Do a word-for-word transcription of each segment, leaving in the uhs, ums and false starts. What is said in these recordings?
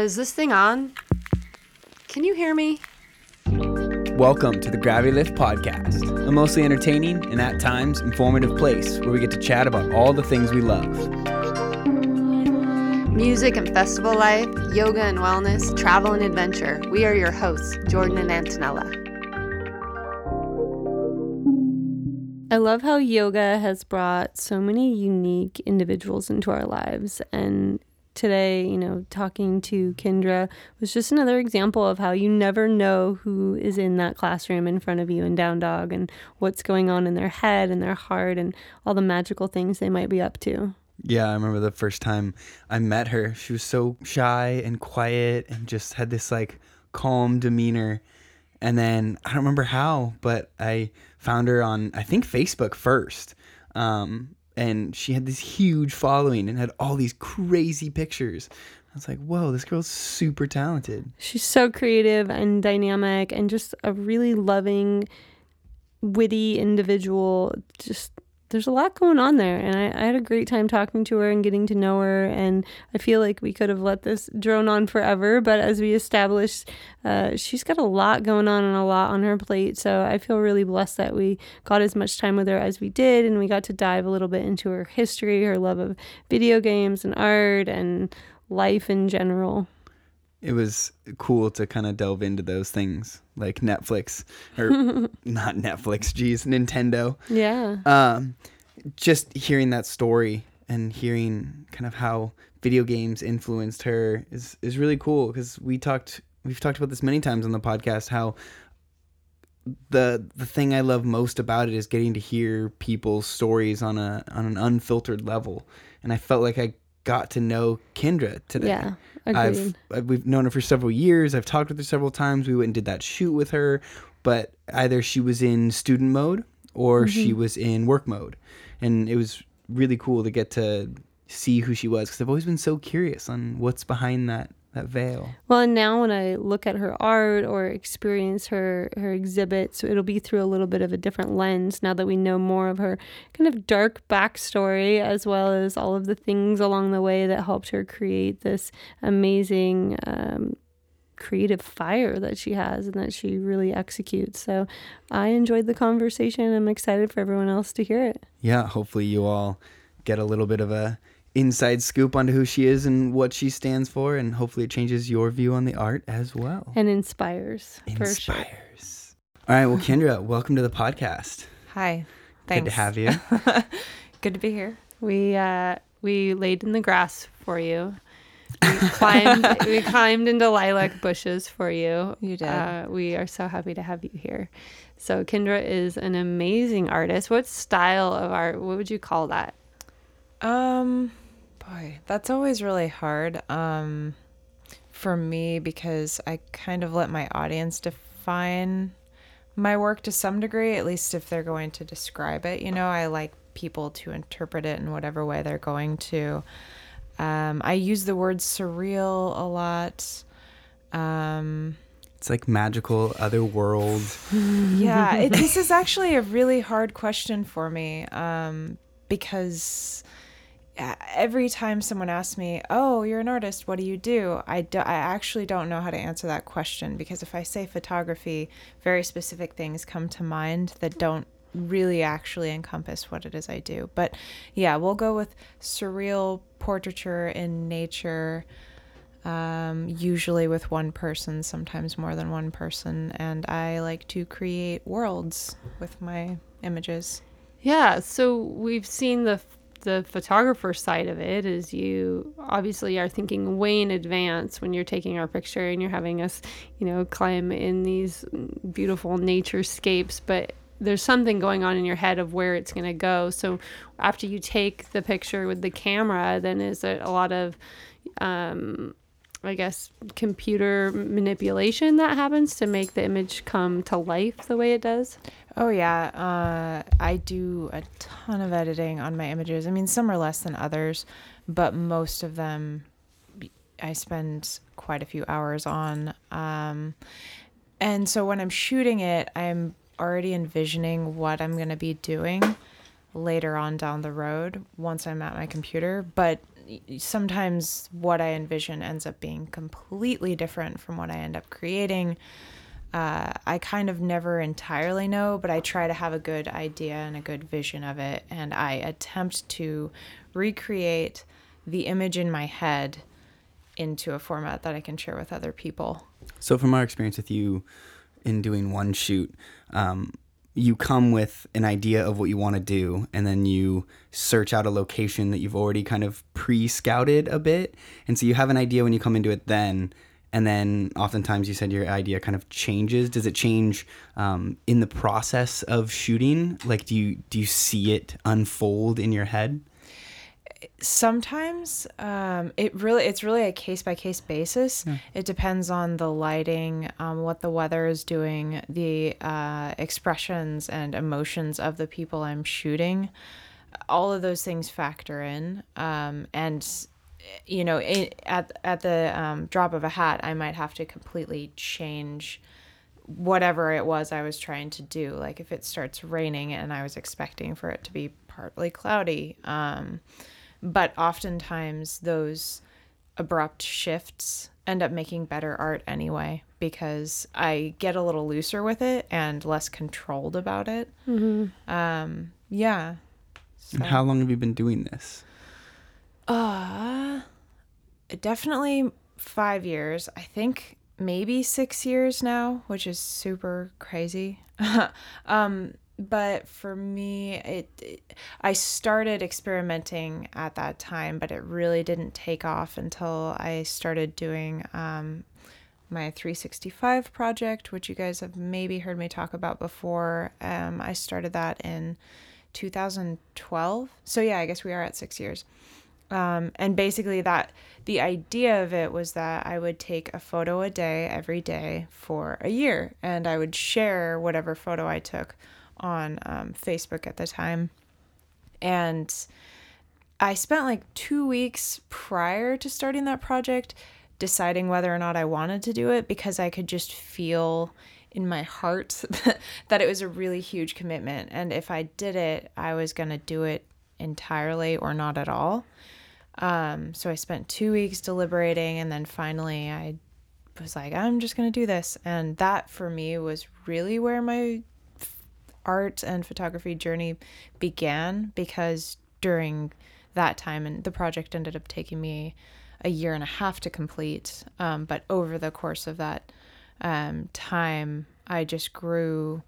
Uh, is this thing on? Can you hear me? Welcome to the Gravity Lift Podcast, a mostly entertaining and at times informative place where we get to chat about all the things we love. Music and festival life, yoga and wellness, travel and adventure. We are your hosts, Jordan and Antonella. I love how yoga has brought so many unique individuals into our lives, and today, you know, talking to Kindra was just another example of how you never know who is in that classroom in front of you in Down Dog and what's going on in their head and their heart and all the magical things they might be up to. Yeah, I remember the first time I met her, she was so shy and quiet and just had this like calm demeanor. And then I don't remember how, but I found her on, I think, Facebook first. Um, and she had this huge following and had all these crazy pictures. I was like, whoa, this girl's super talented. She's so creative and dynamic and just a really loving, witty individual. Just there's a lot going on there. And I, I had a great time talking to her and getting to know her. And I feel like we could have let this drone on forever. But as we established, uh, she's got a lot going on and a lot on her plate. So I feel really blessed that we got as much time with her as we did. And we got to dive a little bit into her history, her love of video games and art and life in general. It was cool to kind of delve into those things like Netflix or not Netflix, geez, Nintendo. Yeah. Um, just hearing that story and hearing kind of how video games influenced her is, is really cool because we talked, we've talked about this many times on the podcast, how the the thing I love most about it is getting to hear people's stories on a on an unfiltered level. And I felt like I got to know Kindra today. Yeah. Agreed. I've we've known her for several years. I've talked with her several times. We went and did that shoot with her, but either she was in student mode or mm-hmm. she was in work mode, and it was really cool to get to see who she was because I've always been so curious on what's behind that that veil. Well, and now when I look at her art or experience her, her exhibits, it'll be through a little bit of a different lens now that we know more of her kind of dark backstory as well as all of the things along the way that helped her create this amazing um, creative fire that she has and that she really executes. So I enjoyed the conversation. I'm excited for everyone else to hear it. Yeah, hopefully you all get a little bit of a inside scoop onto who she is and what she stands for, and hopefully it changes your view on the art as well and inspires inspires sure. All right, well, Kindra, welcome to the podcast. Hi, thanks, good to have you. Good to be here. We uh we laid in the grass for you, we climbed we climbed into lilac bushes for you. You did. Uh, we are so happy to have you here. So Kindra is an amazing artist. What style of art, what would you call that? Um, boy, that's always really hard, um, for me, because I kind of let my audience define my work to some degree, at least if they're going to describe it. You know, I like people to interpret it in whatever way they're going to. Um, I use the word surreal a lot. Um... It's like magical, otherworld. Yeah, it, this is actually a really hard question for me, um, because every time someone asks me, oh, you're an artist, what do you do? I, do, I actually don't know how to answer that question, because if I say photography, very specific things come to mind that don't really actually encompass what it is I do. But yeah, we'll go with surreal portraiture in nature, um, usually with one person, sometimes more than one person. And I like to create worlds with my images. Yeah, so we've seen the the photographer side of it is you obviously are thinking way in advance when you're taking our picture and you're having us, you know, climb in these beautiful nature scapes, but there's something going on in your head of where it's going to go. So after you take the picture with the camera, then is it a lot of, um, I guess, computer manipulation that happens to make the image come to life the way it does? Oh, yeah. Uh, I do a ton of editing on my images. I mean, some are less than others, but most of them I spend quite a few hours on. Um, and so when I'm shooting it, I'm already envisioning what I'm going to be doing later on down the road once I'm at my computer. But sometimes what I envision ends up being completely different from what I end up creating. Uh, I kind of never entirely know, but I try to have a good idea and a good vision of it. And I attempt to recreate the image in my head into a format that I can share with other people. So from our experience with you in doing one shoot, um, you come with an idea of what you want to do, and then you search out a location that you've already kind of pre-scouted a bit. And so you have an idea when you come into it then, and then oftentimes you said your idea kind of changes. Does it change um, in the process of shooting? Like, do you do you see it unfold in your head? Sometimes um, it really it's really a case-by-case basis. Yeah. It depends on the lighting, um, what the weather is doing, the uh, expressions and emotions of the people I'm shooting. All of those things factor in, um, and you know, it, at at the um, drop of a hat, I might have to completely change whatever it was I was trying to do. Like if it starts raining and I was expecting for it to be partly cloudy. Um, but oftentimes those abrupt shifts end up making better art anyway, because I get a little looser with it and less controlled about it. Mm-hmm. Um, yeah. So. And how long have you been doing this? Uh, definitely five years. I think maybe six years now, which is super crazy. um, but for me, it, it, I started experimenting at that time, but it really didn't take off until I started doing, um, my three sixty-five project, which you guys have maybe heard me talk about before. Um, I started that in two thousand twelve. So yeah, I guess we are at six years. Um, and basically that the idea of it was that I would take a photo a day every day for a year, and I would share whatever photo I took on um, Facebook at the time. And I spent like two weeks prior to starting that project deciding whether or not I wanted to do it, because I could just feel in my heart that it was a really huge commitment. And if I did it, I was going to do it entirely or not at all. Um, so I spent two weeks deliberating, and then finally I was like, I'm just going to do this. And that for me was really where my art and photography journey began, because during that time, and the project ended up taking me a year and a half to complete. Um, but over the course of that um, time, I just grew,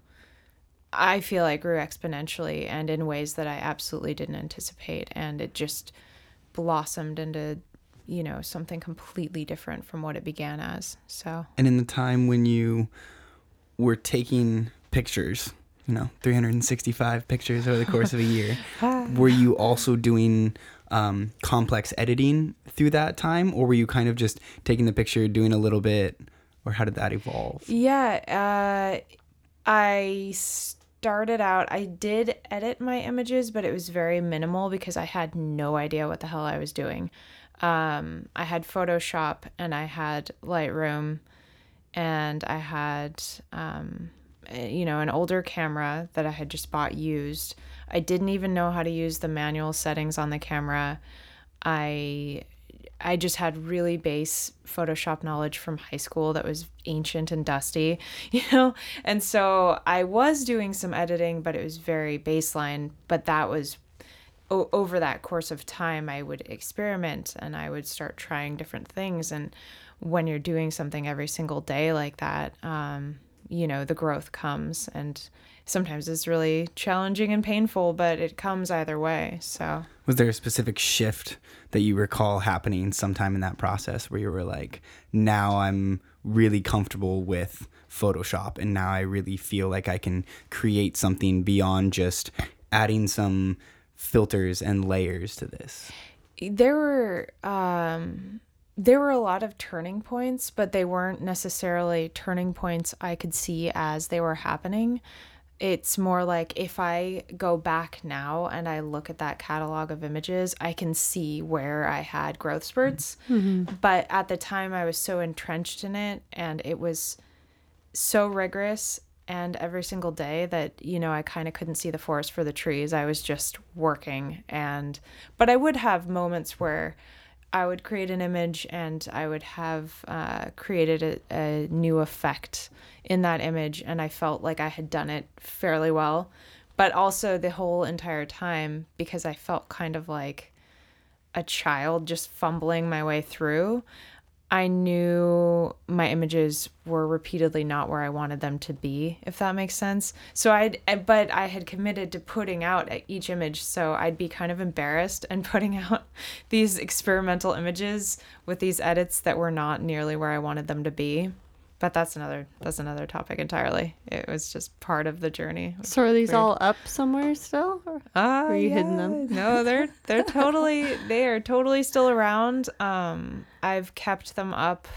I feel I grew exponentially and in ways that I absolutely didn't anticipate. And it just blossomed into, you know, something completely different from what it began as. So. And in the time when you were taking pictures, you know, three hundred sixty-five pictures over the course of a year, were you also doing um, complex editing through that time? Or were you kind of just taking the picture, doing a little bit? Or how did that evolve? Yeah. Uh, I started out, I did edit my images, but it was very minimal because I had no idea what the hell I was doing. Um, I had Photoshop and I had Lightroom and I had, um, you know, an older camera that I had just bought used. I didn't even know how to use the manual settings on the camera. I I just had really base Photoshop knowledge from high school that was ancient and dusty, you know? And so I was doing some editing, but it was very baseline. But that was o- over that course of time, I would experiment and I would start trying different things. And when you're doing something every single day like that, um, you know, the growth comes, and sometimes it's really challenging and painful, but it comes either way. So was there a specific shift that you recall happening sometime in that process where you were like, now I'm really comfortable with Photoshop and now I really feel like I can create something beyond just adding some filters and layers to this? There were, um, there were a lot of turning points, but they weren't necessarily turning points I could see as they were happening. It's more like if I go back now and I look at that catalog of images, I can see where I had growth spurts. Mm-hmm. But at the time I was so entrenched in it and it was so rigorous And every single day that, you know, I kind of couldn't see the forest for the trees, I was just working. And but I would have moments where I would create an image and I would have uh, created a, a new effect in that image. And I felt like I had done it fairly well. But also the whole entire time, because I felt kind of like a child just fumbling my way through, I knew my images were repeatedly not where I wanted them to be, if that makes sense. So I'd, but I had committed to putting out each image, so I'd be kind of embarrassed and putting out these experimental images with these edits that were not nearly where I wanted them to be. But that's another that's another topic entirely. It was just part of the journey. So are these weird. all up somewhere still? Or uh, are you yeah. hidden them? No, they're they're totally they are totally still around. Um, I've kept them up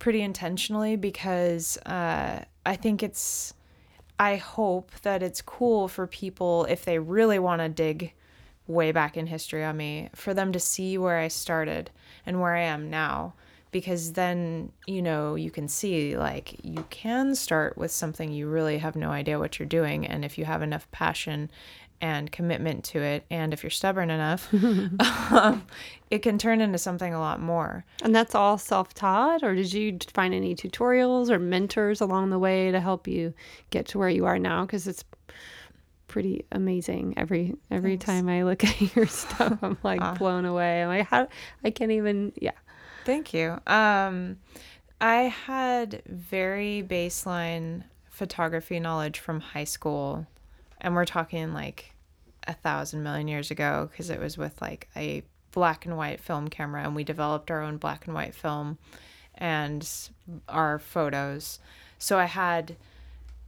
pretty intentionally because uh, I think it's I hope that it's cool for people, if they really want to dig way back in history on me, for them to see where I started and where I am now. Because then, you know, you can see, like, you can start with something you really have no idea what you're doing. And if you have enough passion and commitment to it, and if you're stubborn enough, um, it can turn into something a lot more. And that's all self-taught? Or did you find any tutorials or mentors along the way to help you get to where you are now? Because it's pretty amazing. Every every Thanks. time I look at your stuff, I'm, like, uh. blown away. I'm like, how? I can't even, yeah. Thank you. Um, I had very baseline photography knowledge from high school, and we're talking like a thousand million years ago, because it was with like a black and white film camera, and we developed our own black and white film and our photos. So I had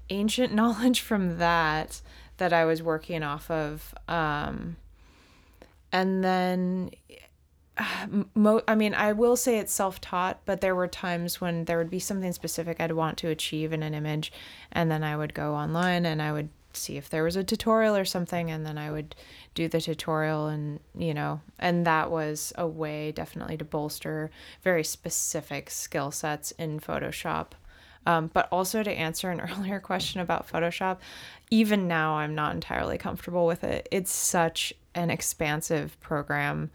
ancient knowledge from that that I was working off of. Um, and then... Mo- I mean, I will say it's self-taught, but there were times when there would be something specific I'd want to achieve in an image, and then I would go online and I would see if there was a tutorial or something, and then I would do the tutorial, and, you know, and that was a way definitely to bolster very specific skill sets in Photoshop. Um, but also to answer an earlier question about Photoshop, even now I'm not entirely comfortable with it. It's such an expansive program.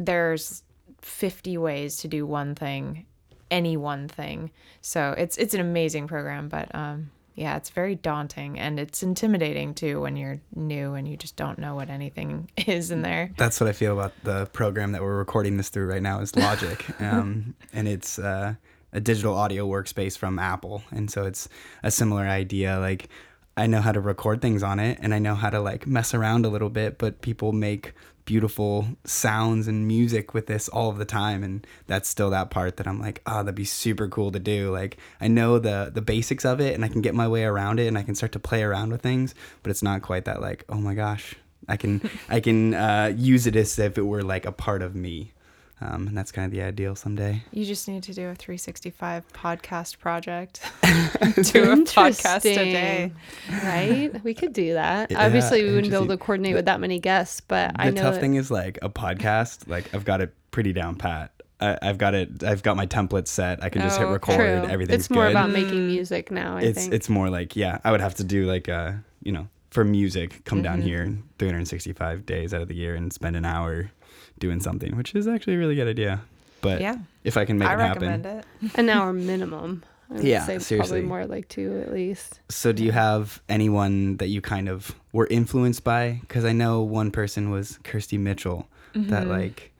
There's fifty ways to do one thing, any one thing. So it's it's an amazing program, but um, yeah, it's very daunting, and it's intimidating too when you're new and you just don't know what anything is in there. That's what I feel about the program that we're recording this through right now is Logic, um, and it's uh, a digital audio workspace from Apple, and so it's a similar idea. Like, I know how to record things on it, and I know how to like mess around a little bit, but people make beautiful sounds and music with this all of the time, and that's still that part that I'm like, ah, oh, that'd be super cool to do. Like, I know the the basics of it, and I can get my way around it, and I can start to play around with things, but it's not quite that like, oh my gosh, I can I can uh, use it as if it were like a part of me. Um, and that's kind of the ideal someday. You just need to do a three sixty-five podcast project. Do a podcast a day. Right? We could do that. Yeah, obviously, we wouldn't be able to coordinate the, with that many guests, but I know. The tough that... thing is, like, a podcast, like, I've got it pretty down pat. I, I've got it. I've got my template set. I can just oh, hit record. True. Everything's It's more good. About making music now, I it's, think. It's more like, yeah, I would have to do, like, a, you know, for music, come mm-hmm. down here three sixty-five days out of the year and spend an hour doing something, which is actually a really good idea. But yeah, if I can make I it happen. I recommend it. An hour minimum. I would yeah, say seriously. Probably more like two at least. So do you have anyone that you kind of were influenced by? Because I know one person was Kirsty Mitchell, mm-hmm. that like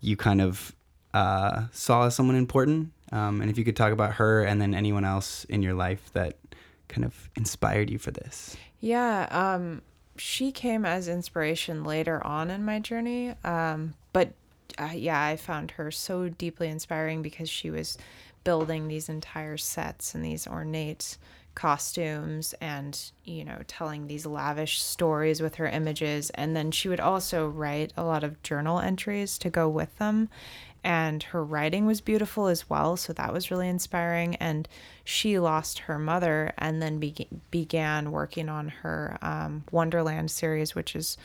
you kind of uh, saw as someone important. Um, and if you could talk about her and then anyone else in your life that kind of inspired you for this. Yeah, um, she came as inspiration later on in my journey, um, but uh, yeah, I found her so deeply inspiring because she was building these entire sets and these ornate costumes and, you know, telling these lavish stories with her images, and then she would also write a lot of journal entries to go with them, and her writing was beautiful as well, so that was really inspiring. And she lost her mother and then be- began working on her um, Wonderland series, which is,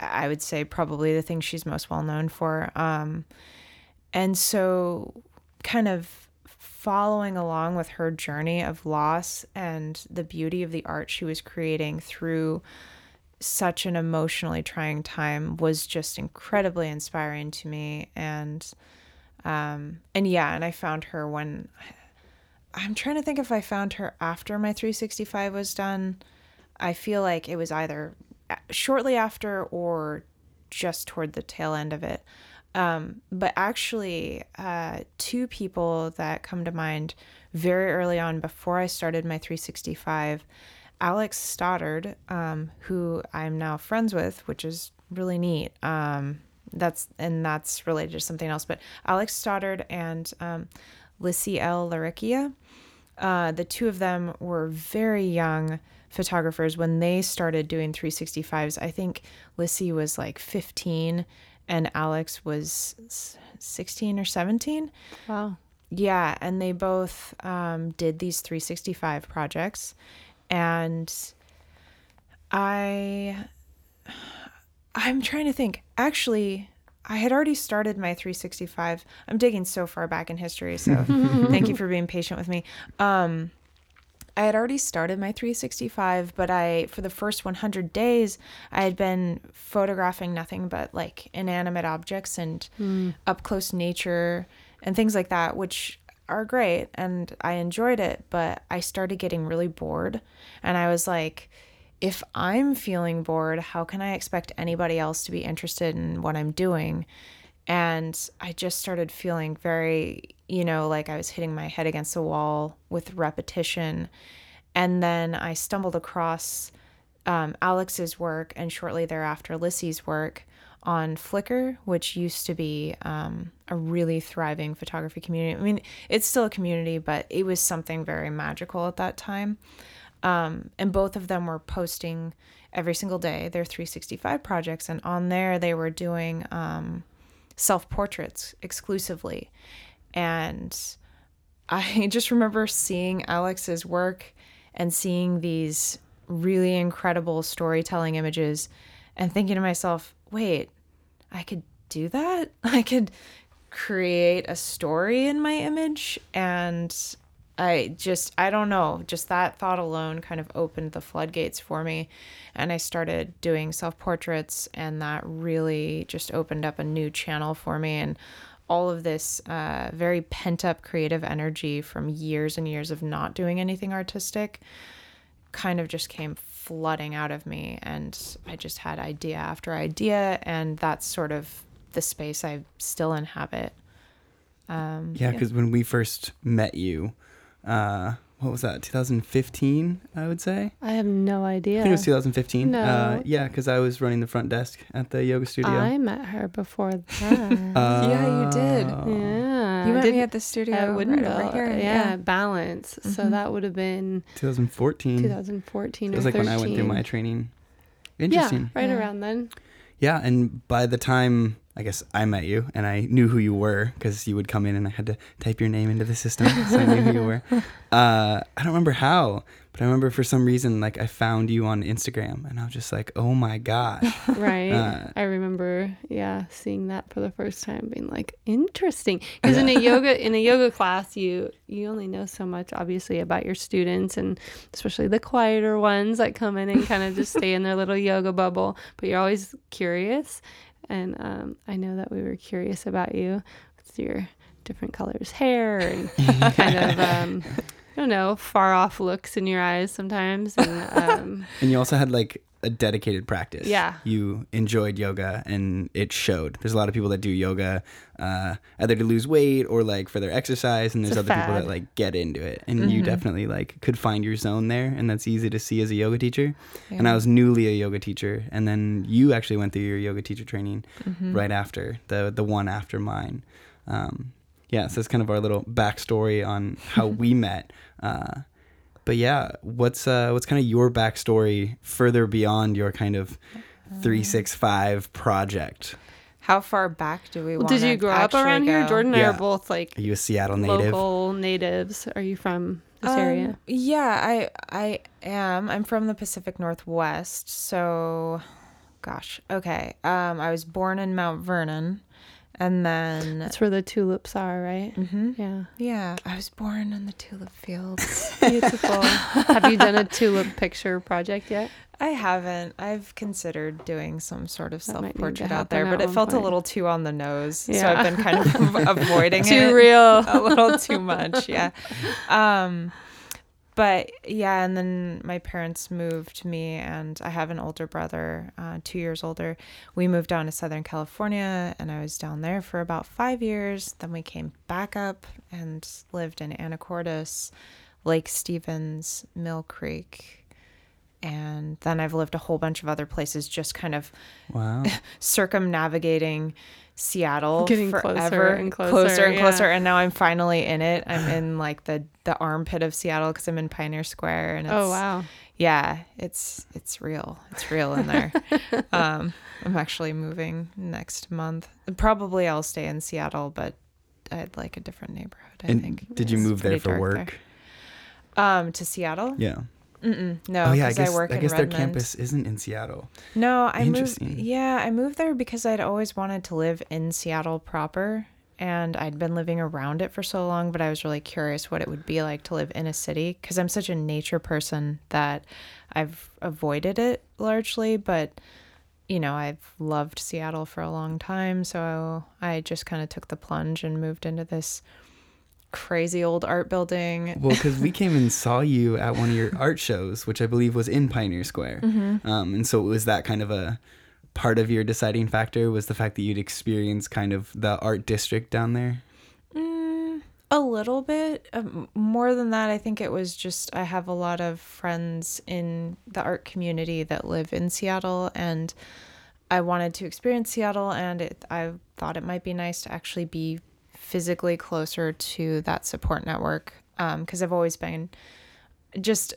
I would say, probably the thing she's most well known for. Um, and so kind of following along with her journey of loss and the beauty of the art she was creating through such an emotionally trying time was just incredibly inspiring to me. And um and yeah, and I found her when I'm trying to think if I found her after my three sixty-five was done. I feel like it was either shortly after or just toward the tail end of it. Um, but actually, uh, two people that come to mind very early on before I started my three sixty-five, Alex Stoddard, um, who I'm now friends with, which is really neat. Um, that's, and that's related to something else, but Alex Stoddard and, um, Lissy Laricchia, uh, the two of them were very young photographers when they started doing three sixty-fives. I think Lissy was like fifteen and Alex was sixteen or seventeen. Wow. Yeah, and they both um, did these three sixty-five projects. And I, I'm trying to think. Actually, I had already started my three sixty-five. I'm digging so far back in history, so thank you for being patient with me. Um, I had already started my three sixty-five, but I, for the first one hundred days, I had been photographing nothing but like inanimate objects and mm. up close nature and things like that, which are great. And I enjoyed it, but I started getting really bored. And I was like, if I'm feeling bored, how can I expect anybody else to be interested in what I'm doing? And I just started feeling very, you know, like I was hitting my head against the wall with repetition. And then I stumbled across um, Alex's work and shortly thereafter Lissy's work on Flickr, which used to be um, a really thriving photography community. I mean, it's still a community, but it was something very magical at that time. Um, and both of them were posting every single day their three sixty-five projects. And on there, they were doing um, self-portraits exclusively. And I just remember seeing Alex's work and seeing these really incredible storytelling images and thinking to myself, wait, I could do that? I could create a story in my image? And I just, I don't know, just that thought alone kind of opened the floodgates for me. And I started doing self-portraits, and that really just opened up a new channel for me. And all of this uh, very pent-up creative energy from years and years of not doing anything artistic kind of just came flooding out of me. And I just had idea after idea, and that's sort of the space I still inhabit. Um, yeah, because yeah. when we first met you, uh, what was that, two thousand fifteen, I would say? I have no idea. I think it was two thousand fifteen. No. Uh, yeah, because I was running the front desk at the yoga studio. I met her before that. uh, yeah, you did. Yeah. You met me at the studio at right over here. Yeah, yeah. Balance. Mm-hmm. So that would have been... twenty fourteen. twenty fourteen or thirteen. It was like thirteen. When I went through my training. Interesting. Yeah, right yeah. around then. Yeah, and by the time... I guess I met you and I knew who you were because you would come in and I had to type your name into the system. So I knew who you were. Uh, I don't remember how, but I remember for some reason, like I found you on Instagram and I was just like, oh my gosh. Right. Uh, I remember, yeah, seeing that for the first time being like, interesting. Because yeah. in a yoga, in a yoga class, you, you only know so much obviously about your students, and especially the quieter ones that come in and kind of just stay in their little yoga bubble, but you're always curious. And um, I know that we were curious about you with your different colors hair and kind of, um, I don't know, far off looks in your eyes sometimes. And, um, and you also had like a dedicated practice. Yeah. You enjoyed yoga and it showed. There's a lot of people that do yoga uh, either to lose weight or like for their exercise. And there's other fad. People that like get into it. And mm-hmm. you definitely like could find your zone there. And that's easy to see as a yoga teacher. Yeah. And I was newly a yoga teacher. And then you actually went through your yoga teacher training mm-hmm. right after the, the one after mine. Um, yeah. So that's kind of our little backstory on how we met. Uh, But yeah, what's uh, what's kind of your backstory further beyond your kind of three sixty-five project? How far back do we well, want to go? Did you grow up around go? Here? Jordan and yeah. I are both like... Are you a Seattle native? Local natives. Are you from this um, area? Yeah, I I am. I'm from the Pacific Northwest. So, gosh, okay. Um, I was born in Mount Vernon. And then... That's where the tulips are, right? Mm-hmm. Yeah. Yeah. I was born in the tulip fields. Beautiful. Have you done a tulip picture project yet? I haven't. I've considered doing some sort of self-portrait out there, but it felt point. a little too on the nose. Yeah. So I've been kind of avoiding too it. Too real. A little too much. Yeah. Um, but yeah, and then my parents moved me, and I have an older brother, uh, two years older. We moved down to Southern California, and I was down there for about five years. Then we came back up and lived in Anacortes, Lake Stevens, Mill Creek. And then I've lived a whole bunch of other places, just kind of wow. circumnavigating Seattle, getting forever, closer and closer, closer and yeah. closer, and now I'm finally in it. I'm in like the the armpit of Seattle because I'm in Pioneer Square, and it's, oh wow, yeah, it's it's real, it's real in there. um, I'm actually moving next month. Probably I'll stay in Seattle, but I'd like a different neighborhood. I and think. Did you it's move there for work? There. Um, to Seattle? Yeah. Mm-mm, no, because oh, yeah, I, guess, I work in I guess Redmond. Their campus isn't in Seattle. No, I moved. Yeah, I moved there because I'd always wanted to live in Seattle proper, and I'd been living around it for so long. But I was really curious what it would be like to live in a city, because I'm such a nature person that I've avoided it largely. But you know, I've loved Seattle for a long time, so I just kind of took the plunge and moved into this crazy old art building. Well, because we came and saw you at one of your art shows, which I believe was in Pioneer Square. Mm-hmm. Um, and so it was that kind of a part of your deciding factor was the fact that you'd experienced kind of the art district down there? Mm, a little bit. Um, more than that, I think it was just I have a lot of friends in the art community that live in Seattle, and I wanted to experience Seattle, and it, I thought it might be nice to actually be physically closer to that support network, because um, I've always been just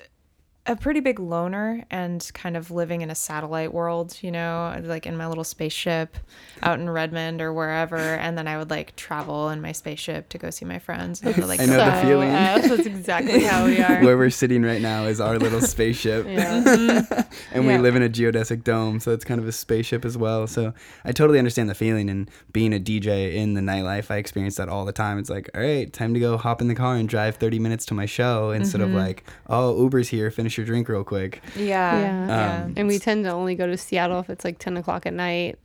a pretty big loner and kind of living in a satellite world, you know, like in my little spaceship out in Redmond or wherever, and then I would like travel in my spaceship to go see my friends. And I, would, like, I know so, the feeling. Uh, that's exactly how we are. Where we're sitting right now is our little spaceship, yeah. and yeah. we live in a geodesic dome, so it's kind of a spaceship as well. So I totally understand the feeling, and being a D J in the nightlife, I experience that all the time. It's like, all right, time to go hop in the car and drive thirty minutes to my show instead mm-hmm. of like, oh, Uber's here, finish your drink real quick. Yeah. Yeah. Um, yeah. And we tend to only go to Seattle if it's like ten o'clock at night.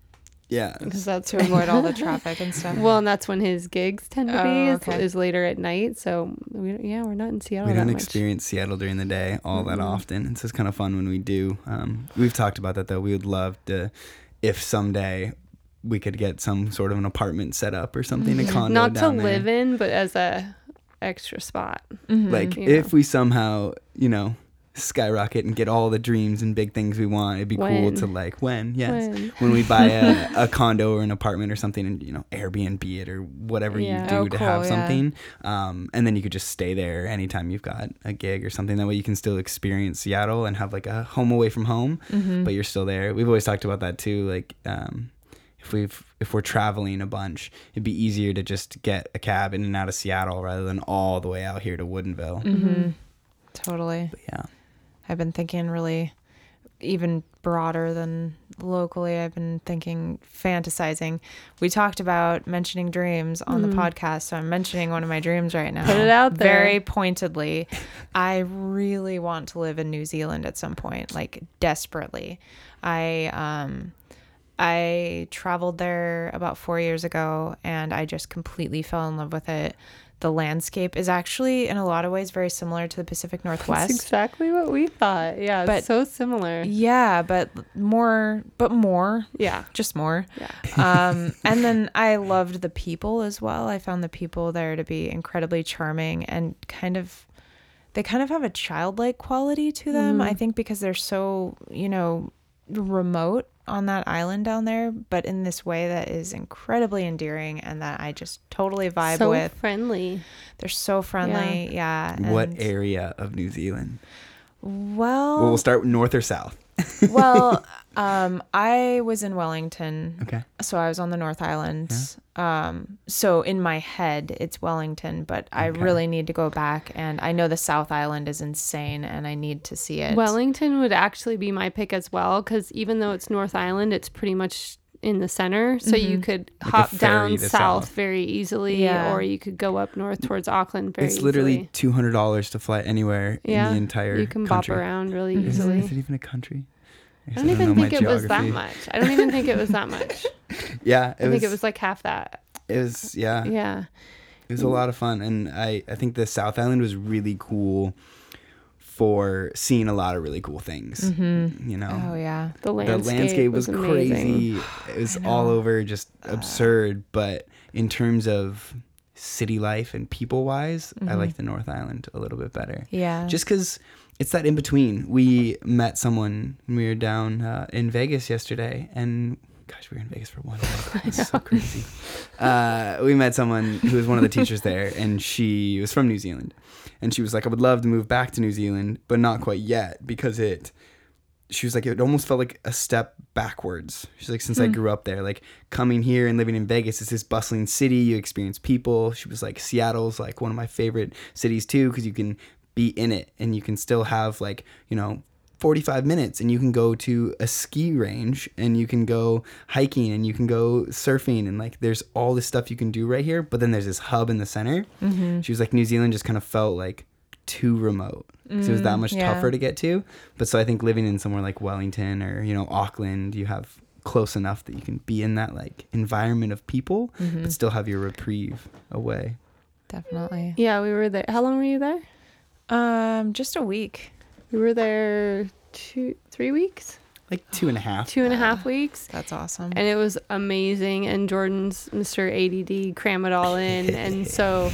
Yeah. Because that's to avoid all the traffic and stuff. Well, and that's when his gigs tend to oh, be okay. is, is later at night. So, we don't, yeah, we're not in Seattle We don't much. experience Seattle during the day all mm-hmm. that often. And so it's kind of fun when we do. Um, we've talked about that, though. We would love to, if someday we could get some sort of an apartment set up or something, a condo Not down to there. live in, but as a extra spot. Mm-hmm. Like, you if know. we somehow, you know... skyrocket and get all the dreams and big things we want, it'd be when? cool to like when yes when, when we buy a, a condo or an apartment or something, and you know, Airbnb it or whatever yeah. you do oh, to cool, have something yeah. um and then you could just stay there anytime you've got a gig or something. That way you can still experience Seattle and have like a home away from home, mm-hmm. but you're still there. We've always talked about that too, like um If we've if we're traveling a bunch, it'd be easier to just get a cab in and out of Seattle rather than all the way out here to Woodinville. Mm-hmm. Totally. But yeah. I've been thinking really even broader than locally. I've been thinking, fantasizing. We talked about mentioning dreams on mm. the podcast, so I'm mentioning one of my dreams right now. Put it out there. Very pointedly. I really want to live in New Zealand at some point, like desperately. I um, I traveled there about four years ago, and I just completely fell in love with it. The landscape is actually, in a lot of ways, very similar to the Pacific Northwest. That's exactly what we thought. Yeah, but, it's so similar. Yeah, but more, but more. Yeah. Just more. Yeah. Um, and then I loved the people as well. I found the people there to be incredibly charming and kind of, they kind of have a childlike quality to them, mm. I think, because they're so, you know, remote on that island down there, but in this way that is incredibly endearing and that I just totally vibe so with. So friendly. They're so friendly, yeah. yeah what area of New Zealand? Well, well, we'll start with north or south. well, um, I was in Wellington. Okay. So I was on the North Island. Yeah. Um, so in my head, it's Wellington, but I okay. really need to go back. And I know the South Island is insane and I need to see it. Wellington would actually be my pick as well, because even though it's North Island, it's pretty much in the center, so mm-hmm. you could like hop down south, south very easily, yeah. or you could go up north towards Auckland very easily. It's literally easily. two hundred dollars to fly anywhere yeah. in the entire country. You can country. bop around really mm-hmm. easily. Is it even a country? I don't, I don't even think it geography. was that much. I don't even think it was that much. Yeah. It I was, think it was like half that. It was, yeah. Yeah. It was a lot of fun. And I, I think the South Island was really cool for seeing a lot of really cool things, mm-hmm. you know? Oh, yeah. The landscape, the landscape was, was crazy. It was all over, just uh, absurd. But in terms of city life and people-wise, mm-hmm. I like the North Island a little bit better. Yeah. Just because... it's that in between. We met someone when we were down uh, in Vegas yesterday, and gosh, we were in Vegas for one day. It's so crazy. Uh, we met someone who was one of the teachers there, and she was from New Zealand, and she was like, "I would love to move back to New Zealand, but not quite yet because it." She was like, "It almost felt like a step backwards." She's like, "Since mm. I grew up there, like coming here and living in Vegas, it's this bustling city. You experience people." She was like, "Seattle's like one of my favorite cities too because you can." Be in it, and you can still have like, you know, forty-five minutes, and you can go to a ski range, and you can go hiking, and you can go surfing, and like there's all this stuff you can do right here, but then there's this hub in the center. Mm-hmm. She was like, New Zealand just kind of felt like too remote. Mm, it was that much yeah. tougher to get to. But so I think living in somewhere like Wellington or, you know, Auckland, you have close enough that you can be in that like environment of people, mm-hmm. but still have your reprieve away. Definitely. Yeah, we were there. How long were you there? Um, just a week. We were there two, three weeks? Like two and a half. Two and a half weeks. That's awesome. And it was amazing. And Jordan's Mister A D D, cram it all in. And so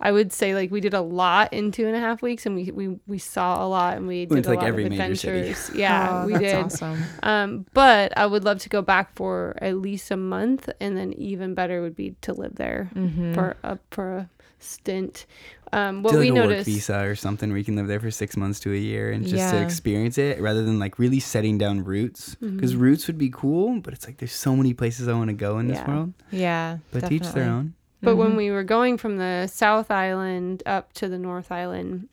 I would say like we did a lot in two and a half weeks and we, we, we saw a lot and we did we went to, a like, lot every of adventures. Yeah, oh, we that's did. That's awesome. Um, but I would love to go back for at least a month, and then even better would be to live there mm-hmm. for a, for a stint. Um, what do like we a noticed, work visa or something where you can live there for six months to a year and just yeah. to experience it rather than like really setting down roots, because mm-hmm. roots would be cool, but it's like there's so many places I want to go in yeah. this world. Yeah, but definitely. Each their own. But mm-hmm. when we were going from the South Island up to the North Island,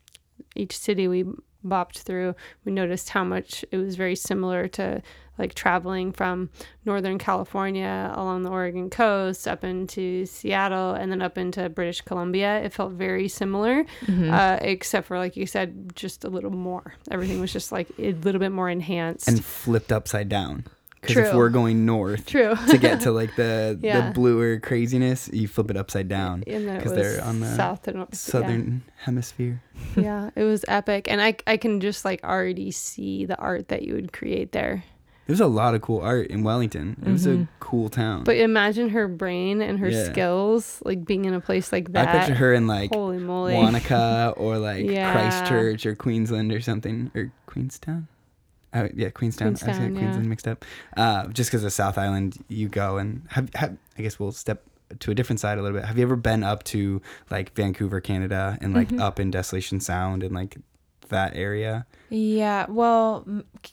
each city we bopped through, we noticed how much it was very similar to like traveling from Northern California along the Oregon coast up into Seattle and then up into British Columbia. It felt very similar, mm-hmm. uh, except for, like you said, just a little more. Everything was just like a little bit more enhanced. And flipped upside down. Because if we're going north True. to get to like the, yeah. the bluer craziness, you flip it upside down because they're on the south and north, southern yeah. hemisphere. Yeah, it was epic. And I, I can just like already see the art that you would create there. There's a lot of cool art in Wellington. It mm-hmm. was a cool town. But imagine her brain and her yeah. skills, like being in a place like that. I picture her in like Holy moly. Wanaka or like yeah. Christchurch or Queensland or something. Or Queenstown? Oh, yeah, Queenstown. Queenstown I said yeah. Queensland mixed up. Uh, just because of South Island, you go and have, have, I guess we'll step to a different side a little bit. Have you ever been up to like Vancouver, Canada and like mm-hmm. up in Desolation Sound and like that area? Yeah, well,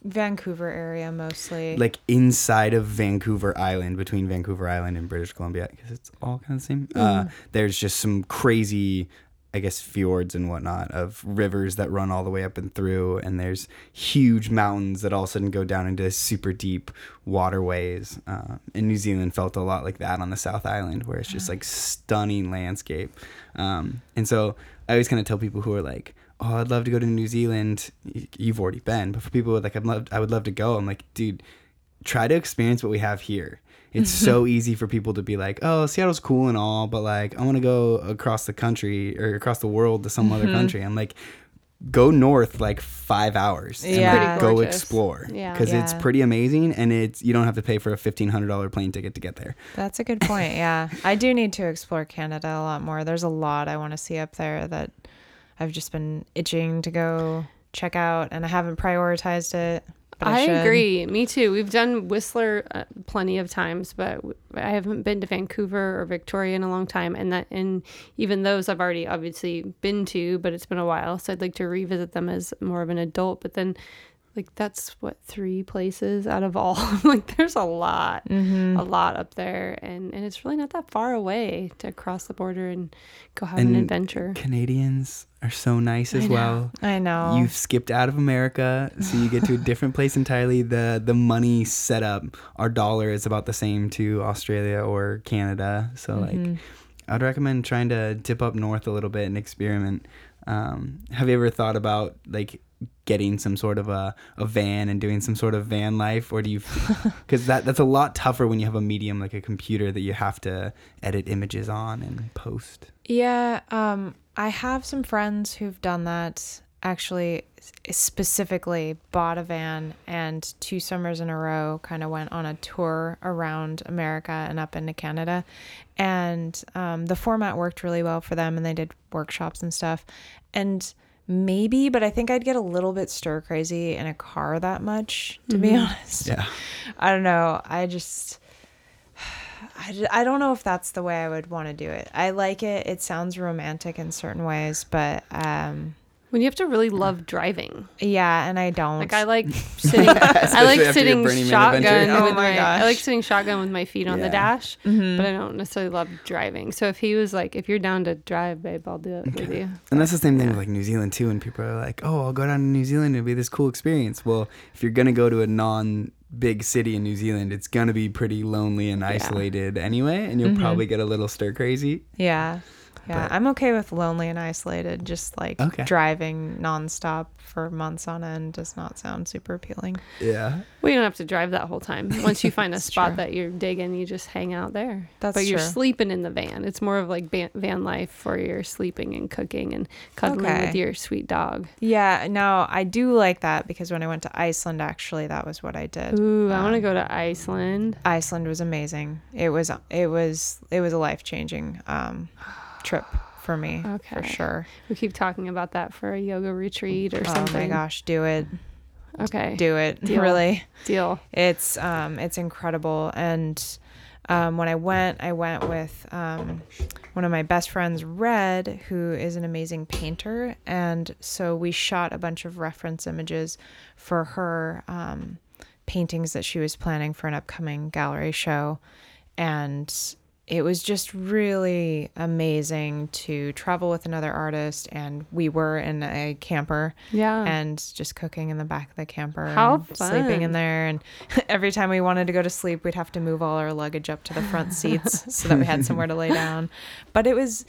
Vancouver area mostly. Like inside of Vancouver Island, between Vancouver Island and British Columbia, because it's all kind of the same. Mm. Uh, there's just some crazy, I guess, fjords and whatnot of rivers that run all the way up and through, and there's huge mountains that all of a sudden go down into super deep waterways. Uh, and New Zealand felt a lot like that on the South Island, where it's just like stunning landscape. Um, and so I always kind of tell people who are like, oh, I'd love to go to New Zealand. You've already been, but for people who are like, I'd love, I would love to go. I'm like, dude, try to experience what we have here. It's so easy for people to be like, oh, Seattle's cool and all, but like, I want to go across the country or across the world to some mm-hmm. other country. I'm like, go north like five hours yeah. and like, go explore because yeah. yeah. it's pretty amazing, and it's you don't have to pay for a fifteen hundred dollars plane ticket to get there. That's a good point. Yeah, I do need to explore Canada a lot more. There's a lot I want to see up there that I've just been itching to go check out, and I haven't prioritized it. But I, I agree. Me too. We've done Whistler uh, plenty of times, but w- I haven't been to Vancouver or Victoria in a long time. And that, and even those I've already obviously been to, but it's been a while. So I'd like to revisit them as more of an adult. But then, like, that's what, three places out of all. Like, there's a lot, mm-hmm. a lot up there. And, and it's really not that far away to cross the border and go have and an adventure. Canadians are so nice as I know, well. I know. You've skipped out of America, so you get to a different place entirely. The the money setup, our dollar is about the same to Australia or Canada. So mm-hmm. like, I'd recommend trying to dip up north a little bit and experiment. Um, have you ever thought about like getting some sort of a, a van and doing some sort of van life, or do you? Because that that's a lot tougher when you have a medium like a computer that you have to edit images on and post. Yeah, um, I have some friends who've done that. Actually, specifically bought a van and two summers in a row kind of went on a tour around America and up into Canada, and um, the format worked really well for them, and they did workshops and stuff. And maybe, but I think I'd get a little bit stir crazy in a car that much, to mm-hmm. be honest. Yeah, I don't know. I just I, I don't know if that's the way I would want to do it. I like it. It sounds romantic in certain ways, but um when you have to really love driving. Yeah, and I don't. Like I like sitting I like sitting shotgun oh with my, gosh. I like sitting shotgun with my feet on yeah. the dash, mm-hmm. but I don't necessarily love driving. So if he was like, if you're down to drive, babe, I'll do it okay. with you. And that's the same thing yeah. with like New Zealand too, when people are like, oh, I'll go down to New Zealand, it'll be this cool experience. Well, if you're gonna go to a non big city in New Zealand, it's gonna be pretty lonely and isolated yeah. anyway, and you'll mm-hmm. probably get a little stir crazy. Yeah. Yeah, but I'm okay with lonely and isolated. Just like okay. driving nonstop for months on end does not sound super appealing. Yeah. Well, you don't have to drive that whole time. Once you find a spot true. That you're digging, you just hang out there. That's but true. But you're sleeping in the van. It's more of like ba- van life for your sleeping and cooking and cuddling okay. with your sweet dog. Yeah. No, I do like that because when I went to Iceland, actually, that was what I did. Ooh, um, I want to go to Iceland. Iceland was amazing. It was. It was. It was a life changing. Um, trip for me okay. for sure. We keep talking about that for a yoga retreat or oh something. Oh my gosh, do it. Okay. Do it. Deal. Really. Deal. It's um it's incredible. And um when I went, I went with um one of my best friends, Red, who is an amazing painter, and so we shot a bunch of reference images for her um paintings that she was planning for an upcoming gallery show, and it was just really amazing to travel with another artist, and we were in a camper yeah. and just cooking in the back of the camper. How and fun. Sleeping in there. And every time we wanted to go to sleep, we'd have to move all our luggage up to the front seats so that we had somewhere to lay down. But it was,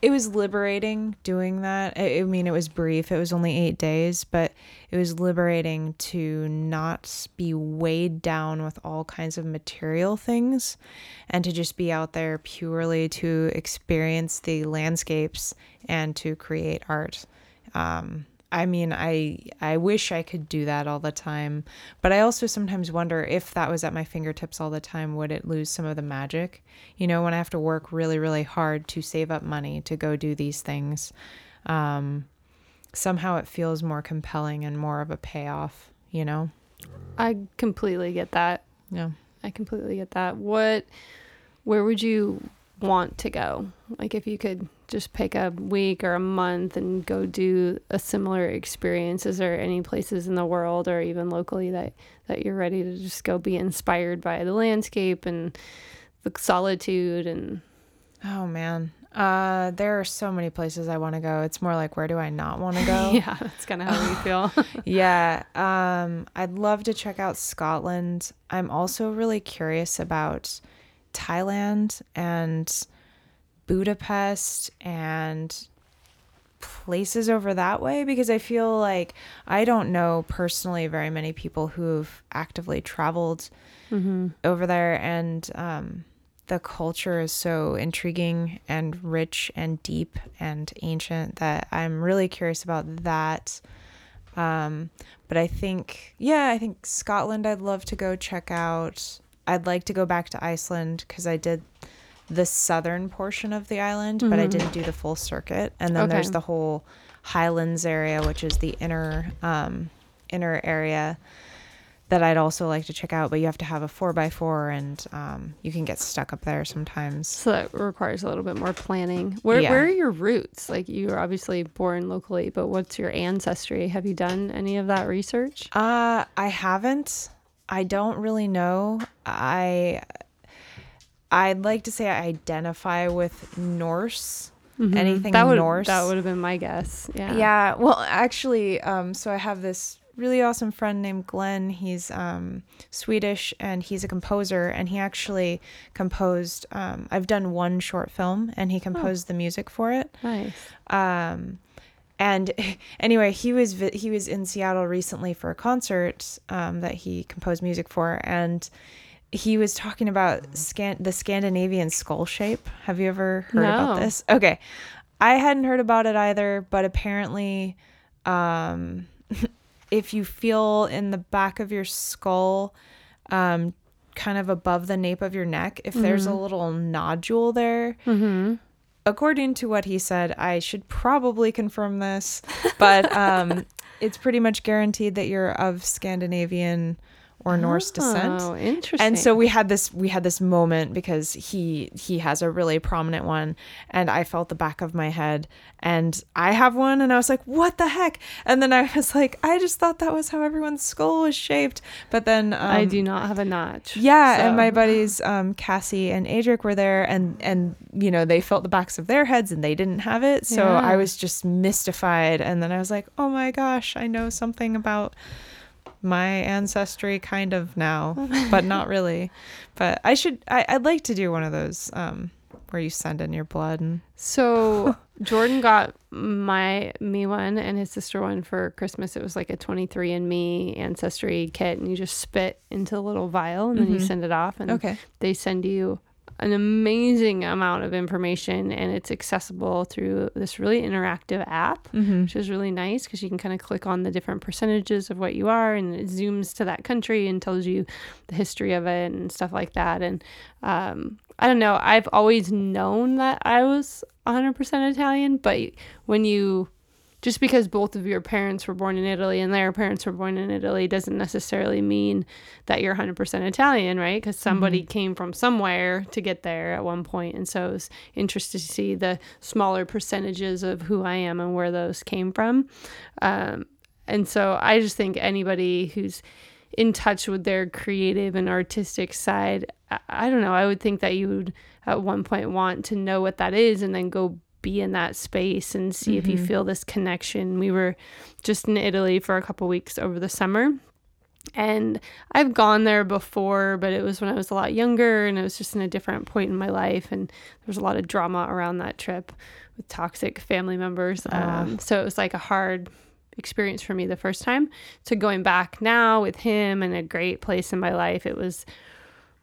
it was liberating doing that. I, I mean, it was brief. It was only eight days, but it was liberating to not be weighed down with all kinds of material things and to just be out there purely to experience the landscapes and to create art. Um, I mean, I I wish I could do that all the time, but I also sometimes wonder if that was at my fingertips all the time, would it lose some of the magic? You know, when I have to work really, really hard to save up money to go do these things, um, somehow it feels more compelling and more of a payoff, you know? I completely get that. Yeah. I completely get that. What, where would you want to go? Like if you could just pick a week or a month and go do a similar experience. Is there any places in the world or even locally that, that you're ready to just go be inspired by the landscape and the solitude? And oh, man. Uh, there are so many places I want to go. It's more like, where do I not want to go? Yeah, that's kind of how we feel. Yeah. Um, I'd love to check out Scotland. I'm also really curious about Thailand and Budapest and places over that way, because I feel like I don't know personally very many people who've actively traveled mm-hmm. over there, and um, the culture is so intriguing and rich and deep and ancient that I'm really curious about that. Um, but I think, yeah, I think Scotland I'd love to go check out. I'd like to go back to Iceland because I did the southern portion of the island, mm-hmm. but I didn't do the full circuit. And then okay. there's the whole Highlands area, which is the inner um, inner area that I'd also like to check out. But you have to have a four by four, and um, you can get stuck up there sometimes. So that requires a little bit more planning. Where, yeah. where are your roots? Like, you were obviously born locally, but what's your ancestry? Have you done any of that research? Uh, I haven't. I don't really know. I... I'd like to say I identify with Norse, Mm-hmm. Anything that would, Norse. That would have been my guess. Yeah. Yeah. Well, actually, um, so I have this really awesome friend named Glenn. He's um, Swedish, and he's a composer, and he actually composed, um, I've done one short film, and he composed oh. the music for it. Nice. Um, and anyway, he was vi- he was in Seattle recently for a concert um, that he composed music for, and he was talking about scan- the Scandinavian skull shape. Have you ever heard no. about this? Okay. I hadn't heard about it either, but apparently... Um, if you feel in the back of your skull, um, kind of above the nape of your neck, if mm-hmm. there's a little nodule there, mm-hmm. according to what he said, I should probably confirm this, but um, it's pretty much guaranteed that you're of Scandinavian or Norse oh, descent. Oh, interesting. And so we had this we had this moment because he he has a really prominent one, and I felt the back of my head, and I have one, and I was like, what the heck? And then I was like, I just thought that was how everyone's skull was shaped. But then um, I do not have a notch. Yeah, so. And my buddies um, Cassie and Adric were there, and and you know, they felt the backs of their heads and they didn't have it. So yeah. I was just mystified, and then I was like, oh my gosh, I know something about my ancestry kind of now, but not really. But I should I, I'd like to do one of those um where you send in your blood. And so Jordan got my me one and his sister one for Christmas. It was like a twenty-three and me ancestry kit, and you just spit into a little vial, and mm-hmm. then you send it off, and okay. they send you an amazing amount of information, and it's accessible through this really interactive app, mm-hmm. which is really nice because you can kind of click on the different percentages of what you are, and it zooms to that country and tells you the history of it and stuff like that. And um, I don't know, I've always known that I was one hundred percent Italian, but when you just because both of your parents were born in Italy and their parents were born in Italy doesn't necessarily mean that you're one hundred percent Italian, right? Because somebody mm-hmm. came from somewhere to get there at one point. And so it was interesting to see the smaller percentages of who I am and where those came from. Um, and so I just think anybody who's in touch with their creative and artistic side, I, I don't know, I would think that you would at one point want to know what that is and then go be in that space and see mm-hmm. if you feel this connection. We were just in Italy for a couple weeks over the summer, and I've gone there before, but it was when I was a lot younger, and it was just in a different point in my life, and there was a lot of drama around that trip with toxic family members. Oh. Um, so it was like a hard experience for me the first time. So going back now with him and a great place in my life, it was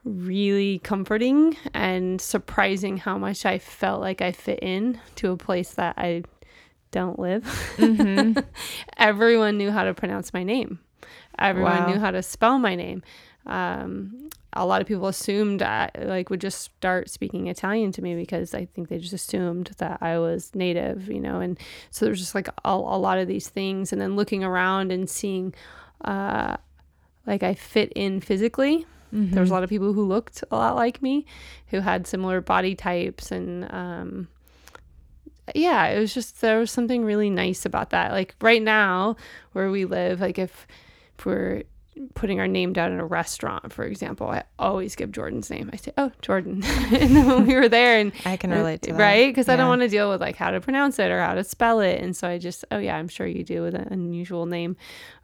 really comforting and surprising how much I felt like I fit in to a place that I don't live. Mm-hmm. Everyone knew how to pronounce my name. Everyone wow. knew how to spell my name. Um, a lot of people assumed I like would just start speaking Italian to me because I think they just assumed that I was native, you know, and so there's just like a, a lot of these things. And then looking around and seeing uh, like I fit in physically. Mm-hmm. There was a lot of people who looked a lot like me, who had similar body types. And um, yeah, it was just, there was something really nice about that. Like right now where we live, like if, if we're putting our name down in a restaurant, for example, I always give Jordan's name. I say, oh, Jordan. And then when we were there and I can relate to that. Right? Because yeah. I don't want to deal with like how to pronounce it or how to spell it. And so I just, oh yeah, I'm sure you do with an unusual name.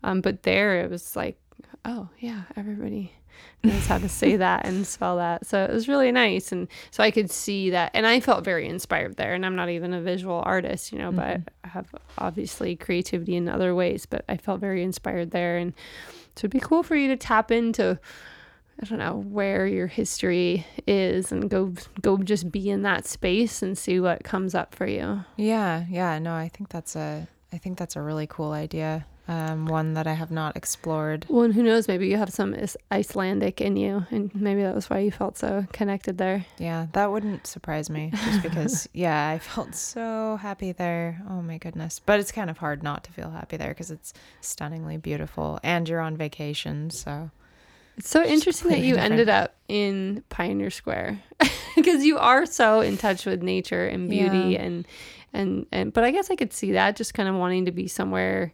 Um, but there it was like, oh yeah, everybody knows how to say that and spell that. So it was really nice. And so I could see that. And I felt very inspired there. And I'm not even a visual artist, you know, mm-hmm. but I have obviously creativity in other ways. But I felt very inspired there. And so it'd be cool for you to tap into, I don't know, where your history is and go go just be in that space and see what comes up for you. Yeah. Yeah. No, I think that's a I think that's a really cool idea. Um, one that I have not explored. Well, and who knows, maybe you have some is- Icelandic in you, and maybe that was why you felt so connected there. Yeah, that wouldn't surprise me, just because, yeah, I felt so happy there. Oh my goodness. But it's kind of hard not to feel happy there because it's stunningly beautiful, and you're on vacation, so. It's so interesting that you different. ended up in Pioneer Square, because you are so in touch with nature and beauty, yeah. and, and, and, but I guess I could see that, just kind of wanting to be somewhere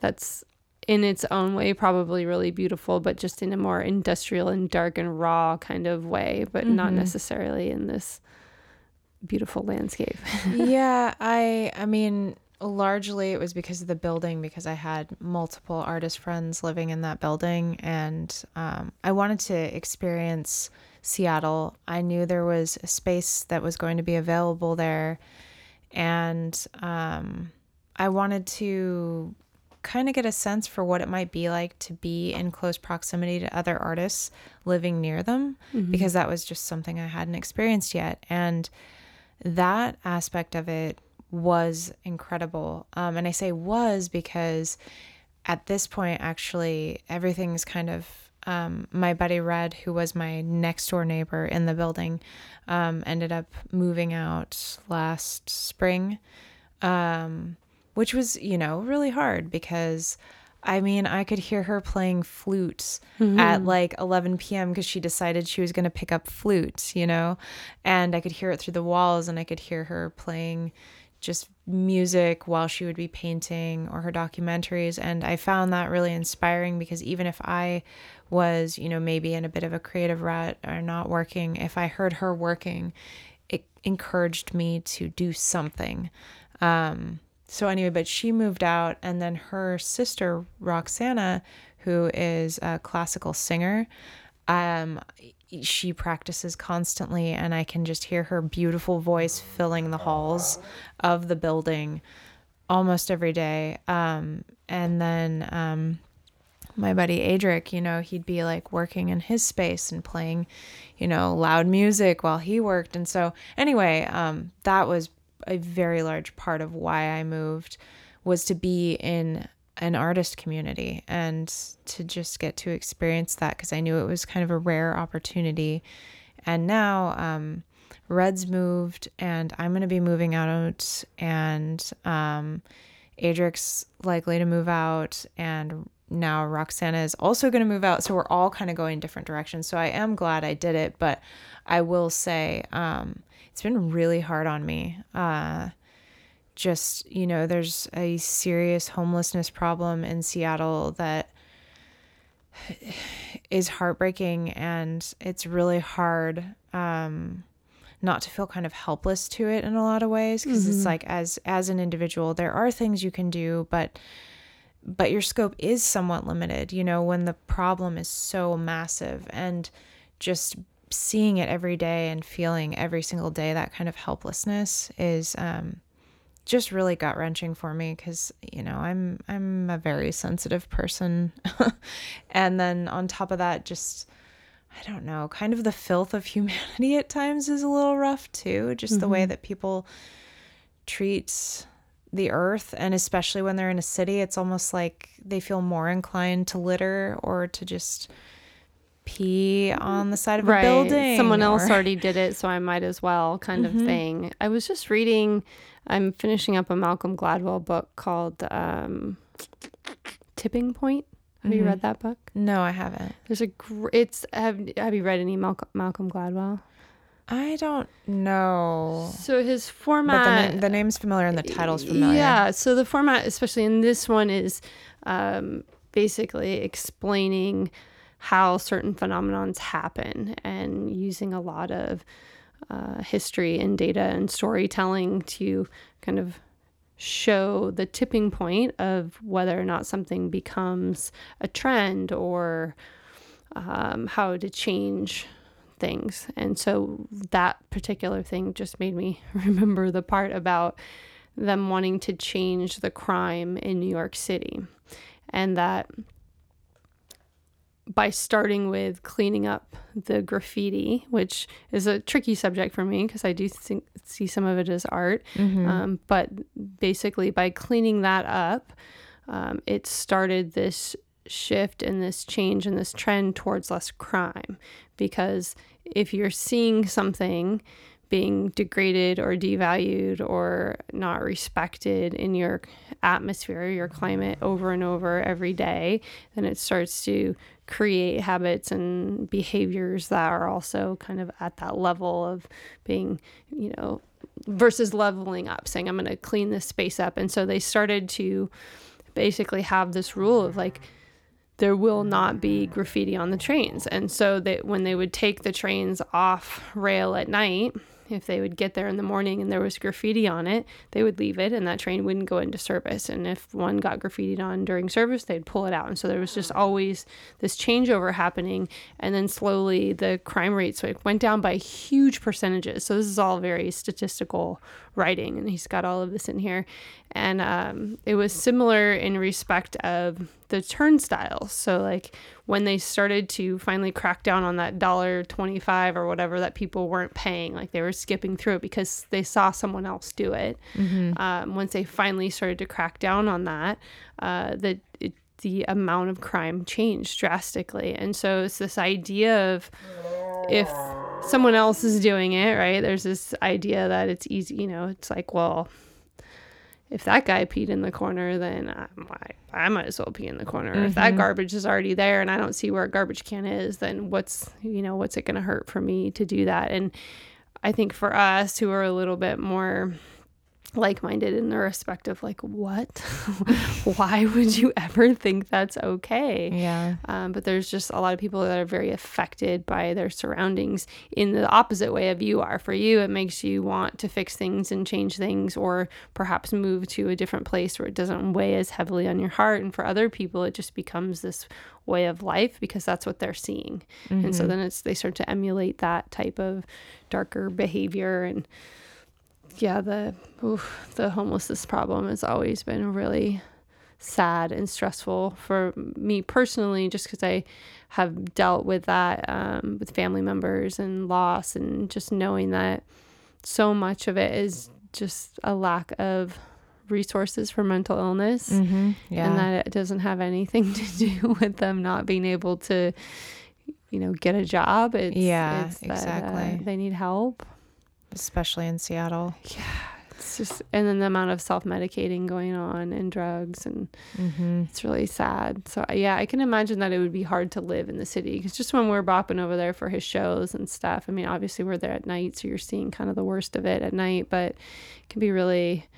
that's in its own way probably really beautiful, but just in a more industrial and dark and raw kind of way, but mm-hmm. not necessarily in this beautiful landscape. Yeah, I I mean, largely it was because of the building, because I had multiple artist friends living in that building, and um, I wanted to experience Seattle. I knew there was a space that was going to be available there, and um, I wanted to kind of get a sense for what it might be like to be in close proximity to other artists living near them, mm-hmm. because that was just something I hadn't experienced yet. And that aspect of it was incredible. Um, and I say was because at this point, actually, everything's kind of, um, my buddy Red, who was my next door neighbor in the building, um, ended up moving out last spring, um, which was, you know, really hard because, I mean, I could hear her playing flutes mm-hmm. at like eleven p.m. because she decided she was going to pick up flutes, you know, and I could hear it through the walls, and I could hear her playing just music while she would be painting or her documentaries. And I found that really inspiring because even if I was, you know, maybe in a bit of a creative rut or not working, if I heard her working, it encouraged me to do something. Um, so anyway, but she moved out, and then her sister, Roxana, who is a classical singer, um, she practices constantly, and I can just hear her beautiful voice filling the halls of the building almost every day. Um, and then, um, my buddy Adric, you know, he'd be like working in his space and playing, you know, loud music while he worked. And so anyway, um, that was a very large part of why I moved, was to be in an artist community and to just get to experience that, because I knew it was kind of a rare opportunity. And now um, Red's moved, and I'm going to be moving out, and um, Adric's likely to move out, and now Roxana is also going to move out. So we're all kind of going different directions. So I am glad I did it, but I will say um, it's been really hard on me. Uh, just, you know, there's a serious homelessness problem in Seattle that is heartbreaking, and it's really hard um, not to feel kind of helpless to it in a lot of ways, because mm-hmm. it's like as as an individual, there are things you can do, but but your scope is somewhat limited, you know, when the problem is so massive. And just seeing it every day and feeling every single day that kind of helplessness is um, just really gut-wrenching for me, because, you know, I'm I'm a very sensitive person. And then on top of that, just, I don't know, kind of the filth of humanity at times is a little rough too, just mm-hmm. the way that people treat the earth, and especially when they're in a city, it's almost like they feel more inclined to litter or to just pee on the side of right. a building. Someone or... else already did it, so I might as well, kind mm-hmm. of thing. I was just reading, I'm finishing up a Malcolm Gladwell book called um, Tipping Point. Have mm-hmm. you read that book? No, I haven't. There's a, gr- it's, have, have you read any Mal- Malcolm Gladwell? I don't know. So his format... But the, the name's familiar and the title's familiar. Yeah, so the format, especially in this one, is um, basically explaining how certain phenomenons happen and using a lot of uh, history and data and storytelling to kind of show the tipping point of whether or not something becomes a trend or um, how to change things. And so that particular thing just made me remember the part about them wanting to change the crime in New York City, and that by starting with cleaning up the graffiti, which is a tricky subject for me because I do think, see some of it as art, mm-hmm. um, but basically by cleaning that up, um, it started this shift and this change and this trend towards less crime. Because if you're seeing something being degraded or devalued or not respected in your atmosphere or your climate over and over every day, then it starts to create habits and behaviors that are also kind of at that level of being, you know, versus leveling up, saying, I'm going to clean this space up. And so they started to basically have this rule of like, there will not be graffiti on the trains. And so that when they would take the trains off rail at night, if they would get there in the morning and there was graffiti on it, they would leave it and that train wouldn't go into service. And if one got graffitied on during service, they'd pull it out. And so there was just always this changeover happening. And then slowly the crime rates went down by huge percentages. So this is all very statistical writing. And he's got all of this in here. And um, it was similar in respect of the turnstiles. So like when they started to finally crack down on that one dollar twenty-five or whatever that people weren't paying, like they were skipping through it because they saw someone else do it. Mm-hmm. Um, once they finally started to crack down on that, uh, the, it, the amount of crime changed drastically. And so it's this idea of if someone else is doing it, right, there's this idea that it's easy, you know, it's like, well, if that guy peed in the corner, then I'm like, I might as well pee in the corner. Mm-hmm. If that garbage is already there and I don't see where a garbage can is, then what's, you know, what's it going to hurt for me to do that? And I think for us who are a little bit more like-minded in the respect of like, what? Why would you ever think that's okay? Yeah. Um, but there's just a lot of people that are very affected by their surroundings in the opposite way of you are. For you, it makes you want to fix things and change things or perhaps move to a different place where it doesn't weigh as heavily on your heart. And for other people, it just becomes this way of life because that's what they're seeing. Mm-hmm. And so then it's they start to emulate that type of darker behavior. And yeah, the oof, the homelessness problem has always been really sad and stressful for me personally, just because I have dealt with that um, with family members and loss, and just knowing that so much of it is just a lack of resources for mental illness, mm-hmm, yeah. and that it doesn't have anything to do with them not being able to, you know, get a job. It's, yeah, it's exactly. That, uh, they need help. Especially in Seattle. Yeah. It's just, and then the amount of self-medicating going on and drugs and mm-hmm. it's really sad. So yeah, I can imagine that it would be hard to live in the city because just when we're bopping over there for his shows and stuff, I mean, obviously we're there at night, so you're seeing kind of the worst of it at night, but it can be really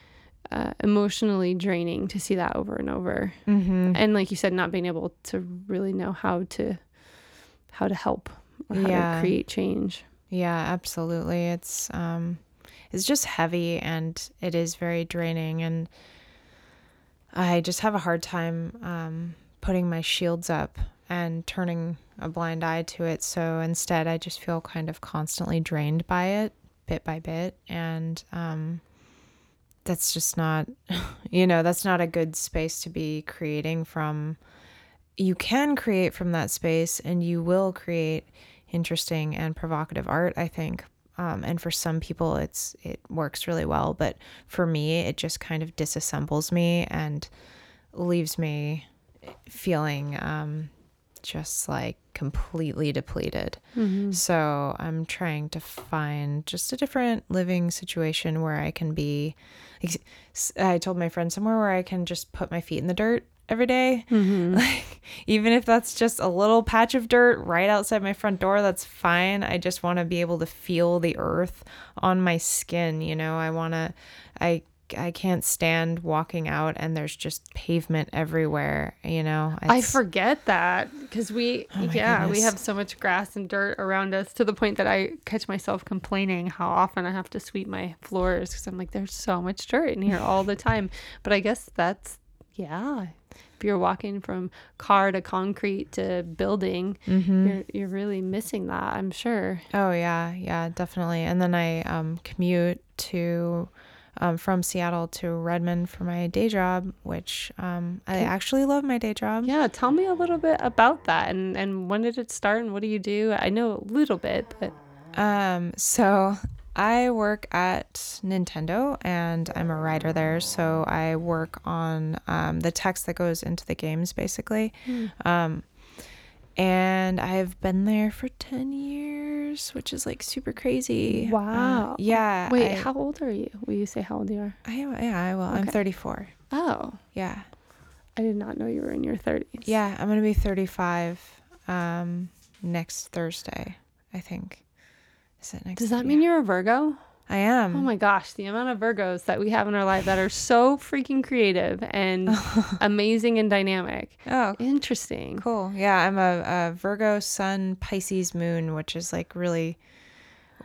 uh, emotionally draining to see that over and over. Mm-hmm. And like you said, not being able to really know how to, how to help or how yeah. to create change. Yeah, absolutely. It's um, it's just heavy and it is very draining, and I just have a hard time um, putting my shields up and turning a blind eye to it. So instead, I just feel kind of constantly drained by it, bit by bit, and um, that's just not, you know, that's not a good space to be creating from. You can create from that space, and you will create interesting and provocative art, I think. Um, and for some people it's, it works really well, but for me, it just kind of disassembles me and leaves me feeling, um, just like completely depleted. Mm-hmm. So I'm trying to find just a different living situation where I can be, I told my friend, somewhere where I can just put my feet in the dirt every day. Mm-hmm. Like, even if that's just a little patch of dirt right outside my front door, that's fine. I just want to be able to feel the earth on my skin. You know, I want to, I, I can't stand walking out and there's just pavement everywhere, you know. It's... I forget that because we, oh yeah, goodness. we have so much grass and dirt around us to the point that I catch myself complaining how often I have to sweep my floors because I'm like, there's so much dirt in here all the time. But I guess that's, yeah. If you're walking from car to concrete to building, mm-hmm. you're you're really missing that, I'm sure. Oh, yeah. Yeah, definitely. And then I um, commute to um, from Seattle to Redmond for my day job, which um, I actually love my day job. Yeah. Tell me a little bit about that. And, and when did it start and what do you do? I know a little bit, but. Um, so I work at Nintendo and I'm a writer there. So I work on um, the text that goes into the games, basically. Mm. Um, and I've been there for ten years, which is like super crazy. Wow. Uh, yeah. Wait, I, how old are you? Will you say how old you are? I am. Yeah, I will. Okay. I'm thirty-four. Oh. Yeah. I did not know you were in your thirties. Yeah. I'm going to be thirty-five um, next Thursday, I think. Next Does that year. Mean you're a Virgo? I am. Oh my gosh, the amount of Virgos that we have in our life that are so freaking creative and amazing and dynamic. Oh, interesting. Cool. Yeah, I'm a, a Virgo Sun Pisces Moon, which is like really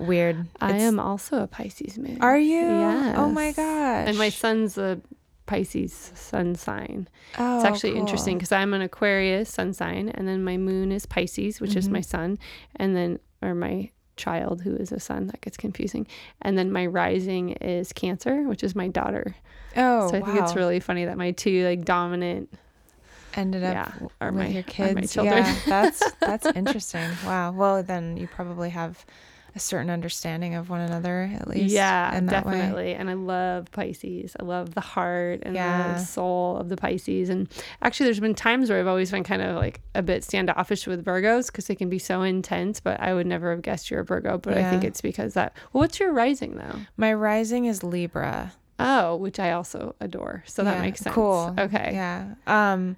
weird. It's, I am also a Pisces moon. Are you? Yeah. Oh my gosh. And my son's a Pisces sun sign. Oh, it's actually cool. Interesting because I'm an Aquarius sun sign, and then my moon is Pisces, which mm-hmm. is my sun, and then or my child who is a son. That gets confusing. And then my rising is Cancer, which is my daughter. Oh, so I wow. think it's really funny that my two like dominant ended up yeah, are with my, your kids. Are my children. Yeah, that's that's interesting. Wow. Well, then you probably have a certain understanding of one another, at least. Yeah, in that definitely. Way. And I love Pisces. I love the heart and yeah. the soul of the Pisces. And actually, there's been times where I've always been kind of like a bit standoffish with Virgos because they can be so intense, but I would never have guessed you're a Virgo. But yeah. I think it's because that. Well, what's your rising, though? My rising is Libra. Oh, which I also adore. So yeah. that makes sense. Cool. Okay. Yeah. Um,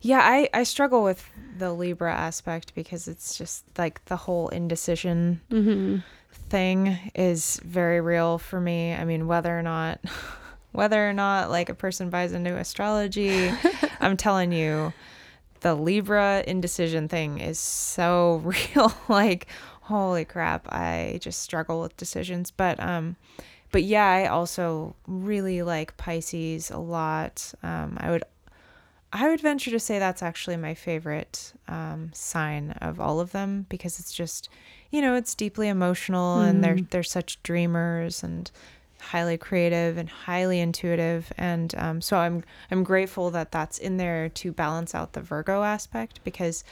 yeah, I, I struggle with the Libra aspect because it's just like the whole indecision mm-hmm. thing is very real for me. I mean, whether or not, whether or not like a person buys into astrology, I'm telling you, the Libra indecision thing is so real. Like, holy crap, I just struggle with decisions. But, um, but yeah, I also really like Pisces a lot. Um, I would I would venture to say that's actually my favorite um, sign of all of them because it's just, you know, it's deeply emotional mm. and they're they're such dreamers and highly creative and highly intuitive. And um, so I'm I'm grateful that that's in there to balance out the Virgo aspect because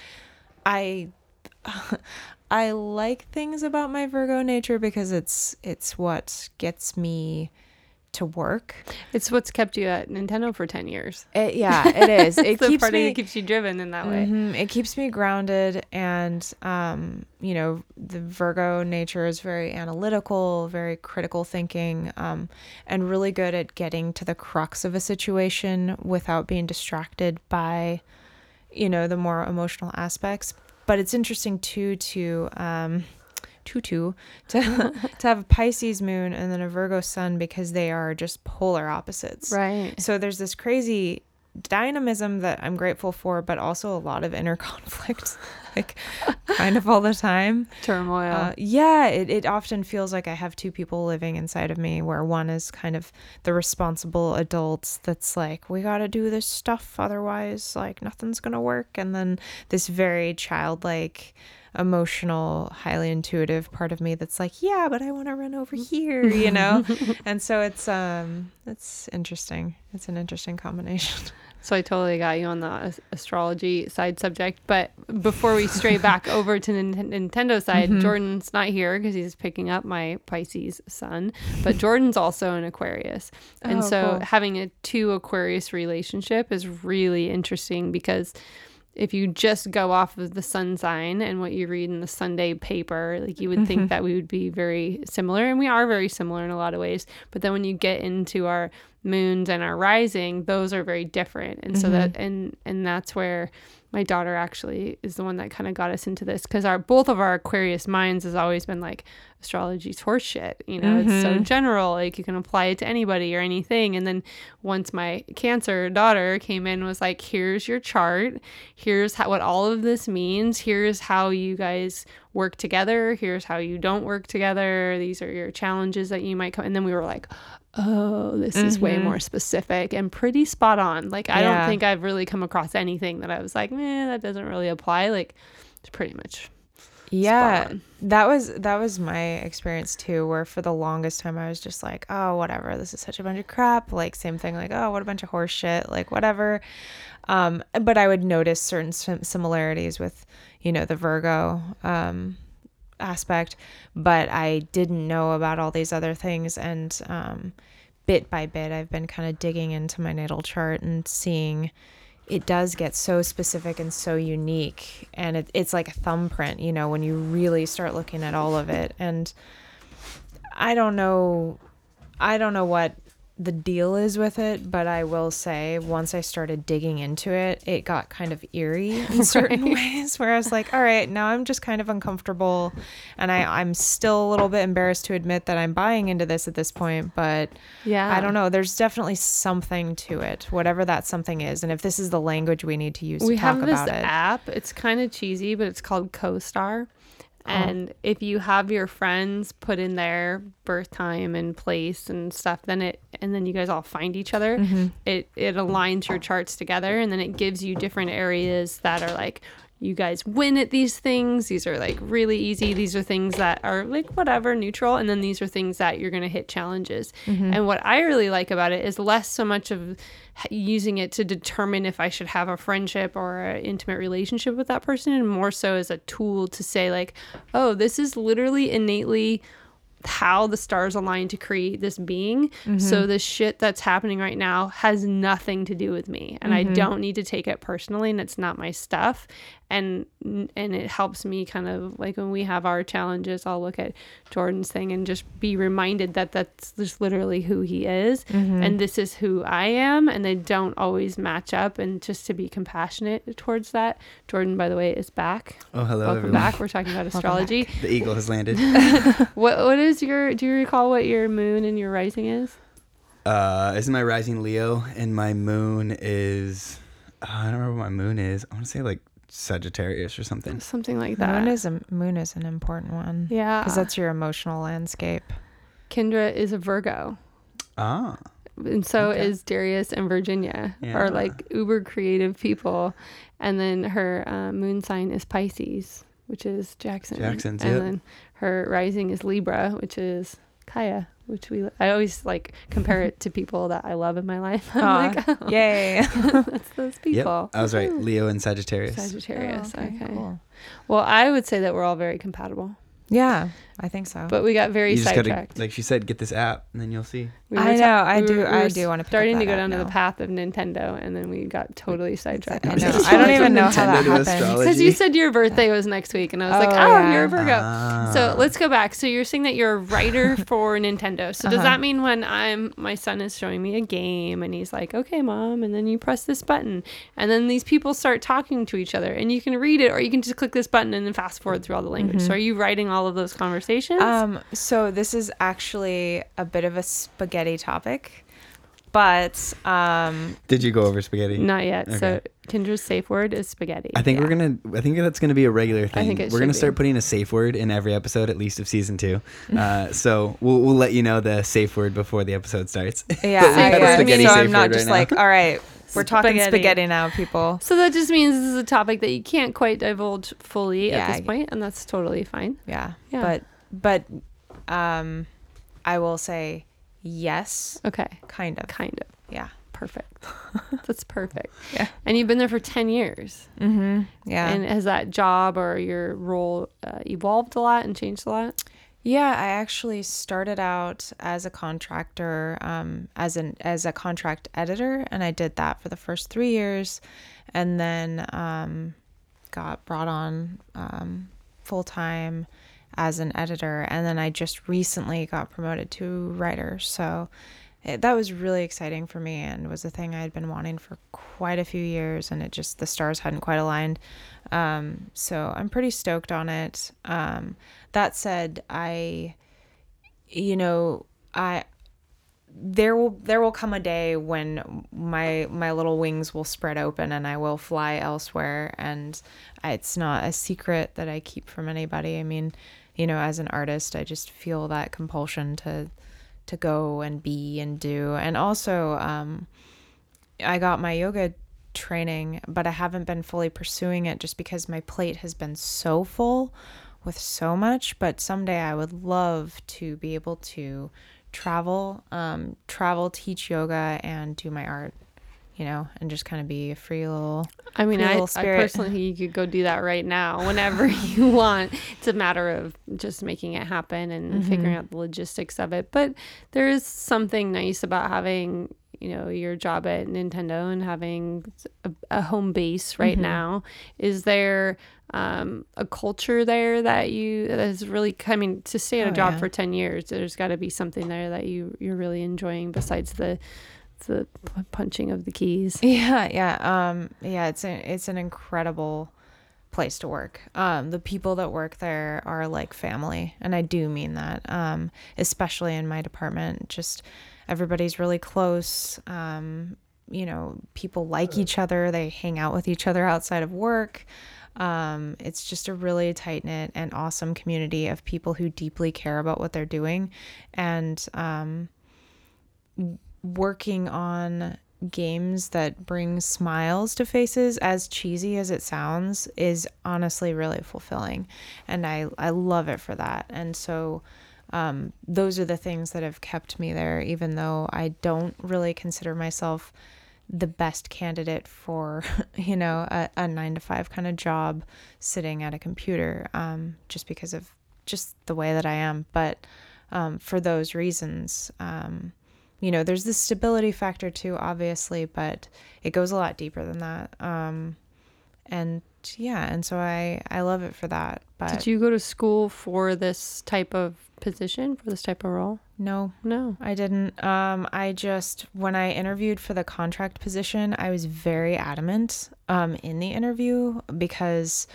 I I like things about my Virgo nature because it's it's what gets me to work. It's what's kept you at Nintendo for ten years. It, yeah, it is. It keeps part me, of it keeps you driven in that mm-hmm, way. It keeps me grounded, and um, you know, the Virgo nature is very analytical, very critical thinking, um, and really good at getting to the crux of a situation without being distracted by, you know, the more emotional aspects. But it's interesting too to um tutu to to have a Pisces moon and then a Virgo sun because they are just polar opposites. Right. So there's this crazy dynamism that I'm grateful for, but also a lot of inner conflict, like kind of all the time. Turmoil. Uh, yeah. It, it often feels like I have two people living inside of me where one is kind of the responsible adult that's like, we got to do this stuff. Otherwise, like nothing's going to work. And then this very childlike, emotional, highly intuitive part of me that's like, yeah, but I want to run over here, you know? And so it's um it's interesting. It's an interesting combination. So I totally got you on the astrology side subject, but before we stray back over to the N- Nintendo side, mm-hmm. Jordan's not here because he's picking up my Pisces sun, but Jordan's also an Aquarius. And oh, so cool. having a two Aquarius relationship is really interesting because if you just go off of the sun sign and what you read in the Sunday paper, like you would mm-hmm. think that we would be very similar. And we are very similar in a lot of ways. But then when you get into our moons and our rising, those are very different. And mm-hmm. so that and and that's where my daughter actually is the one that kind of got us into this because our both of our Aquarius minds has always been like, astrology's horseshit, you know, mm-hmm. it's so general, like you can apply it to anybody or anything. And then once my Cancer daughter came in, was like, here's your chart, here's how, what all of this means, here's how you guys work together, here's how you don't work together, these are your challenges that you might come. And then we were like, oh, this mm-hmm. is way more specific and pretty spot on. Like, I yeah. don't think I've really come across anything that I was like, meh, that doesn't really apply. Like, it's pretty much yeah spot on. that was that was my experience too, where for the longest time I was just like, oh, whatever, this is such a bunch of crap, like same thing, like, oh, what a bunch of horse shit, like whatever. Um but I would notice certain sim- similarities with, you know, the Virgo um aspect, but I didn't know about all these other things. And um bit by bit I've been kind of digging into my natal chart and seeing it does get so specific and so unique, and it, it's like a thumbprint, you know, when you really start looking at all of it. And I don't know, I don't know what the deal is with it, but I will say once I started digging into it, it got kind of eerie in certain right. ways where I was like, all right, now I'm just kind of uncomfortable, and I, I'm still a little bit embarrassed to admit that I'm buying into this at this point, but yeah, I don't know. There's definitely something to it, whatever that something is. And if this is the language we need to use we to talk about it. We have this app. It's kind of cheesy, but it's called CoStar. And if you have your friends put in their birth time and place and stuff, then it and then you guys all find each other. Mm-hmm. It it aligns your charts together, and then it gives you different areas that are like, you guys win at these things. These are like really easy. These are things that are like whatever, neutral. And then these are things that you're going to hit challenges. Mm-hmm. And what I really like about it is less so much of using it to determine if I should have a friendship or an intimate relationship with that person, and more so as a tool to say like, oh, this is literally innately how the stars align to create this being. Mm-hmm. So the shit that's happening right now has nothing to do with me, and mm-hmm. I don't need to take it personally, and it's not my stuff. And and it helps me kind of like when we have our challenges, I'll look at Jordan's thing and just be reminded that that's just literally who he is. Mm-hmm. And this is who I am. And they don't always match up. And just to be compassionate towards that. Jordan, by the way, is back. Oh, hello. Welcome everyone. Back. We're talking about astrology. The eagle has landed. What What is your, do you recall what your moon and your rising is? Uh, Isn't my rising Leo, and my moon is, uh, I don't remember what my moon is. I want to say like Sagittarius or something something like that. Moon is a moon is an important one, yeah, because that's your emotional landscape. Kindra is a Virgo, ah and so okay. is Darius and Virginia, yeah. are like uber creative people. And then her uh, moon sign is Pisces, which is Jackson Jackson's, and yep. then her rising is Libra, which is Kaya, which we I always like compare it to people that I love in my life. I'm like, oh, yay. That's those people. Yep, I was right. Leo and Sagittarius. Sagittarius. Oh, okay. okay. Cool. Well, I would say that we're all very compatible. Yeah, I think so. But we got very you sidetracked. Gotta, like she said, get this app, and then you'll see. We I know. Ta- I we do. Were, we I do want to. Starting to go down now. To the path of Nintendo, and then we got totally sidetracked. I, know. I don't even know Nintendo how that happened. Because you said your birthday was next week, and I was oh, like, "Oh, yeah. You're a Virgo." Ah. So let's go back. So you're saying that you're a writer for Nintendo. So does uh-huh. that mean when I'm my son is showing me a game, and he's like, "Okay, mom," and then you press this button, and then these people start talking to each other, and you can read it, or you can just click this button and then fast forward through all the language. Mm-hmm. So are you writing all all of those conversations? Um, so this is actually a bit of a spaghetti topic, but um, did you go over spaghetti? Not yet. Okay. So Kindra's safe word is spaghetti. I think yeah. we're gonna. I think that's gonna be a regular thing. I think it we're gonna be. Start putting a safe word in every episode, at least of season two. Uh, so we'll we'll let you know the safe word before the episode starts. Yeah, I mean, so I'm not just right like, all right. We're talking spaghetti. spaghetti now, people. So that just means this is a topic that you can't quite divulge fully yeah, at this point, and that's totally fine. Yeah. yeah. But but um, I will say yes. Okay. Kind of. Kind of. Yeah. Perfect. That's perfect. Yeah. And you've been there for ten years. Mm-hmm. Yeah. And has that job or your role uh, evolved a lot and changed a lot? Yeah, I actually started out as a contractor, um, as an as a contract editor, and I did that for the first three years, and then um, got brought on um, full time as an editor, and then I just recently got promoted to writer. So it, that was really exciting for me, and was a thing I had been wanting for quite a few years, and it just the stars hadn't quite aligned. Um, so I'm pretty stoked on it. Um, that said, I, you know, I, there will, there will come a day when my, my little wings will spread open and I will fly elsewhere. And I, it's not a secret that I keep from anybody. I mean, you know, as an artist, I just feel that compulsion to, to go and be and do. And also, um, I got my yoga training, but I haven't been fully pursuing it just because my plate has been so full with so much. But someday I would love to be able to travel, um, travel, teach yoga, and do my art, you know, and just kind of be a free little I mean, I, little I personally think you could go do that right now whenever you want. It's a matter of just making it happen and mm-hmm. figuring out the logistics of it. But there is something nice about having, you know, your job at Nintendo and having a, a home base right mm-hmm. now. Is there um, a culture there that you, that is really, I mean, to stay at oh, a job yeah. for ten years, there's got to be something there that you, you're really enjoying besides the, the punching of the keys. Yeah. Yeah. Um, yeah. It's a, it's an incredible place to work. Um, the people that work there are like family. And I do mean that, um, especially in my department, just everybody's really close. Um, you know, people like each other. They hang out with each other outside of work. Um, it's just a really tight-knit and awesome community of people who deeply care about what they're doing. And um, working on games that bring smiles to faces, as cheesy as it sounds, is honestly really fulfilling. And I, I love it for that. And so um, those are the things that have kept me there, even though I don't really consider myself the best candidate for, you know, a, a nine to five kind of job sitting at a computer, um, just because of just the way that I am. But um, for those reasons, um, you know, there's this stability factor too, obviously, but it goes a lot deeper than that. Um, and yeah, and so I, I love it for that. But did you go to school for this type of position, for this type of role? No, no, I didn't. Um, I just, when I interviewed for the contract position, I was very adamant um, in the interview because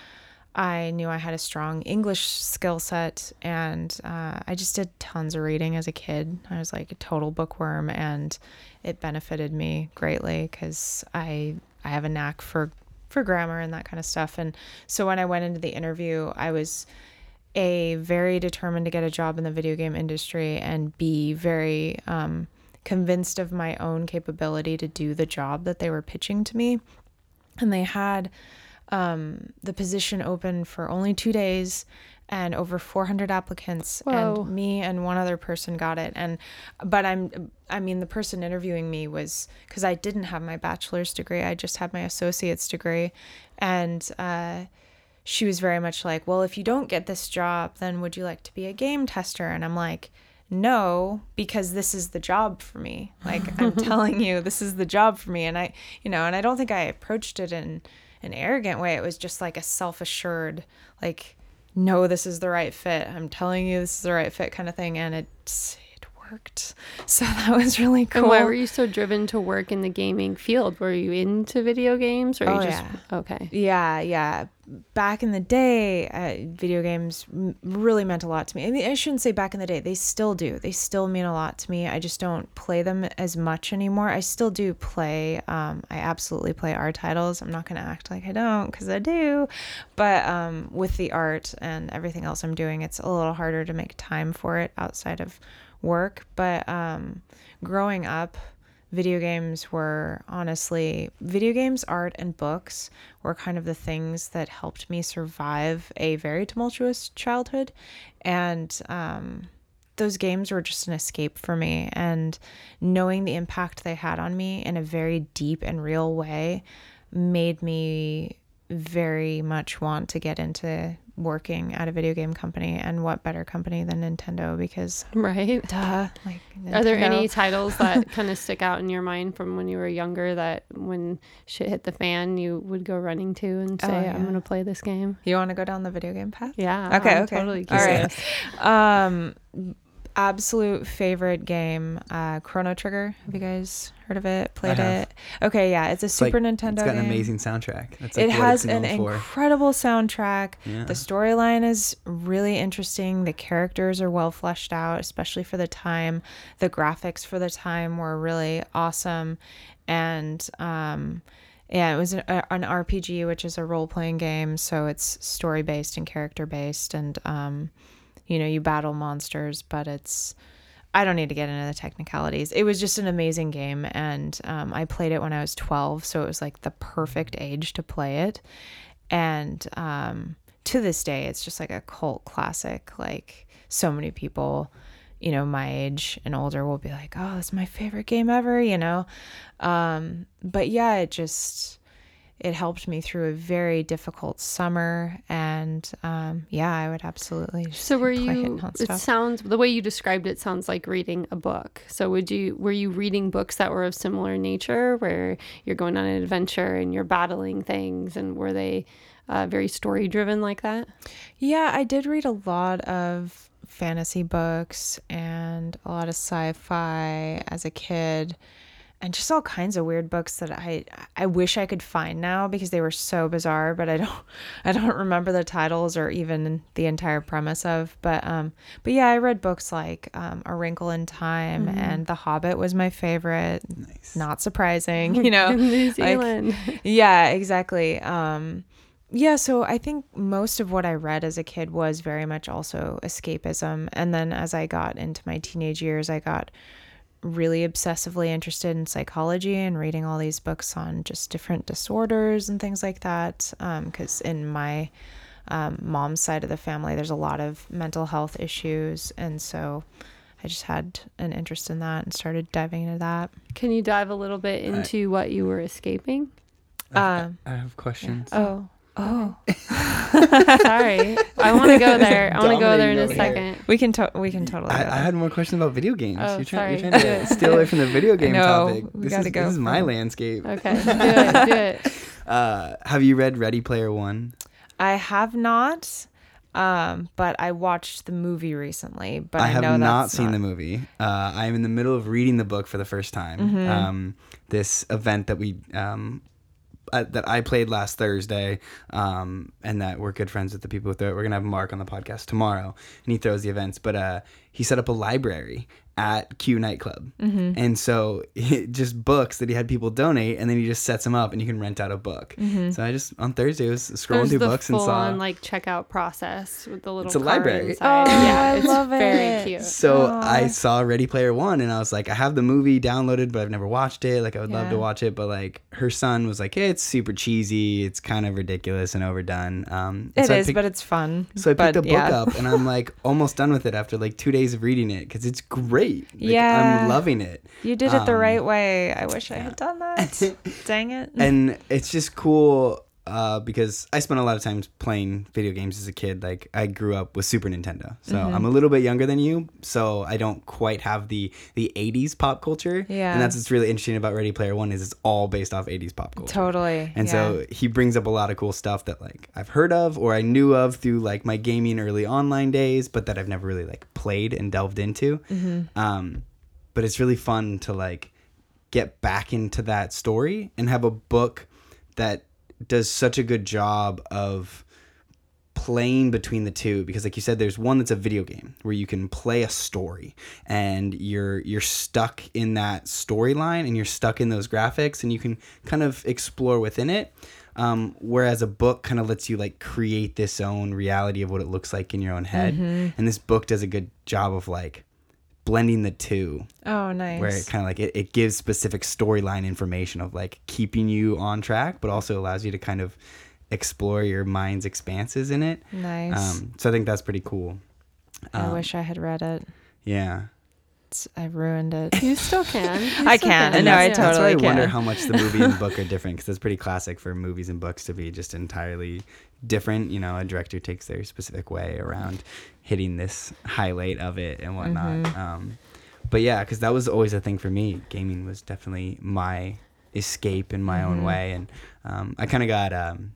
I knew I had a strong English skill set, and uh, I just did tons of reading as a kid. I was like a total bookworm, and it benefited me greatly because I I have a knack for, for grammar and that kind of stuff. And so when I went into the interview, I was A, very determined to get a job in the video game industry, and B, very um, convinced of my own capability to do the job that they were pitching to me. And they had um, the position open for only two days and over four hundred applicants. Whoa. And me and one other person got it. And, but I'm, I mean, the person interviewing me was, cause I didn't have my bachelor's degree. I just had my associate's degree. And, uh, she was very much like, well, if you don't get this job, then would you like to be a game tester? And I'm like, no, because this is the job for me. Like, I'm telling you, this is the job for me. And I, you know, and I don't think I approached it in an arrogant way. It was just like a self-assured, like, no, this is the right fit. I'm telling you, this is the right fit kind of thing. And it's, worked. So that was really cool. And why were you so driven to work in the gaming field? Were you into video games, or oh, you just yeah. okay? Yeah, yeah. Back in the day, uh, video games m- really meant a lot to me. I mean, I shouldn't say back in the day. They still do. They still mean a lot to me. I just don't play them as much anymore. I still do play. Um, I absolutely play art titles. I'm not going to act like I don't, because I do. But um, with the art and everything else I'm doing, it's a little harder to make time for it outside of work. But um growing up, video games were honestly video games, art, and books were kind of the things that helped me survive a very tumultuous childhood. And um those games were just an escape for me, and knowing the impact they had on me in a very deep and real way made me very much want to get into working at a video game company. And what better company than Nintendo, because right duh, like Nintendo. Are there any titles that kind of stick out in your mind from when you were younger that when shit hit the fan you would go running to and say, oh, yeah. I'm gonna play this game? You want to go down the video game path? Yeah, okay. I'm okay, totally curious. All right. um Absolute favorite game, uh, Chrono Trigger. Have you guys heard of it? Played it? Okay, yeah. It's a it's Super like, Nintendo. It's got an game. Amazing soundtrack. That's like it has an incredible soundtrack. Yeah. The storyline is really interesting. The characters are well fleshed out, especially for the time. The graphics for the time were really awesome, and um, yeah, it was an, an R P G, which is a role-playing game, so it's story-based and character-based, and um. You know, you battle monsters, but it's, I don't need to get into the technicalities. It was just an amazing game, and um, I played it when I was twelve, so it was like the perfect age to play it. And um, to this day, it's just like a cult classic. Like, so many people, you know, my age and older will be like, oh, it's my favorite game ever, you know. Um, but yeah, it just... it helped me through a very difficult summer, and um, yeah, I would absolutely. Just so, were you? It, it sounds the way you described it sounds like reading a book. So, would you? Were you reading books that were of similar nature, where you're going on an adventure and you're battling things, and were they uh, very story-driven like that? Yeah, I did read a lot of fantasy books and a lot of sci-fi as a kid. and just all kinds of weird books that I I wish I could find now because they were so bizarre, but I don't I don't remember the titles or even the entire premise of. But um, but yeah, I read books like um, A Wrinkle in Time mm-hmm. and The Hobbit was my favorite. Nice. Not surprising, you know. New Zealand. Like, yeah, exactly. Um, yeah, so I think most of what I read as a kid was very much also escapism, and then as I got into my teenage years, I got really obsessively interested in psychology and reading all these books on just different disorders and things like that. Um, 'cause in my um, mom's side of the family, there's a lot of mental health issues. And so I just had an interest in that and started diving into that. Can you dive a little bit into I, what you were escaping? I, um, I have questions. Yeah. Oh. Oh, sorry. I want to go there. I want to go there in a second. Here. We can to- we can totally. I, I had more questions about video games. Oh, you're, trying, you're trying to steal away from the video game no, topic. We this, is, go. This is my landscape. Okay, do it, do it. Uh, have you read Ready Player One? I have not, um, but I watched the movie recently. But I, I have know not seen not... the movie. Uh, I am in the middle of reading the book for the first time. Mm-hmm. Um, this event that we. Um, Uh, that I played last Thursday, um, and that we're good friends with the people who throw it. We're going to have Mark on the podcast tomorrow, and he throws the events. But uh, he set up a library at Q Nightclub. Mm-hmm. And so it just books that he had people donate, and then he just sets them up, and you can rent out a book. Mm-hmm. So I just, on Thursday, was scrolling There's through books and saw... There's the full-on, like, checkout process with the little It's a library. Inside. Oh, yeah, I it's love it. Very cute. So Aww. I saw Ready Player One, and I was like, I have the movie downloaded, but I've never watched it. Like, I would yeah. love to watch it, but, like, her son was like, hey, it's super cheesy. It's kind of ridiculous and overdone. Um, and it so is, picked, but it's fun. So I picked but, the book yeah. up, and I'm, like, almost done with it after, like, two days of reading it, because it's great. Like, yeah. I'm loving it. You did it um, the right way. I wish yeah. I had done that. Dang it. And it's just cool uh, because I spent a lot of time playing video games as a kid. Like, I grew up with Super Nintendo. So mm-hmm. I'm a little bit younger than you, so I don't quite have the, the eighties pop culture. Yeah. And that's what's really interesting about Ready Player One is it's all based off eighties pop culture. Totally. And yeah. so he brings up a lot of cool stuff that, like, I've heard of or I knew of through, like, my gaming early online days, but that I've never really, like, played and delved into. Mm-hmm. Um, but it's really fun to, like, get back into that story and have a book that does such a good job of playing between the two, because like you said, there's one that's a video game where you can play a story and you're you're stuck in that storyline and you're stuck in those graphics and you can kind of explore within it, um, whereas a book kind of lets you like create this own reality of what it looks like in your own head. Mm-hmm. And this book does a good job of like blending the two. Oh, nice. Where it kind of like it, it gives specific storyline information of like keeping you on track, but also allows you to kind of explore your mind's expanses in it. Nice. Um, so I think that's pretty cool. Um, I wish I had read it. Yeah. It's, I ruined it. You still can. You still I can. can. No, I yeah. totally that's why I can. I wonder how much the movie and book are different, because it's pretty classic for movies and books to be just entirely different. You know, a director takes their specific way around hitting this highlight of it and whatnot. Mm-hmm. Um, but yeah, because that was always a thing for me. Gaming was definitely my escape in my mm-hmm. own way. And um, I kind of got, um,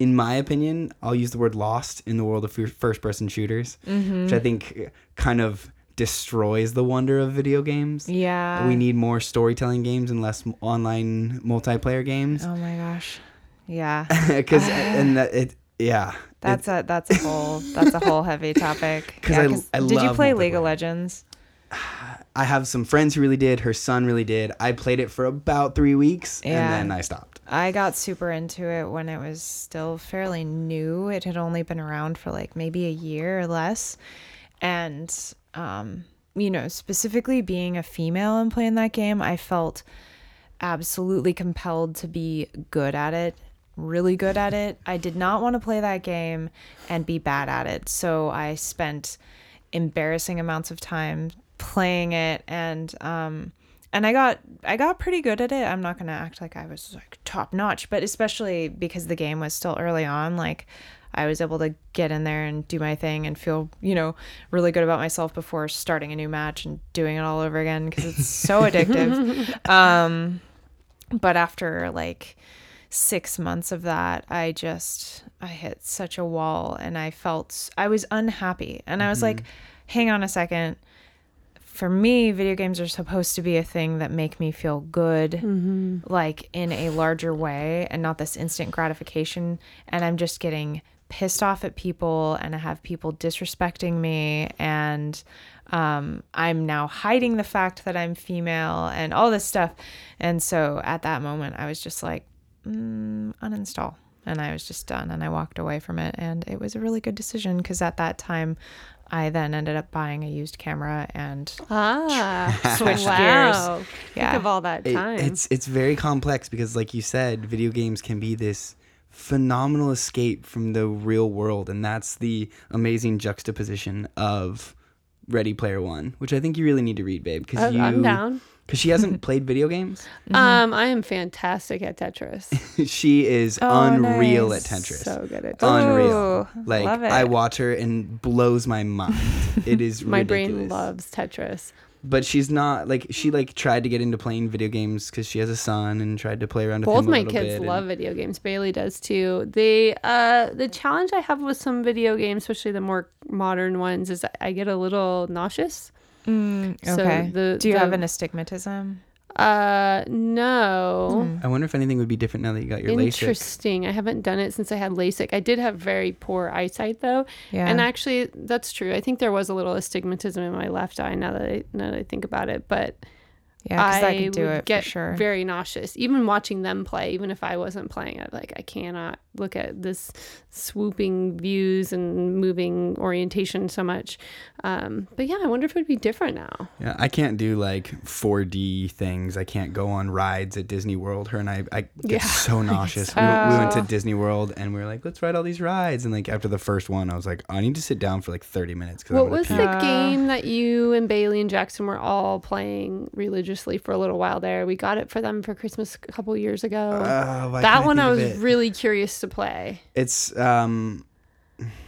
in my opinion, I'll use the word lost in the world of first-person shooters, mm-hmm. which I think kind of destroys the wonder of video games. Yeah. We need more storytelling games and less online multiplayer games. Oh my gosh. Yeah. Because, and that, it, yeah. That's a that's a whole that's a whole heavy topic. Because yeah, I, I did love you play League of Legends? I have some friends who really did. Her son really did. I played it for about three weeks yeah. and then I stopped. I got super into it when it was still fairly new. It had only been around for like maybe a year or less, and um, you know, specifically being a female and playing that game, I felt absolutely compelled to be good at it. really good at it. I did not want to play that game and be bad at it. So I spent embarrassing amounts of time playing it, and um and I got I got pretty good at it. I'm not going to act like I was like top notch, but especially because the game was still early on, like I was able to get in there and do my thing and feel, you know, really good about myself before starting a new match and doing it all over again, because it's so addictive. Um but after like six months of that, I just I hit such a wall, and I felt I was unhappy, and I was mm-hmm. like, hang on a second, for me, video games are supposed to be a thing that make me feel good, mm-hmm. like in a larger way, and not this instant gratification. And I'm just getting pissed off at people, and I have people disrespecting me, and um, I'm now hiding the fact that I'm female and all this stuff. And so at that moment, I was just like, mm, uninstall. And I was just done, and I walked away from it, and it was a really good decision, because at that time I then ended up buying a used camera and ah, switched wow. gears. Yeah. Think of all that time. It, it's it's very complex because, like you said, video games can be this phenomenal escape from the real world, and that's the amazing juxtaposition of Ready Player One, which I think you really need to read, babe. Because you, I'm down. Because she hasn't played video games. Mm-hmm. Um, I am fantastic at Tetris. She is oh, unreal nice. At Tetris. So good at Tetris. Unreal. Ooh, like love it. I watch her and blows my mind. It is my ridiculous. Brain loves Tetris. But she's not like she like tried to get into playing video games because she has a son and tried to play around with both him a little bit. Both my kids and... love video games. Bailey does too. The uh the challenge I have with some video games, especially the more modern ones, is I get a little nauseous. Mm, okay. So the, Do you the, have an astigmatism? Uh, no. Mm. I wonder if anything would be different now that you got your LASIK. Interesting. I haven't done it since I had LASIK. I did have very poor eyesight though. Yeah. And actually, that's true. I think there was a little astigmatism in my left eye now that I, now that I think about it. But yeah, I, I could do would it get for sure. very nauseous. Even watching them play, even if I wasn't playing, I'd like, I cannot look at this swooping views and moving orientation so much. Um, but yeah, I wonder if it would be different now. Yeah, I can't do like four D things. I can't go on rides at Disney World. Her and I, I get yeah. so nauseous. We, we went to Disney World and we were like, let's ride all these rides. And like after the first one, I was like, I need to sit down for like thirty minutes. What was pee. the game that you and Bailey and Jackson were all playing religiously? For a little while there, we got it for them for Christmas a couple years ago. Uh, that one I, I was really curious to play. It's um, the,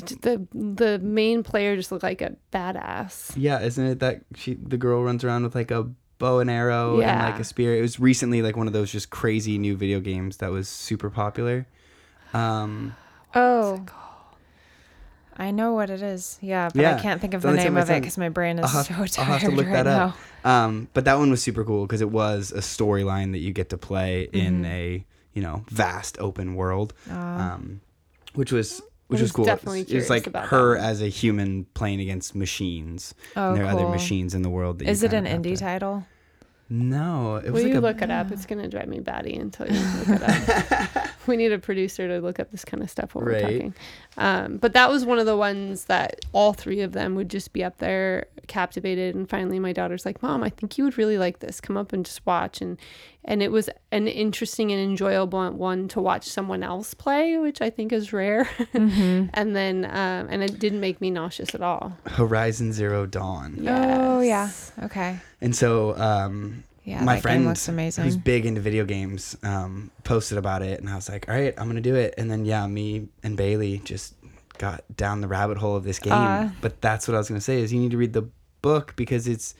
the the main player just looked like a badass. Yeah, isn't it that she the girl runs around with like a bow and arrow yeah. and like a spear? It was recently like one of those just crazy new video games that was super popular. Um, oh. I know what it is, yeah, but yeah. I can't think of the, the name of it because my brain is have, so tired. I'll have to look right that up. Now. Um, but that one was super cool because it was a storyline that you get to play mm-hmm. in a you know vast open world, uh, um, which was which was, was cool. It's it like her that. As a human playing against machines. Oh, and there are cool. other machines in the world. That is you it an indie to... title? No, it was. Will like you a... look it up? It's gonna drive me batty until you look it up. We need a producer to look up this kind of stuff while right. we're talking. Um, but that was one of the ones that all three of them would just be up there captivated. And finally, my daughter's like, Mom, I think you would really like this. Come up and just watch. And and it was an interesting and enjoyable one to watch someone else play, which I think is rare. Mm-hmm. And then, um, and it didn't make me nauseous at all. Horizon Zero Dawn. Yes. Oh, yeah. Okay. And so... Um, Yeah, my friend who's big into video games um, posted about it, and I was like, all right, I'm going to do it. And then, yeah, me and Bailey just got down the rabbit hole of this game. Uh, but that's what I was going to say is you need to read the book because it's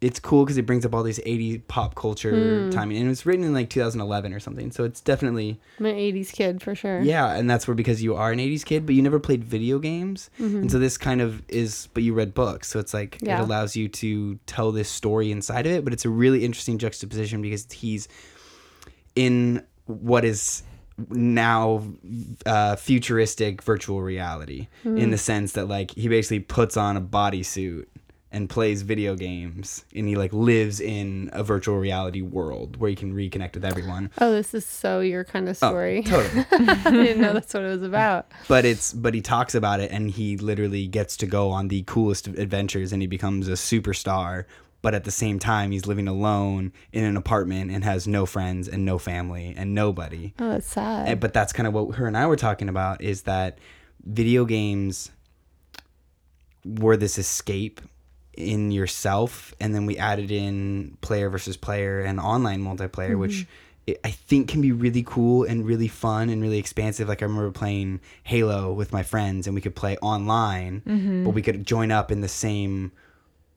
it's cool because it brings up all these eighties pop culture mm. timing. And it was written in like two thousand eleven or something. So it's definitely... I'm an eighties kid for sure. Yeah, and that's where because you are an eighties kid, but you never played video games. Mm-hmm. And so this kind of is... But you read books. So it's like yeah. it allows you to tell this story inside of it. But it's a really interesting juxtaposition because he's in what is... now uh futuristic virtual reality mm. in the sense that like he basically puts on a bodysuit and plays video games and he like lives in a virtual reality world where he can reconnect with everyone. Oh, this is so your kind of story. Oh, totally. I didn't know that's what it was about. But it's but he talks about it and he literally gets to go on the coolest adventures and he becomes a superstar. But at the same time, he's living alone in an apartment and has no friends and no family and nobody. Oh, that's sad. And, but that's kind of what her and I were talking about is that video games were this escape in yourself. And then we added in player versus player and online multiplayer, mm-hmm. which I think can be really cool and really fun and really expansive. Like I remember playing Halo with my friends and we could play online, mm-hmm. but we could join up in the same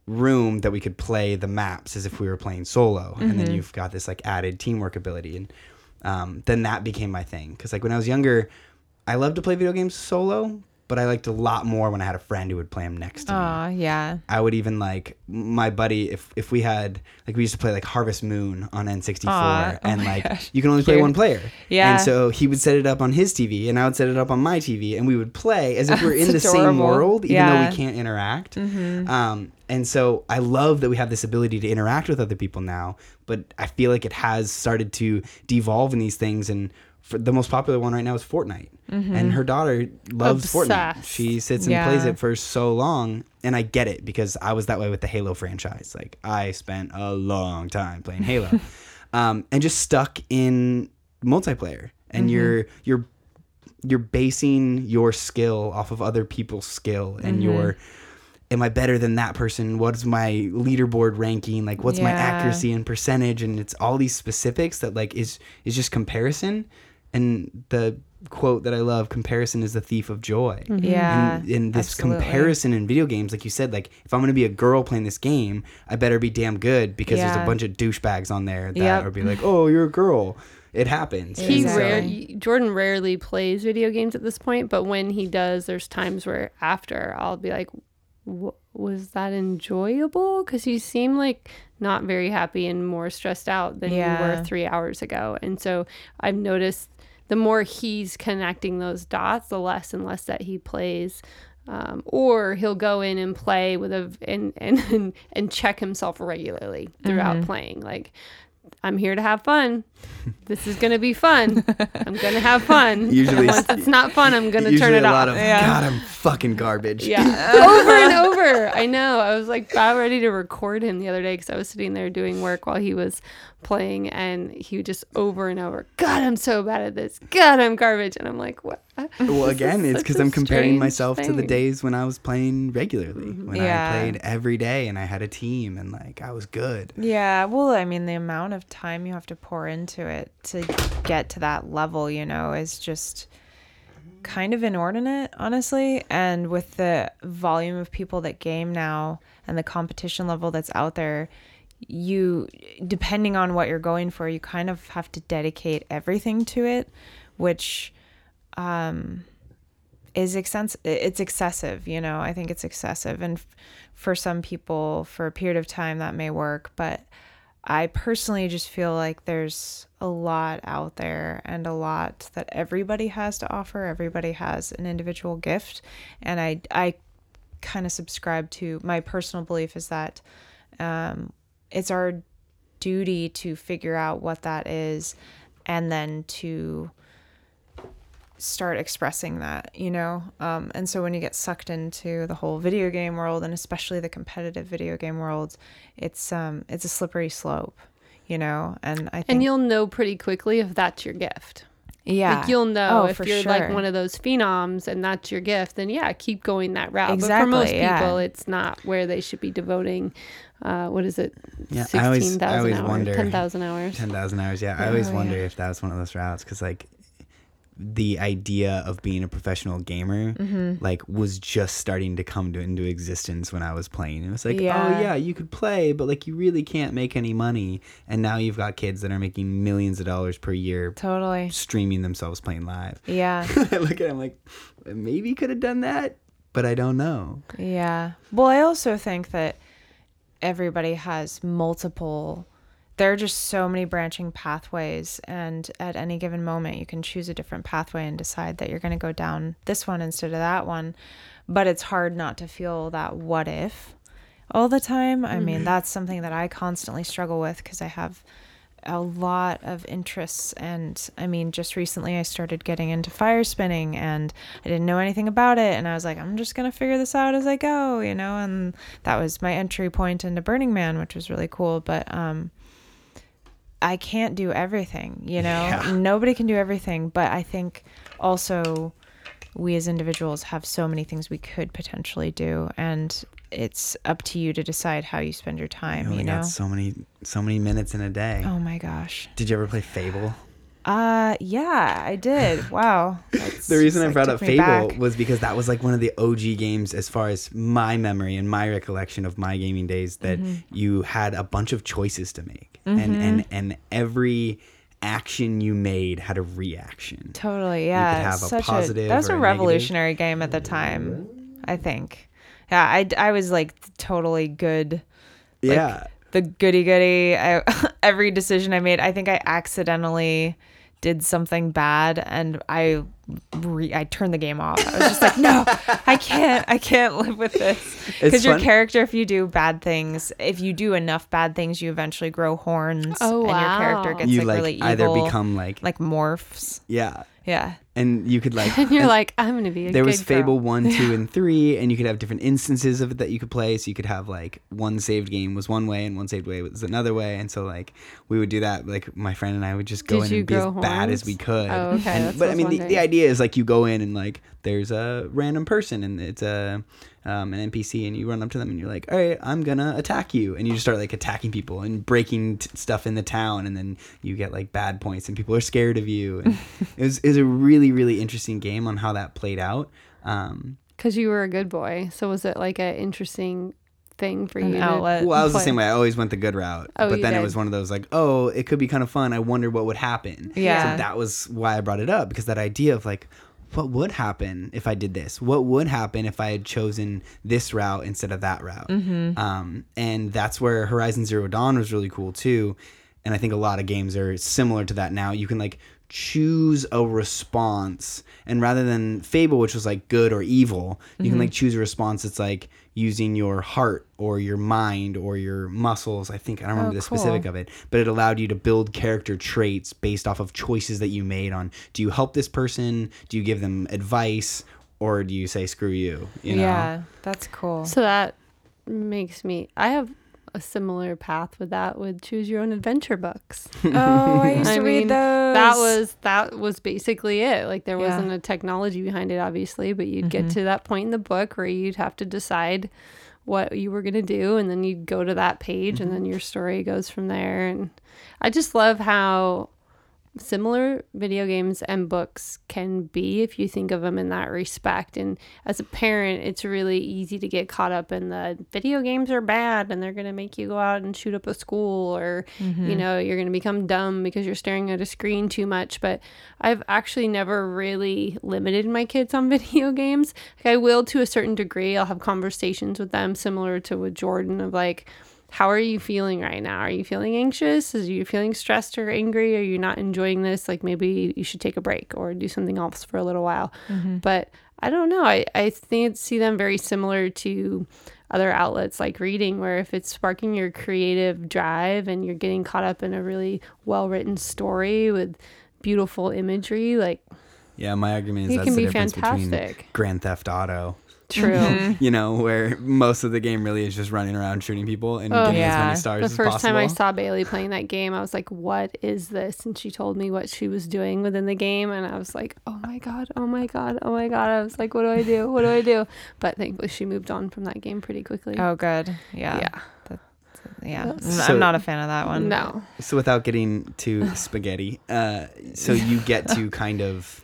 room that we could play the maps as if we were playing solo, mm-hmm. and then you've got this like added teamwork ability, and um then that became my thing because like when I was younger I loved to play video games solo, but I liked a lot more when I had a friend who would play them next to Aww, me. Oh, yeah. I would even, like, my buddy, if if we had, like, we used to play, like, Harvest Moon on N sixty-four, Aww, and, oh like, gosh. you can only Cute. play one player. Yeah. And so he would set it up on his T V, and I would set it up on my T V, and we would play as if we were in the adorable. same world, even yeah. though we can't interact. Mm-hmm. Um, and so I love that we have this ability to interact with other people now, but I feel like it has started to devolve in these things, and for the most popular one right now is Fortnite. Mm-hmm. And her daughter loves Obsessed. Fortnite. She sits and yeah. plays it for so long. And I get it, because I was that way with the Halo franchise. Like, I spent a long time playing Halo um, and just stuck in multiplayer. And mm-hmm. you're you're you're basing your skill off of other people's skill, and mm-hmm. your am I better than that person? What's my leaderboard ranking? Like, what's yeah. my accuracy and percentage? And it's all these specifics that, like, is is just comparison. And the quote that I love, comparison is the thief of joy. Mm-hmm. Yeah. And, and this absolutely. comparison in video games, like you said, like, if I'm going to be a girl playing this game, I better be damn good, because yeah. there's a bunch of douchebags on there that yep. are be like, oh, you're a girl. It happens. He so. rare, Jordan rarely plays video games at this point, but when he does, there's times where after I'll be like, was that enjoyable? Because you seem like not very happy and more stressed out than yeah. you were three hours ago. And so I've noticed the more he's connecting those dots, the less and less that he plays, um, or he'll go in and play with a and and and check himself regularly throughout mm-hmm. playing. Like, I'm here to have fun. This is gonna be fun. I'm gonna have fun. Usually, once it's not fun, I'm gonna turn it a lot off. Of, yeah. God, I'm fucking garbage. Yeah, over and over. I know. I was like about ready to record him the other day because I was sitting there doing work while he was playing, and he just over and over, God, I'm so bad at this. God, I'm garbage. And I'm like, what? Well, again, it's because I'm comparing myself thing. to the days when I was playing regularly, when yeah. I played every day and I had a team and, like, I was good. Yeah. Well, I mean, the amount of time you have to pour into it to get to that level, you know, is just kind of inordinate, honestly. And with the volume of people that game now and the competition level that's out there, you, depending on what you're going for, you kind of have to dedicate everything to it, which um is extensive. It's excessive, you know. I think it's excessive, and f- for some people for a period of time that may work, but I personally just feel like there's a lot out there and a lot that everybody has to offer. Everybody has an individual gift, and I I kind of subscribe to, my personal belief is that um it's our duty to figure out what that is and then to start expressing that, you know? Um, and so when you get sucked into the whole video game world, and especially the competitive video game world, it's um, it's a slippery slope, you know? And I think... And you'll know pretty quickly if that's your gift. Yeah. Like, you'll know oh, if you're sure. like one of those phenoms and that's your gift, then yeah, keep going that route. Exactly, but for most people, yeah. it's not where they should be devoting... Uh, what is it? Yeah, sixteen thousand hours, wonder, ten thousand hours. ten thousand hours, yeah. I always oh, wonder yeah. if that was one of those routes, because, like, the idea of being a professional gamer, mm-hmm. like, was just starting to come to, into existence when I was playing. It was like, yeah. oh, yeah, you could play, but, like, you really can't make any money. And now you've got kids that are making millions of dollars per year. Totally. Streaming themselves playing live. Yeah. I look at it, I'm like, maybe you could have done that, but I don't know. Yeah. Well, I also think that everybody has multiple, there are just so many branching pathways, and at any given moment you can choose a different pathway and decide that you're going to go down this one instead of that one. But it's hard not to feel that what if all the time. I mean, that's something that I constantly struggle with, because I have a lot of interests, and I mean, just recently I started getting into fire spinning, and I didn't know anything about it, and I was like, I'm just gonna figure this out as I go, you know. And that was my entry point into Burning Man, which was really cool. But um I can't do everything, you know. Yeah. Nobody can do everything, but I think also we as individuals have so many things we could potentially do, and it's up to you to decide how you spend your time. You, you know, got so many, so many minutes in a day. Oh my gosh! Did you ever play Fable? Uh, yeah, I did. Wow. The reason I brought up Fable was because that was like one of the O G games, as far as my memory and my recollection of my gaming days, that mm-hmm. you had a bunch of choices to make, mm-hmm. and and and every action you made had a reaction. Totally, yeah. You could have Such a positive. A, that was a revolutionary negative. game at the time, I think. Yeah, I, I was like totally good. Like, yeah. The goody goody. Every decision I made, I think I accidentally did something bad, and I re- I turned the game off. I was just like, no, I can't, I can't live with this. Because your character, if you do bad things, if you do enough bad things, you eventually grow horns. Oh, wow. And your character gets you, like, like really evil. You either become like like morphs. Yeah. Yeah. And you could like... and you're and like, I'm going to be a There good was Fable girl. one, two, and three, and you could have different instances of it that you could play. So you could have like one saved game was one way and one saved way was another way. And so like we would do that. Like my friend and I would just go Did in and be as horns? bad as we could. Oh, okay. And, That's but I mean, the, the idea is like you go in and like there's a random person and it's a... Um, an N P C, and you run up to them and you're like, all right, I'm gonna attack you, and you just start like attacking people and breaking t- stuff in the town, and then you get like bad points and people are scared of you, and it was, it was a really really interesting game on how that played out, um because you were a good boy. So was it like an interesting thing for you outlet? Well, I was play. the same way. I always went the good route, oh, but then did. it was one of those like, oh, it could be kind of fun, I wonder what would happen. Yeah, so that was why I brought it up, because that idea of like, what would happen if I did this? What would happen if I had chosen this route instead of that route? Mm-hmm. Um, and that's where Horizon Zero Dawn was really cool too. And I think a lot of games are similar to that now. You can like choose a response, and rather than Fable, which was like good or evil, you mm-hmm. can like choose a response that's like using your heart or your mind or your muscles. I think I don't remember oh, the cool. specific of it, but it allowed you to build character traits based off of choices that you made on, do you help this person, do you give them advice, or do you say screw you, you know? Yeah, that's cool. So that makes me, I have a similar path with that, with choose your own adventure books. Oh, I used to I read mean, those. That was that was basically it. Like there wasn't yeah. a technology behind it, obviously, but you'd mm-hmm. get to that point in the book where you'd have to decide what you were going to do, and then you'd go to that page, mm-hmm. and then your story goes from there. And I just love how similar video games and books can be if you think of them in that respect. And as a parent, it's really easy to get caught up in the video games are bad and they're going to make you go out and shoot up a school, or mm-hmm. you know, you're going to become dumb because you're staring at a screen too much. But I've actually never really limited my kids on video games. Like I will to a certain degree. I'll have conversations with them similar to with Jordan of like, how are you feeling right now? Are you feeling anxious? Are you feeling stressed or angry? Are you not enjoying this? Like maybe you should take a break or do something else for a little while. Mm-hmm. But I don't know. I, I think see them very similar to other outlets like reading, where if it's sparking your creative drive and you're getting caught up in a really well-written story with beautiful imagery, like yeah, my argument is that's the difference between Grand Theft Auto. True. You know, where most of the game really is just running around shooting people and oh, getting yeah. as many stars as possible. The first time I saw Bailey playing that game, I was like, what is this? And she told me what she was doing within the game, and I was like, oh my god, oh my god, oh my god. I was like, what do I do? What do I do? But thankfully she moved on from that game pretty quickly. Oh good. Yeah. Yeah. That's, yeah. So, I'm not a fan of that one. No. So without getting to spaghetti, uh, so you get to kind of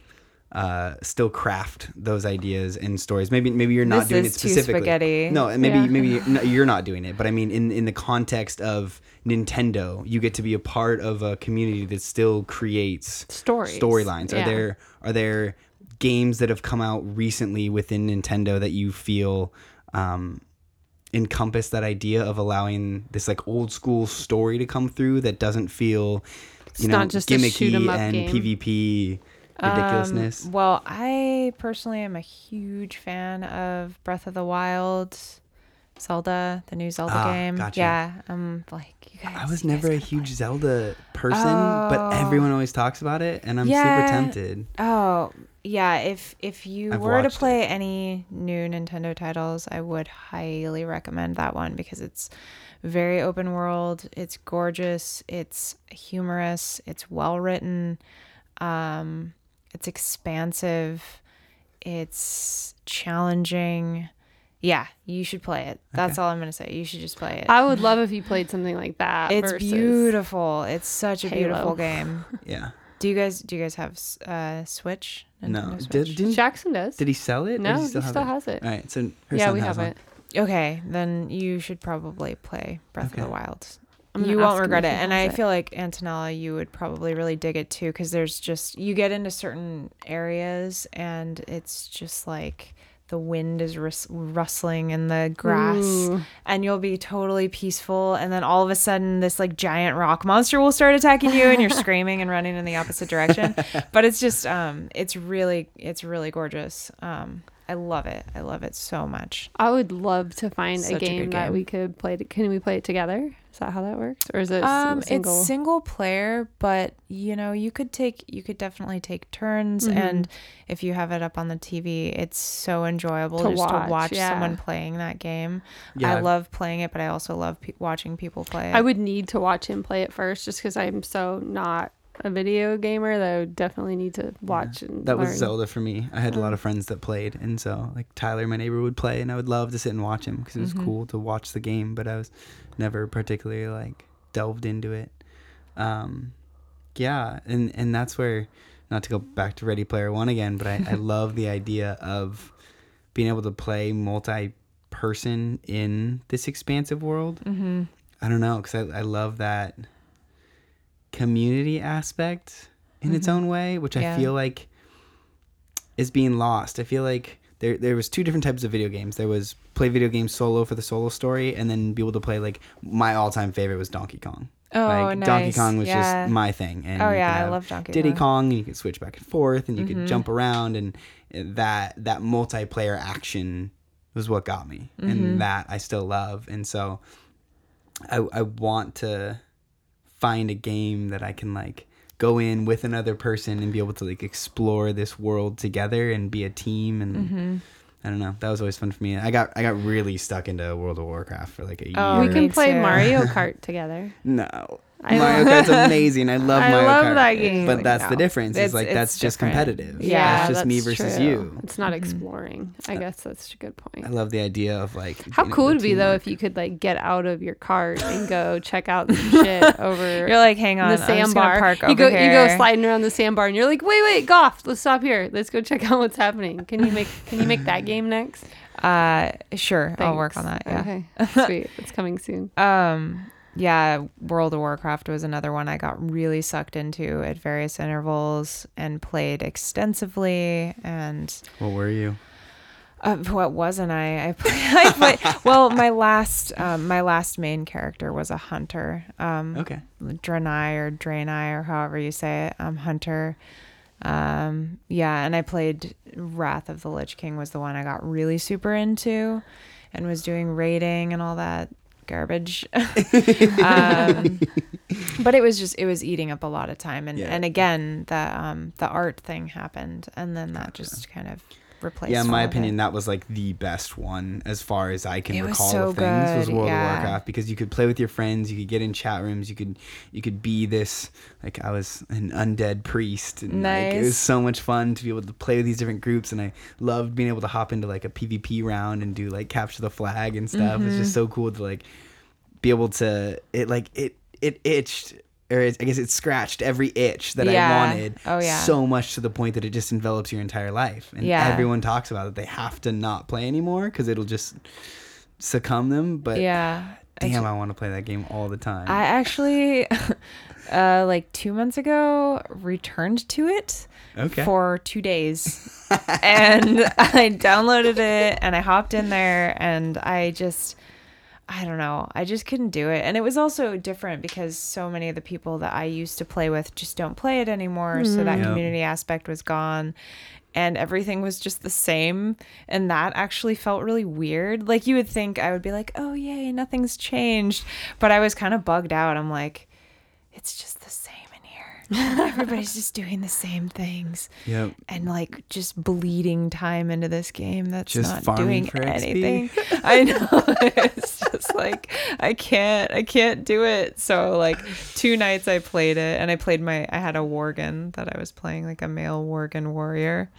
uh still craft those ideas and stories. Maybe maybe you're not this doing is it specifically too spaghetti. no maybe yeah. maybe no, you're not doing it, but I mean in in the context of Nintendo, you get to be a part of a community that still creates stories storylines. Yeah. are there are there games that have come out recently within Nintendo that you feel um encompass that idea of allowing this like old school story to come through that doesn't feel you it's know not just gimmicky a shoot 'em up and game. PvP ridiculousness. Um, well, I personally am a huge fan of Breath of the Wild, Zelda, the new Zelda oh, game. Gotcha. Yeah, I'm like, you guys. I was never a huge play. Zelda person, oh. but everyone always talks about it, and I'm yeah. super tempted. Oh, yeah. If if you I've were to play it. any new Nintendo titles, I would highly recommend that one, because it's very open world. It's gorgeous. It's humorous. It's well written. Um. It's expansive. It's challenging. Yeah, you should play it. That's okay. all I'm going to say. You should just play it. I would love if you played something like that. It's beautiful. It's such a Halo. beautiful game. Yeah. Do you guys do you guys have uh, Switch? Nintendo no. Switch? Did, did Jackson does. Did he sell it? No, he still, he still it? has it. All right. So her yeah, son we has have one. it. Okay, then you should probably play Breath okay. of the Wild. I'm you won't regret it. And I it. feel like Antonella, you would probably really dig it too, because there's just, you get into certain areas and it's just like the wind is rus- rustling in the grass. Ooh. And you'll be totally peaceful. And then all of a sudden this like giant rock monster will start attacking you and you're screaming and running in the opposite direction. But it's just, um, it's really, it's really gorgeous. Um, I love it. I love it so much. I would love to find Such a game, a game that we could play. To, can we play it together? Is that how that works? Or is it um, single? It's single player, but you know, you could take, you could definitely take turns. Mm-hmm. And if you have it up on the T V, it's so enjoyable to just watch, to watch yeah. someone playing that game. Yeah. I love playing it, but I also love pe- watching people play it. I would need to watch him play it first just because I'm so not a video gamer that I would definitely need to watch yeah, and that learn. Was Zelda for me. I had a lot of friends that played, and so like Tyler, my neighbor, would play, and I would love to sit and watch him because it was mm-hmm. cool to watch the game, but I was never particularly like delved into it. Um yeah and and that's where, not to go back to Ready Player One again, but I, I love the idea of being able to play multi-person in this expansive world. Mm-hmm. I don't know, because I, I love that community aspect in mm-hmm. its own way, which yeah. I feel like is being lost. I feel like there there was two different types of video games. There was play video games solo for the solo story, and then be able to play, like, my all-time favorite was Donkey Kong. Oh, like, nice. Donkey Kong was yeah. just my thing. And oh, yeah, I love Donkey Kong. Diddy Kong, and you could switch back and forth, and you mm-hmm. could jump around, and that that multiplayer action was what got me, mm-hmm. and that I still love. And so I I want to find a game that I can like go in with another person and be able to like explore this world together and be a team. And mm-hmm. I don't know, that was always fun for me. I got I got really stuck into World of Warcraft for like a oh, year. We can play Mario Kart together. No, I Mario Kart's amazing. I love I Mario love Kart. That game. But like, that's no. the difference. It's, it's like it's that's just different. Competitive. Yeah, yeah, that's just that's me versus true. You. It's not exploring. Mm-hmm. I guess that's a good point. I love the idea of like how cool would it be though if you could like get out of your cart and go check out some shit over. You're like, hang on, the sandbar. Park over you go, here. You go sliding around the sandbar, and you're like, wait, wait, Goff, let's stop here. Let's go check out what's happening. Can you make Can you make that game next? Uh, sure. Thanks. I'll work on that. Yeah. Okay, sweet. It's coming soon. Um. Yeah, World of Warcraft was another one I got really sucked into at various intervals and played extensively. And what were you? Uh, what wasn't I? I played. I played well, my last, um, my last main character was a hunter. Um, okay. Draenei or Draenei or however you say it. Um, hunter. Um, yeah, and I played Wrath of the Lich King was the one I got really super into, and was doing raiding and all that. Garbage. um, but it was just it was eating up a lot of time, and yeah. and again the um the art thing happened, and then that gotcha. Just kind of replaced yeah in my opinion it. That was like the best one as far as I can it recall was so of things good. Was World yeah. of Warcraft, because you could play with your friends, you could get in chat rooms, you could you could be this like I was an undead priest, and nice. Like it was so much fun to be able to play with these different groups, and I loved being able to hop into like a PvP round and do like capture the flag and stuff. Mm-hmm. It's just so cool to like be able to it like it it itched or it, I guess it scratched every itch that yeah. I wanted oh, yeah. so much, to the point that it just envelops your entire life. And yeah. everyone talks about it. They have to not play anymore because it'll just succumb them. But yeah. damn, just, I want to play that game all the time. I actually, uh, like two months ago, returned to it okay. for two days. And I downloaded it and I hopped in there and I just... I don't know. I just couldn't do it. And it was also different because so many of the people that I used to play with just don't play it anymore. Mm-hmm. So that yep. community aspect was gone and everything was just the same. And that actually felt really weird. Like you would think I would be like, oh, yay, nothing's changed. But I was kind of bugged out. I'm like, it's just the same. Everybody's just doing the same things yep. and like just bleeding time into this game that's just not doing anything. I know. It's just like I can't I can't do it. So like two nights I played it, and I played my I had a worgen that I was playing, like a male worgen warrior.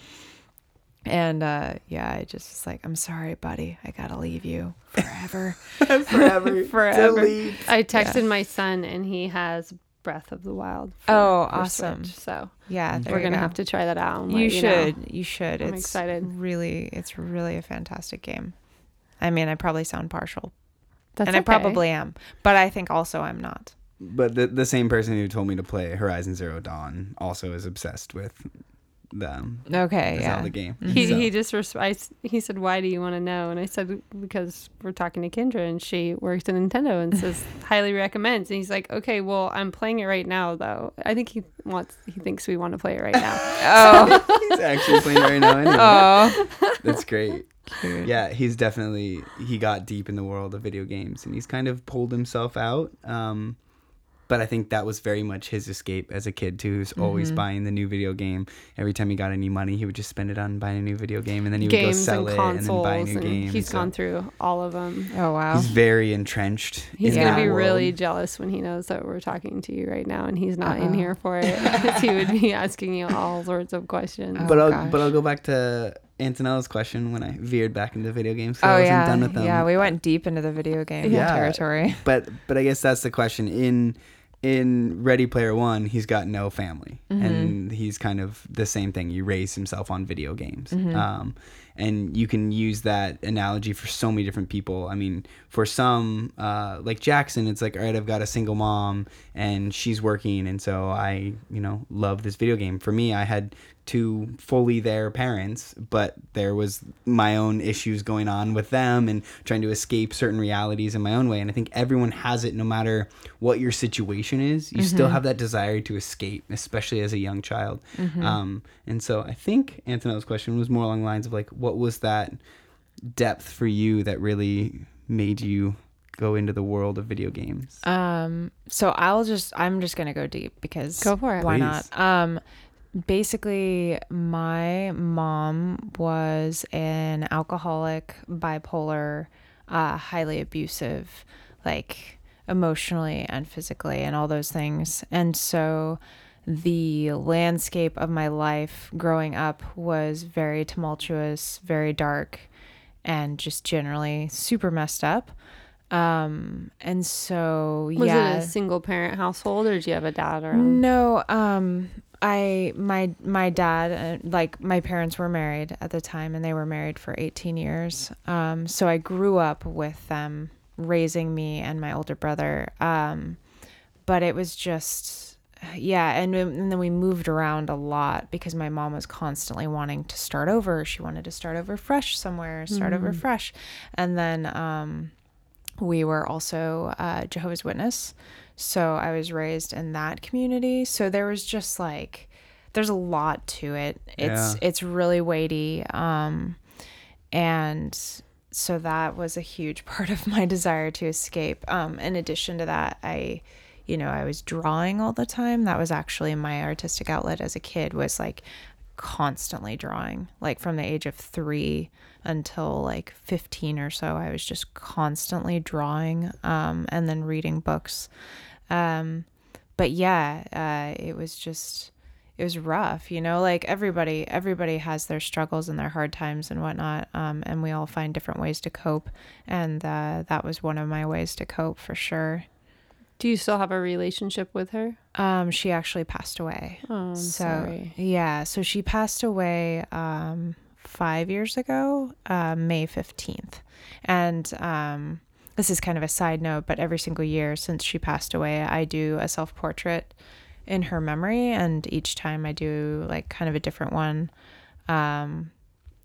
And uh, yeah, I just was like, I'm sorry, buddy. I got to leave you forever. forever. forever. Delete. I texted yeah. my son, and he has Breath of the Wild. For, oh, awesome! Switch, so yeah, we're gonna go. Have to try that out. You, you should, know. You should. I'm it's excited. Really, it's really a fantastic game. I mean, I probably sound partial That's and okay. I probably am, but I think also I'm not. But the the same person who told me to play Horizon Zero Dawn also is obsessed with the okay the yeah Zelda game. Mm-hmm. He so. he just res- I, he said, "Why do you want to know?" And I said, "Because we're talking to Kindra and she works at Nintendo and says highly recommends." And he's like, "Okay, well, I'm playing it right now, though." I think he wants he thinks we want to play it right now. Oh, he's actually playing it right now. Anyway. Oh, that's great. Cute. Yeah, he's definitely he got deep in the world of video games and he's kind of pulled himself out. Um, But I think that was very much his escape as a kid, too. He was always mm-hmm. buying the new video game. Every time he got any money, he would just spend it on buying a new video game. And then he games would go sell and it and then buy a new game. He's so. gone through all of them. Oh, wow. He's very entrenched. He's going to be world. really jealous when he knows that we're talking to you right now and he's not Uh-oh. in here for it. Because he would be asking you all sorts of questions. Oh, but, I'll, but I'll go back to Antonella's question when I veered back into video games. Oh, I wasn't yeah. done with them. Yeah, we went deep into the video game yeah. territory. But, but I guess that's the question. In... In Ready Player One, he's got no family, mm-hmm. and he's kind of the same thing. He raised himself on video games, mm-hmm. um, and you can use that analogy for so many different people. I mean, for some, uh, like Jackson, it's like, all right, I've got a single mom, and she's working, and so I, you know, love this video game. For me, I had two fully there parents, but there was my own issues going on with them and trying to escape certain realities in my own way. And I think everyone has it, no matter what your situation is, you mm-hmm. still have that desire to escape, especially as a young child. Mm-hmm. Um, and so I think Antonella's question was more along the lines of like, what was that depth for you that really made you go into the world of video games? Um, so I'll just, I'm just going to go deep because go for it. Why Please. not? Um, Basically, my mom was an alcoholic, bipolar, uh, highly abusive, like emotionally and physically and all those things. And so the landscape of my life growing up was very tumultuous, very dark, and just generally super messed up. Um, and so, was yeah. Was it a single parent household or did you have a dad or? No, um... I, my, my dad, uh, like my parents were married at the time and they were married for eighteen years. Um, so I grew up with them raising me and my older brother. Um, but it was just, yeah. And, and then we moved around a lot because my mom was constantly wanting to start over. She wanted to start over fresh somewhere, start mm-hmm. over fresh. And then, um, we were also uh, Jehovah's Witness. So I was raised in that community. So there was just like, there's a lot to it. It's, yeah. it's really weighty. Um, and so that was a huge part of my desire to escape. Um, in addition to that, I, you know, I was drawing all the time. That was actually my artistic outlet as a kid, was like constantly drawing, like from the age of three until like fifteen or so. I was just constantly drawing, um, and then reading books. Um, but yeah, uh, it was just, it was rough, you know, like everybody, everybody has their struggles and their hard times and whatnot. Um, and we all find different ways to cope. And, uh, that was one of my ways to cope for sure. Do you still have a relationship with her? Um, she actually passed away. Oh, I'm so, sorry. Yeah. So she passed away, um, five years ago, uh, May fifteenth. And, um, this is kind of a side note, but every single year since she passed away, I do a self-portrait in her memory. And each time I do like kind of a different one. Um,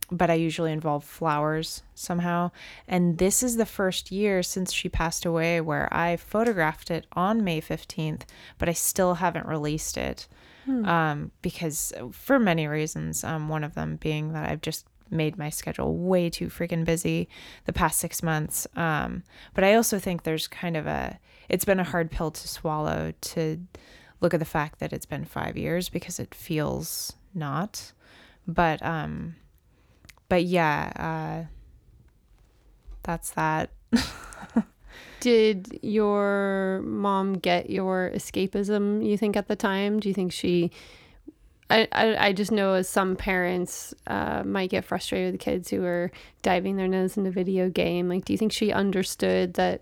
but I usually involve flowers somehow. And this is the first year since she passed away where I photographed it on May fifteenth, but I still haven't released it. Hmm. Um, because for many reasons, um, one of them being that I've just made my schedule way too freaking busy the past six months. Um, but I also think there's kind of a, it's been a hard pill to swallow to look at the fact that it's been five years because it feels not, but, um, but yeah, uh, that's that. Did your mom get your escapism, you think, at the time? Do you think she... I, I, I just know as some parents uh, might get frustrated with kids who are diving their nose into video game. Like, do you think she understood that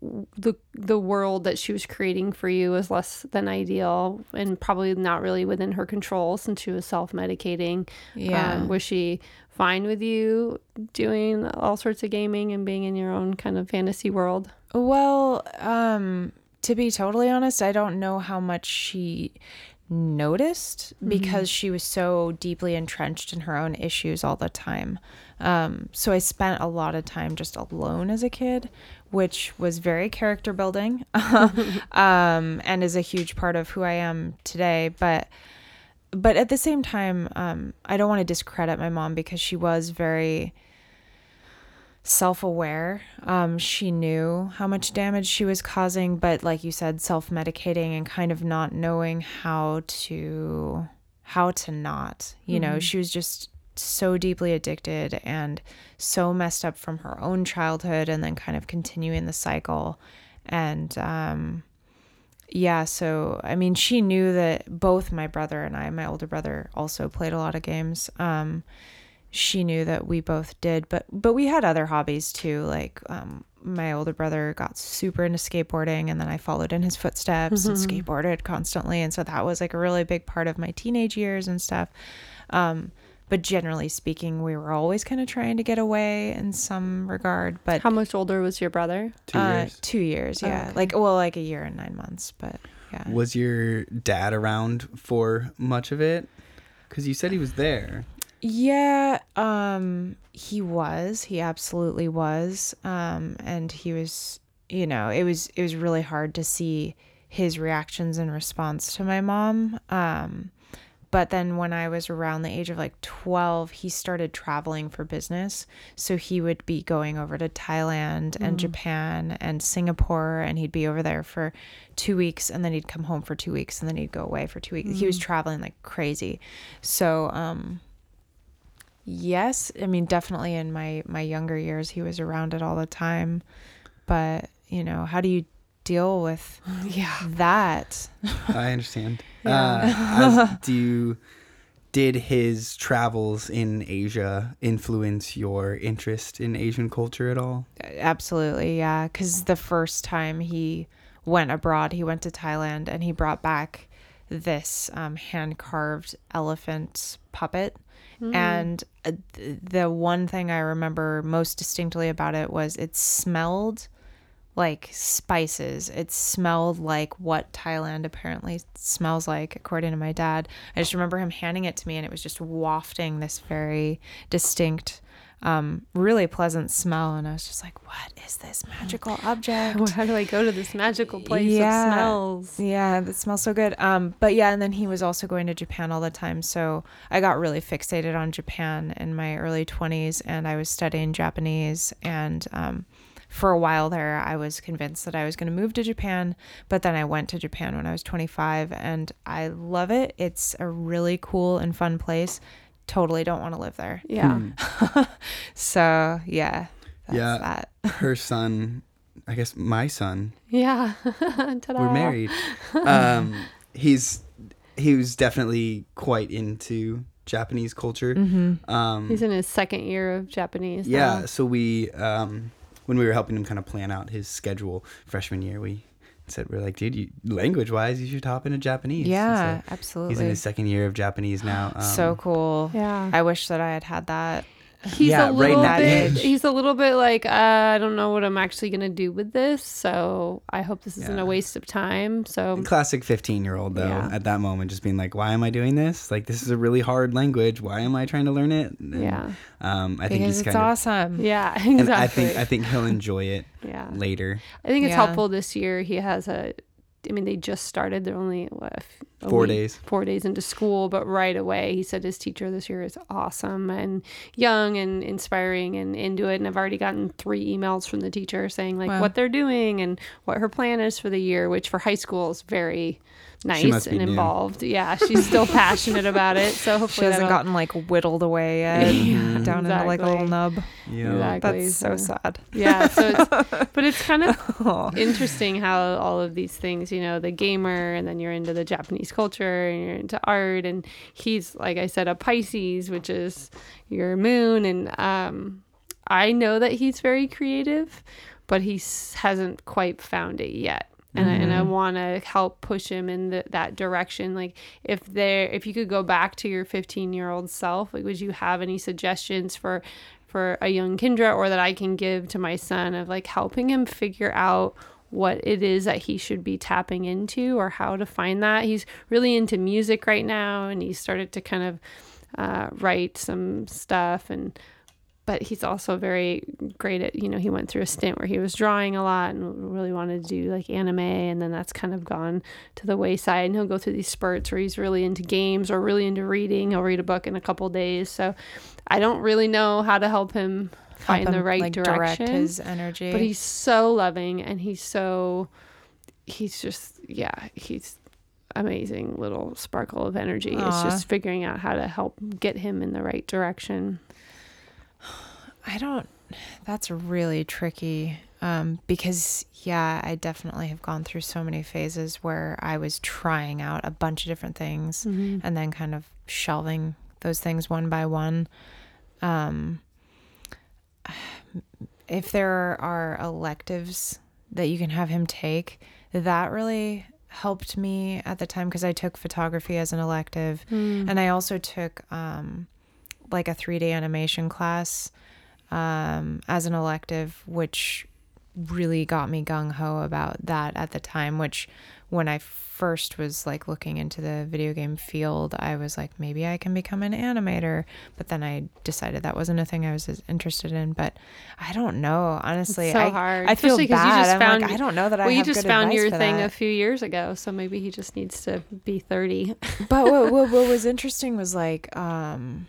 the the world that she was creating for you was less than ideal and probably not really within her control since she was self-medicating? Yeah. Um, was she... fine with you doing all sorts of gaming and being in your own kind of fantasy world? Well, um, to be totally honest, I don't know how much she noticed because mm-hmm. she was so deeply entrenched in her own issues all the time. Um, so I spent a lot of time just alone as a kid, which was very character building, um, and is a huge part of who I am today. But but at the same time, um, I don't want to discredit my mom because she was very self-aware. Um, she knew how much damage she was causing, but like you said, self-medicating and kind of not knowing how to how to not, you mm-hmm. know, she was just so deeply addicted and so messed up from her own childhood and then kind of continuing the cycle. And um, yeah, so I mean, she knew that both my brother and I, my older brother also played a lot of games. Um, she knew that we both did, but but we had other hobbies too. Like um, my older brother got super into skateboarding and then I followed in his footsteps mm-hmm. and skateboarded constantly. And so that was like a really big part of my teenage years and stuff. Um, but generally speaking, we were always kind of trying to get away in some regard. But how much older was your brother? Two uh, years. Two years, yeah. Oh, okay. Like, well, like a year and nine months, but yeah. Was your dad around for much of it? Because you said he was there. Yeah, um, he was. He absolutely was. Um, and he was, you know, it was it was really hard to see his reactions in response to my mom. Um, but then when I was around the age of like twelve, he started traveling for business. So he would be going over to Thailand and mm-hmm. Japan and Singapore, and he'd be over there for two weeks and then he'd come home for two weeks and then he'd go away for two weeks. Mm-hmm. He was traveling like crazy. So, um, yes, I mean, definitely in my, my younger years, he was around it all the time. But, you know, how do you deal with yeah. that? I understand. Yeah. Uh, do you, did his travels in Asia influence your interest in Asian culture at all? Absolutely, yeah. Because the first time he went abroad, he went to Thailand and he brought back this um, hand-carved elephant puppet. Mm. And th- the one thing I remember most distinctly about it was it smelled like spices. It smelled like what Thailand apparently smells like, according to my dad. I just remember him handing it to me and it was just wafting this very distinct, um, really pleasant smell. And I was just like, what is this magical object? Well, how do I go to this magical place yeah, that smells? Yeah, that smells so good. Um, but yeah, and then he was also going to Japan all the time. So I got really fixated on Japan in my early twenties and I was studying Japanese and, um, for a while there, I was convinced that I was going to move to Japan, but then I went to Japan when I was twenty-five and I love it. It's a really cool and fun place. Totally don't want to live there. Yeah. Hmm. So, yeah. That's yeah. That. Her son, I guess my son. Yeah. Ta-da. We're married. Um, he's, he was definitely quite into Japanese culture. Mm-hmm. Um, he's in his second year of Japanese. Yeah. Now. So we, um, when we were helping him kind of plan out his schedule freshman year, we said, we're like, dude, you, language-wise, you should hop into Japanese. Yeah, so absolutely. He's in his second year of Japanese now. Um, so cool. Yeah. I wish that I had had that. He's yeah, a little right bit, he's a little bit like, uh, I don't know what I'm actually going to do with this, so I hope this isn't yeah. a waste of time. So classic fifteen-year-old, though, yeah. at that moment, just being like, why am I doing this? Like, this is a really hard language. Why am I trying to learn it? And, yeah. Um, I think because he's kind it's of, awesome. Yeah, exactly. And I think, I think he'll enjoy it yeah. later. I think it's yeah. helpful this year. He has a... I mean, they just started. They're only what, four week, days, four days into school, but right away, he said his teacher this year is awesome and young and inspiring and into it. And I've already gotten three emails from the teacher saying like wow. what they're doing and what her plan is for the year, which for high school is very nice and involved. New. Yeah, she's still passionate about it. So hopefully she hasn't gotten like whittled away yet, yeah, down exactly. into like a little nub. Yeah, exactly. That's so, so sad. Yeah, so it's, but it's kind of oh. interesting how all of these things. You know, the gamer, and then you're into the Japanese culture, and you're into art, and he's, like I said, a Pisces, which is your moon, and um, I know that he's very creative, but he hasn't quite found it yet, and mm-hmm. I, and I want to help push him in the, that direction. Like, if there, if you could go back to your fifteen-year-old self, like, would you have any suggestions for for a young Kindra, or that I can give to my son, of like helping him figure out what it is that he should be tapping into or how to find that. He's really into music right now, and he started to kind of uh, write some stuff, and but he's also very great at, you know, he went through a stint where he was drawing a lot and really wanted to do like anime, and then that's kind of gone to the wayside, and he'll go through these spurts where he's really into games or really into reading. He'll read a book in a couple days. So I don't really know how to help him find help him, the right like, direction. Direct his energy. But he's so loving, and he's so, he's just, yeah, he's amazing little sparkle of energy. Aww. It's just figuring out how to help get him in the right direction. I don't, that's really tricky um, because, yeah, I definitely have gone through so many phases where I was trying out a bunch of different things mm-hmm. and then kind of shelving those things one by one. Um, if there are electives that you can have him take, that really helped me at the time because I took photography as an elective mm. and I also took um, like a three-day animation class um, as an elective, which really got me gung-ho about that at the time, which when I first was like looking into the video game field, I was like, maybe I can become an animator. But then I decided that wasn't a thing I was as interested in, but I don't know. Honestly, so I, hard. I feel Especially bad. You just I'm found, like, I don't know that well, I have good advice for that. Well, you just found your thing a few years ago, so maybe he just needs to be thirty. But what, what, what was interesting was like, um,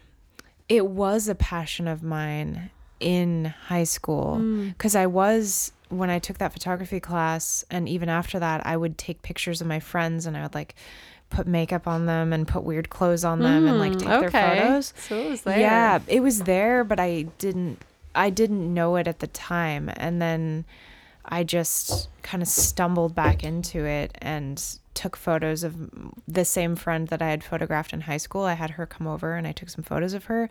it was a passion of mine in high school because mm. I was, when I took that photography class, and even after that, I would take pictures of my friends and I would like put makeup on them and put weird clothes on them mm, and like take okay. their photos. So it was there. Yeah, it was there, but I didn't, I didn't know it at the time. And then I just kind of stumbled back into it and took photos of the same friend that I had photographed in high school. I had her come over and I took some photos of her,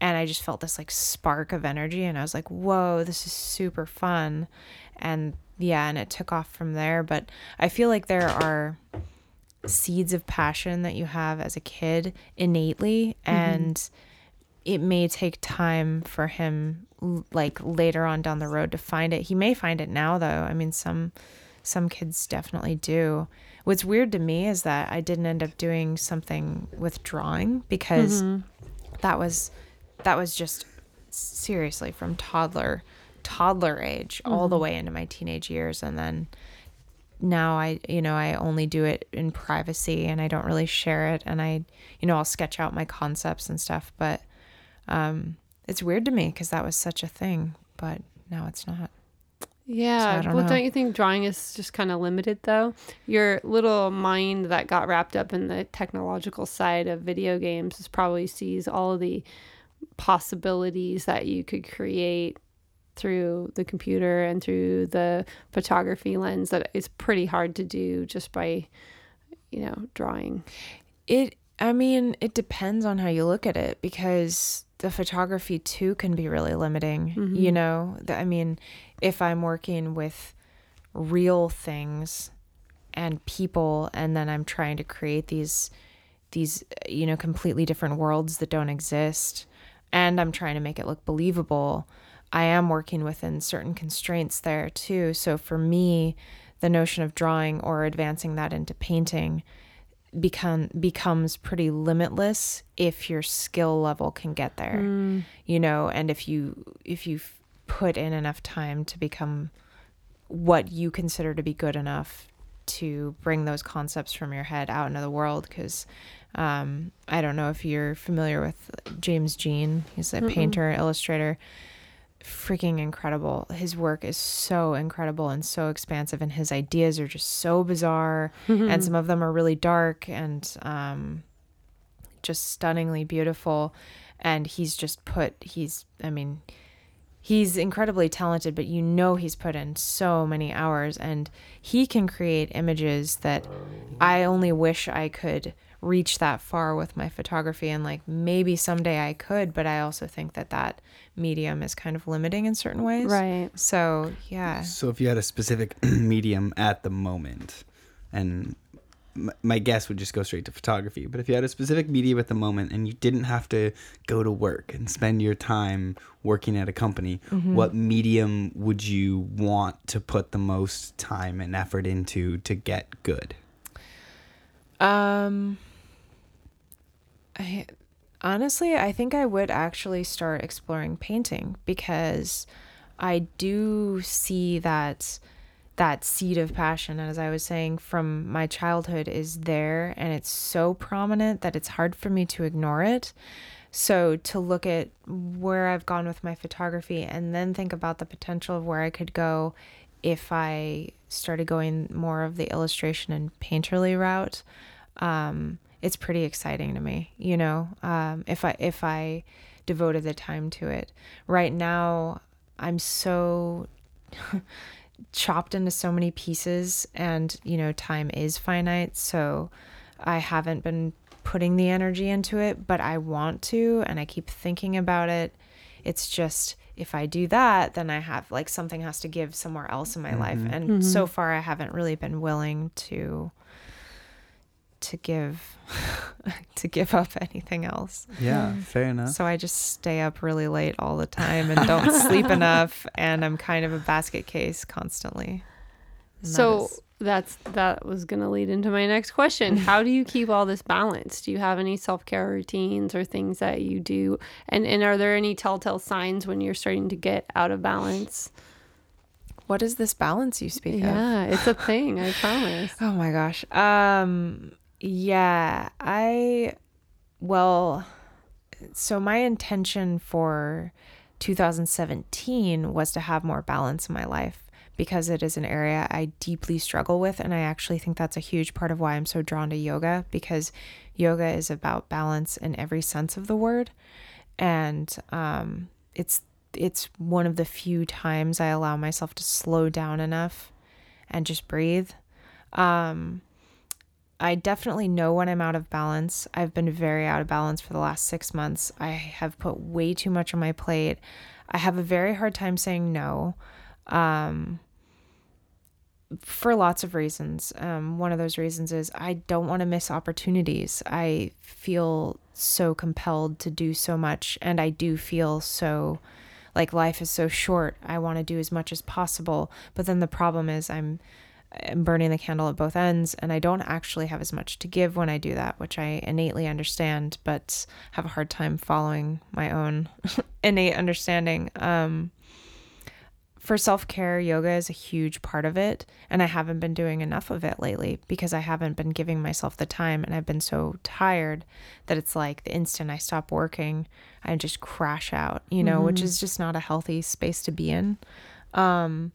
and I just felt this like spark of energy, and I was like, whoa, this is super fun. And yeah, and it took off from there. But I feel like there are seeds of passion that you have as a kid innately, mm-hmm. and it may take time for him like later on down the road to find it. He may find it now though. I mean, some some kids definitely do. What's weird to me is that I didn't end up doing something with drawing because mm-hmm. that was that was just seriously from toddler toddler age mm-hmm. all the way into my teenage years, and then now I you know I only do it in privacy and I don't really share it, and I you know I'll sketch out my concepts and stuff, but um, it's weird to me because that was such a thing, but now it's not. Yeah. So don't well, know. Don't you think drawing is just kind of limited though? Your little mind that got wrapped up in the technological side of video games is probably sees all of the possibilities that you could create through the computer and through the photography lens that it's pretty hard to do just by, you know, drawing. It, I mean, it depends on how you look at it because the photography too can be really limiting, mm-hmm. you know, the, I mean, if I'm working with real things and people, and then I'm trying to create these, these, you know, completely different worlds that don't exist, and I'm trying to make it look believable, I am working within certain constraints there too. So for me, the notion of drawing or advancing that into painting become becomes pretty limitless if your skill level can get there, mm. you know, and if you if you put in enough time to become what you consider to be good enough to bring those concepts from your head out into the world. Because um, I don't know if you're familiar with James Jean. He's a mm-hmm. painter, illustrator, freaking incredible. His work is so incredible and so expansive, and his ideas are just so bizarre and some of them are really dark and um just stunningly beautiful, and he's just put he's I mean he's incredibly talented, but you know he's put in so many hours, and he can create images that I only wish I could reach that far with my photography, and like maybe someday I could, but I also think that that medium is kind of limiting in certain ways. Right. So yeah. So if you had a specific medium at the moment and my guess would just go straight to photography. But if you had a specific medium at the moment and you didn't have to go to work and spend your time working at a company, mm-hmm. what medium would you want to put the most time and effort into to get good? Um, I, honestly, I think I would actually start exploring painting, because I do see that that seed of passion, as I was saying, from my childhood is there, and it's so prominent that it's hard for me to ignore it. So to look at where I've gone with my photography and then think about the potential of where I could go if I started going more of the illustration and painterly route, um, it's pretty exciting to me, you know, um, if I if I devoted the time to it. Right now, I'm so... chopped into so many pieces, and you know, time is finite, so I haven't been putting the energy into it, but I want to, and I keep thinking about it. It's just, if I do that, then I have, like, something has to give somewhere else in my mm-hmm. life, and mm-hmm. so far I haven't really been willing to to give to give up anything else. Yeah, fair enough. So I just stay up really late all the time and don't sleep enough, and I'm kind of a basket case constantly. And so that is... that's that was going to lead into my next question. How do you keep all this balance? Do you have any self-care routines or things that you do? And and are there any telltale signs when you're starting to get out of balance? What is this balance you speak yeah, of? Yeah, it's a thing, I promise. Oh my gosh. Um Yeah, I, well, so my intention for two thousand seventeen was to have more balance in my life, because it is an area I deeply struggle with. And I actually think that's a huge part of why I'm so drawn to yoga, because yoga is about balance in every sense of the word. And um, it's, it's one of the few times I allow myself to slow down enough and just breathe. Um, I definitely know when I'm out of balance. I've been very out of balance for the last six months. I have put way too much on my plate. I have a very hard time saying no, um, for lots of reasons. Um, one of those reasons is I don't want to miss opportunities. I feel so compelled to do so much, and I do feel so... like life is so short. I want to do as much as possible. But then the problem is I'm... I'm burning the candle at both ends, and I don't actually have as much to give when I do that, which I innately understand, but have a hard time following my own innate understanding. Um, for self-care, yoga is a huge part of it, and I haven't been doing enough of it lately, because I haven't been giving myself the time, and I've been so tired that it's like the instant I stop working, I just crash out, you know, mm-hmm. which is just not a healthy space to be in. Um,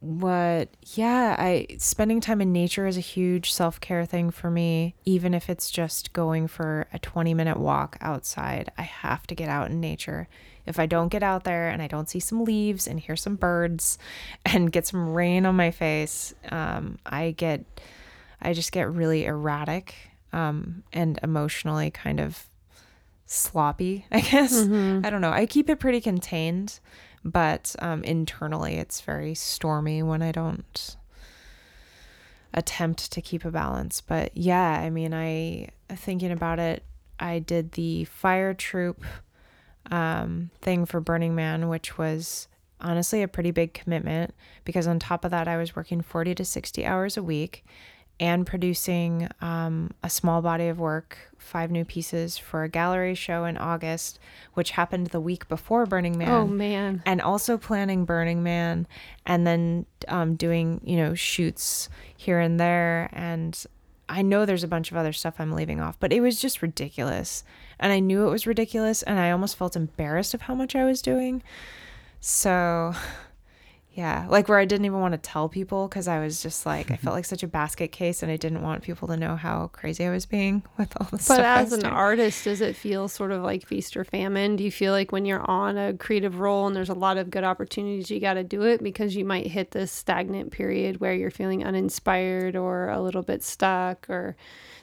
What, yeah, I spending time in nature is a huge self-care thing for me. Even if it's just going for a twenty minute walk outside, I have to get out in nature. If I don't get out there and I don't see some leaves and hear some birds and get some rain on my face, um, I get, I just get really erratic, um, and emotionally kind of sloppy, I guess. Mm-hmm. I don't know. I keep it pretty contained. But um, internally, it's very stormy when I don't attempt to keep a balance. But yeah, I mean, I thinking about it, I did the fire troop um, thing for Burning Man, which was honestly a pretty big commitment, because on top of that, I was working forty to sixty hours a week and producing um, a small body of work, five new pieces for a gallery show in August, which happened the week before Burning Man. Oh, man. And also planning Burning Man, and then um, doing, you know, shoots here and there. And I know there's a bunch of other stuff I'm leaving off, but it was just ridiculous. And I knew it was ridiculous, and I almost felt embarrassed of how much I was doing. So... yeah, like where I didn't even want to tell people, because I was just like, I felt like such a basket case, and I didn't want people to know how crazy I was being with all this stuff. But as an artist, does it feel sort of like feast or famine? Do you feel like when you're on a creative roll and there's a lot of good opportunities, you got to do it, because you might hit this stagnant period where you're feeling uninspired or a little bit stuck, or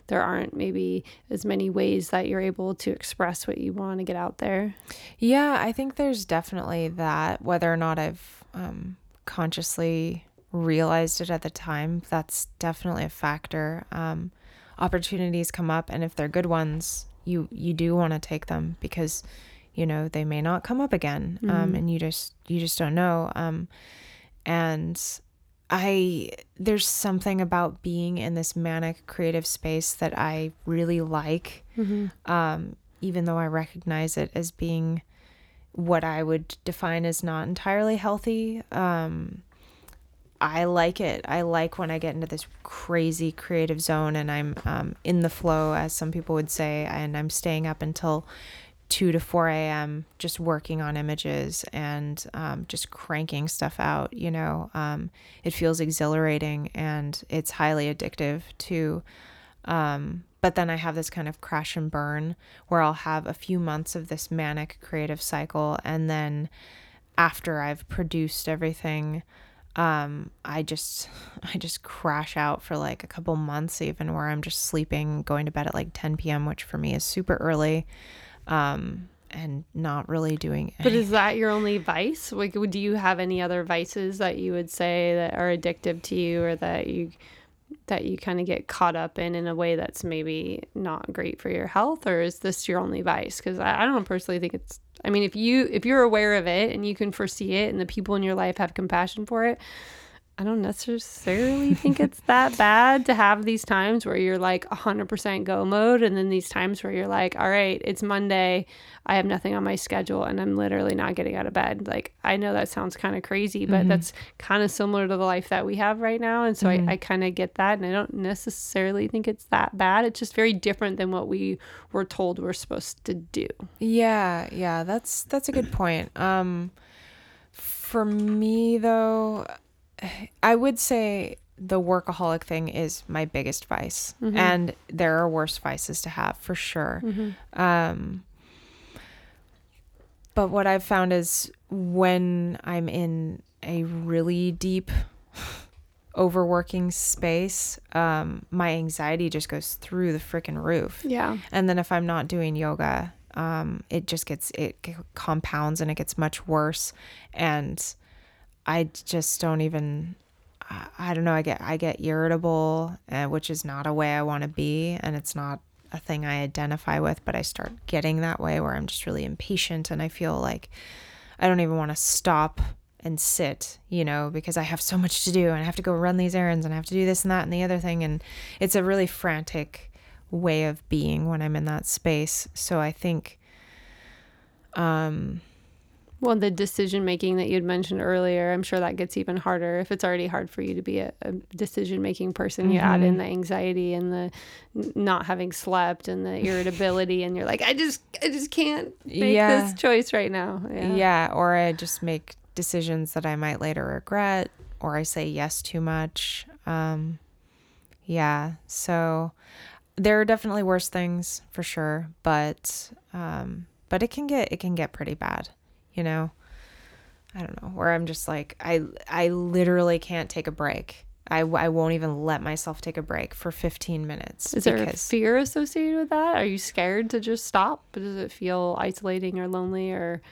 there aren't maybe as many ways that you're able to express what you want to get out there? Yeah, I think there's definitely that, whether or not I've... um, consciously realized it at the time, that's definitely a factor. Um, opportunities come up, and if they're good ones, you you do want to take them, because you know they may not come up again. Mm-hmm. um, and you just you just don't know. Um, and I there's something about being in this manic creative space that I really like, mm-hmm. um, even though I recognize it as being what I would define as not entirely healthy. Um, I like it. I like when I get into this crazy creative zone and I'm um, in the flow, as some people would say, and I'm staying up until two to four a.m. just working on images and um, just cranking stuff out, you know. Um, it feels exhilarating and it's highly addictive to, um, but then I have this kind of crash and burn where I'll have a few months of this manic creative cycle, and then after I've produced everything, um, I just, I just crash out for like a couple months, even, where I'm just sleeping, going to bed at like ten p.m., which for me is super early, um, and not really doing anything. But is that your only vice? Like, do you have any other vices that you would say that are addictive to you, or that you, that you kind of get caught up in, in a way that's maybe not great for your health? Or is this your only vice? Cause I, I don't personally think it's, I mean, if you, if you're aware of it and you can foresee it and the people in your life have compassion for it, I don't necessarily think it's that bad to have these times where you're like one hundred percent go mode, and then these times where you're like, all right, it's Monday, I have nothing on my schedule and I'm literally not getting out of bed. Like, I know that sounds kind of crazy, but mm-hmm. that's kind of similar to the life that we have right now. And so mm-hmm. I, I kind of get that, and I don't necessarily think it's that bad. It's just very different than what we were told we're supposed to do. Yeah, yeah, that's that's a good point. Um, for me, though, I would say the workaholic thing is my biggest vice, mm-hmm. and there are worse vices to have for sure. Mm-hmm. Um, but what I've found is when I'm in a really deep overworking space, um, my anxiety just goes through the freaking roof. Yeah. And then if I'm not doing yoga, um, it just gets, it compounds and it gets much worse. And I just don't even, I, I don't know, I get I get irritable, uh, which is not a way I want to be, and it's not a thing I identify with, but I start getting that way where I'm just really impatient, and I feel like I don't even want to stop and sit, you know, because I have so much to do, and I have to go run these errands, and I have to do this and that and the other thing, and it's a really frantic way of being when I'm in that space. So I think... um. Well, the decision making that you'd mentioned earlier, I'm sure that gets even harder. If it's already hard for you to be a, a decision making person, you mm-hmm. add in the anxiety and the not having slept and the irritability, and you're like, I just, I just can't make yeah. this choice right now. Yeah. yeah, or I just make decisions that I might later regret, or I say yes too much. Um, yeah, so there are definitely worse things for sure, but um, but it can get it can get pretty bad. You know, I don't know, where I'm just like, I, I literally can't take a break. I, I won't even let myself take a break for fifteen minutes. Is there a fear associated with that? Are you scared to just stop? Does it feel isolating or lonely, or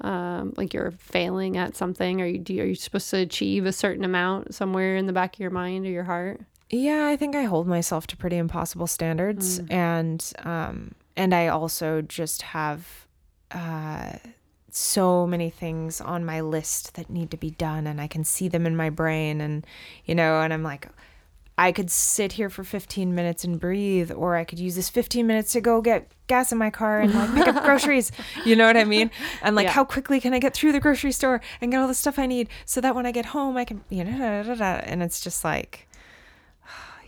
um, like you're failing at something? Are you, do, are you supposed to achieve a certain amount somewhere in the back of your mind or your heart? Yeah, I think I hold myself to pretty impossible standards. Mm. And, um, and I also just have, uh, so many things on my list that need to be done, and I can see them in my brain, and you know, and I'm like, I could sit here for fifteen minutes and breathe, or I could use this fifteen minutes to go get gas in my car and like pick up groceries, you know what I mean? And like, yeah. how quickly can I get through the grocery store and get all the stuff I need so that when I get home I can, you know, da, da, da, da. And it's just like,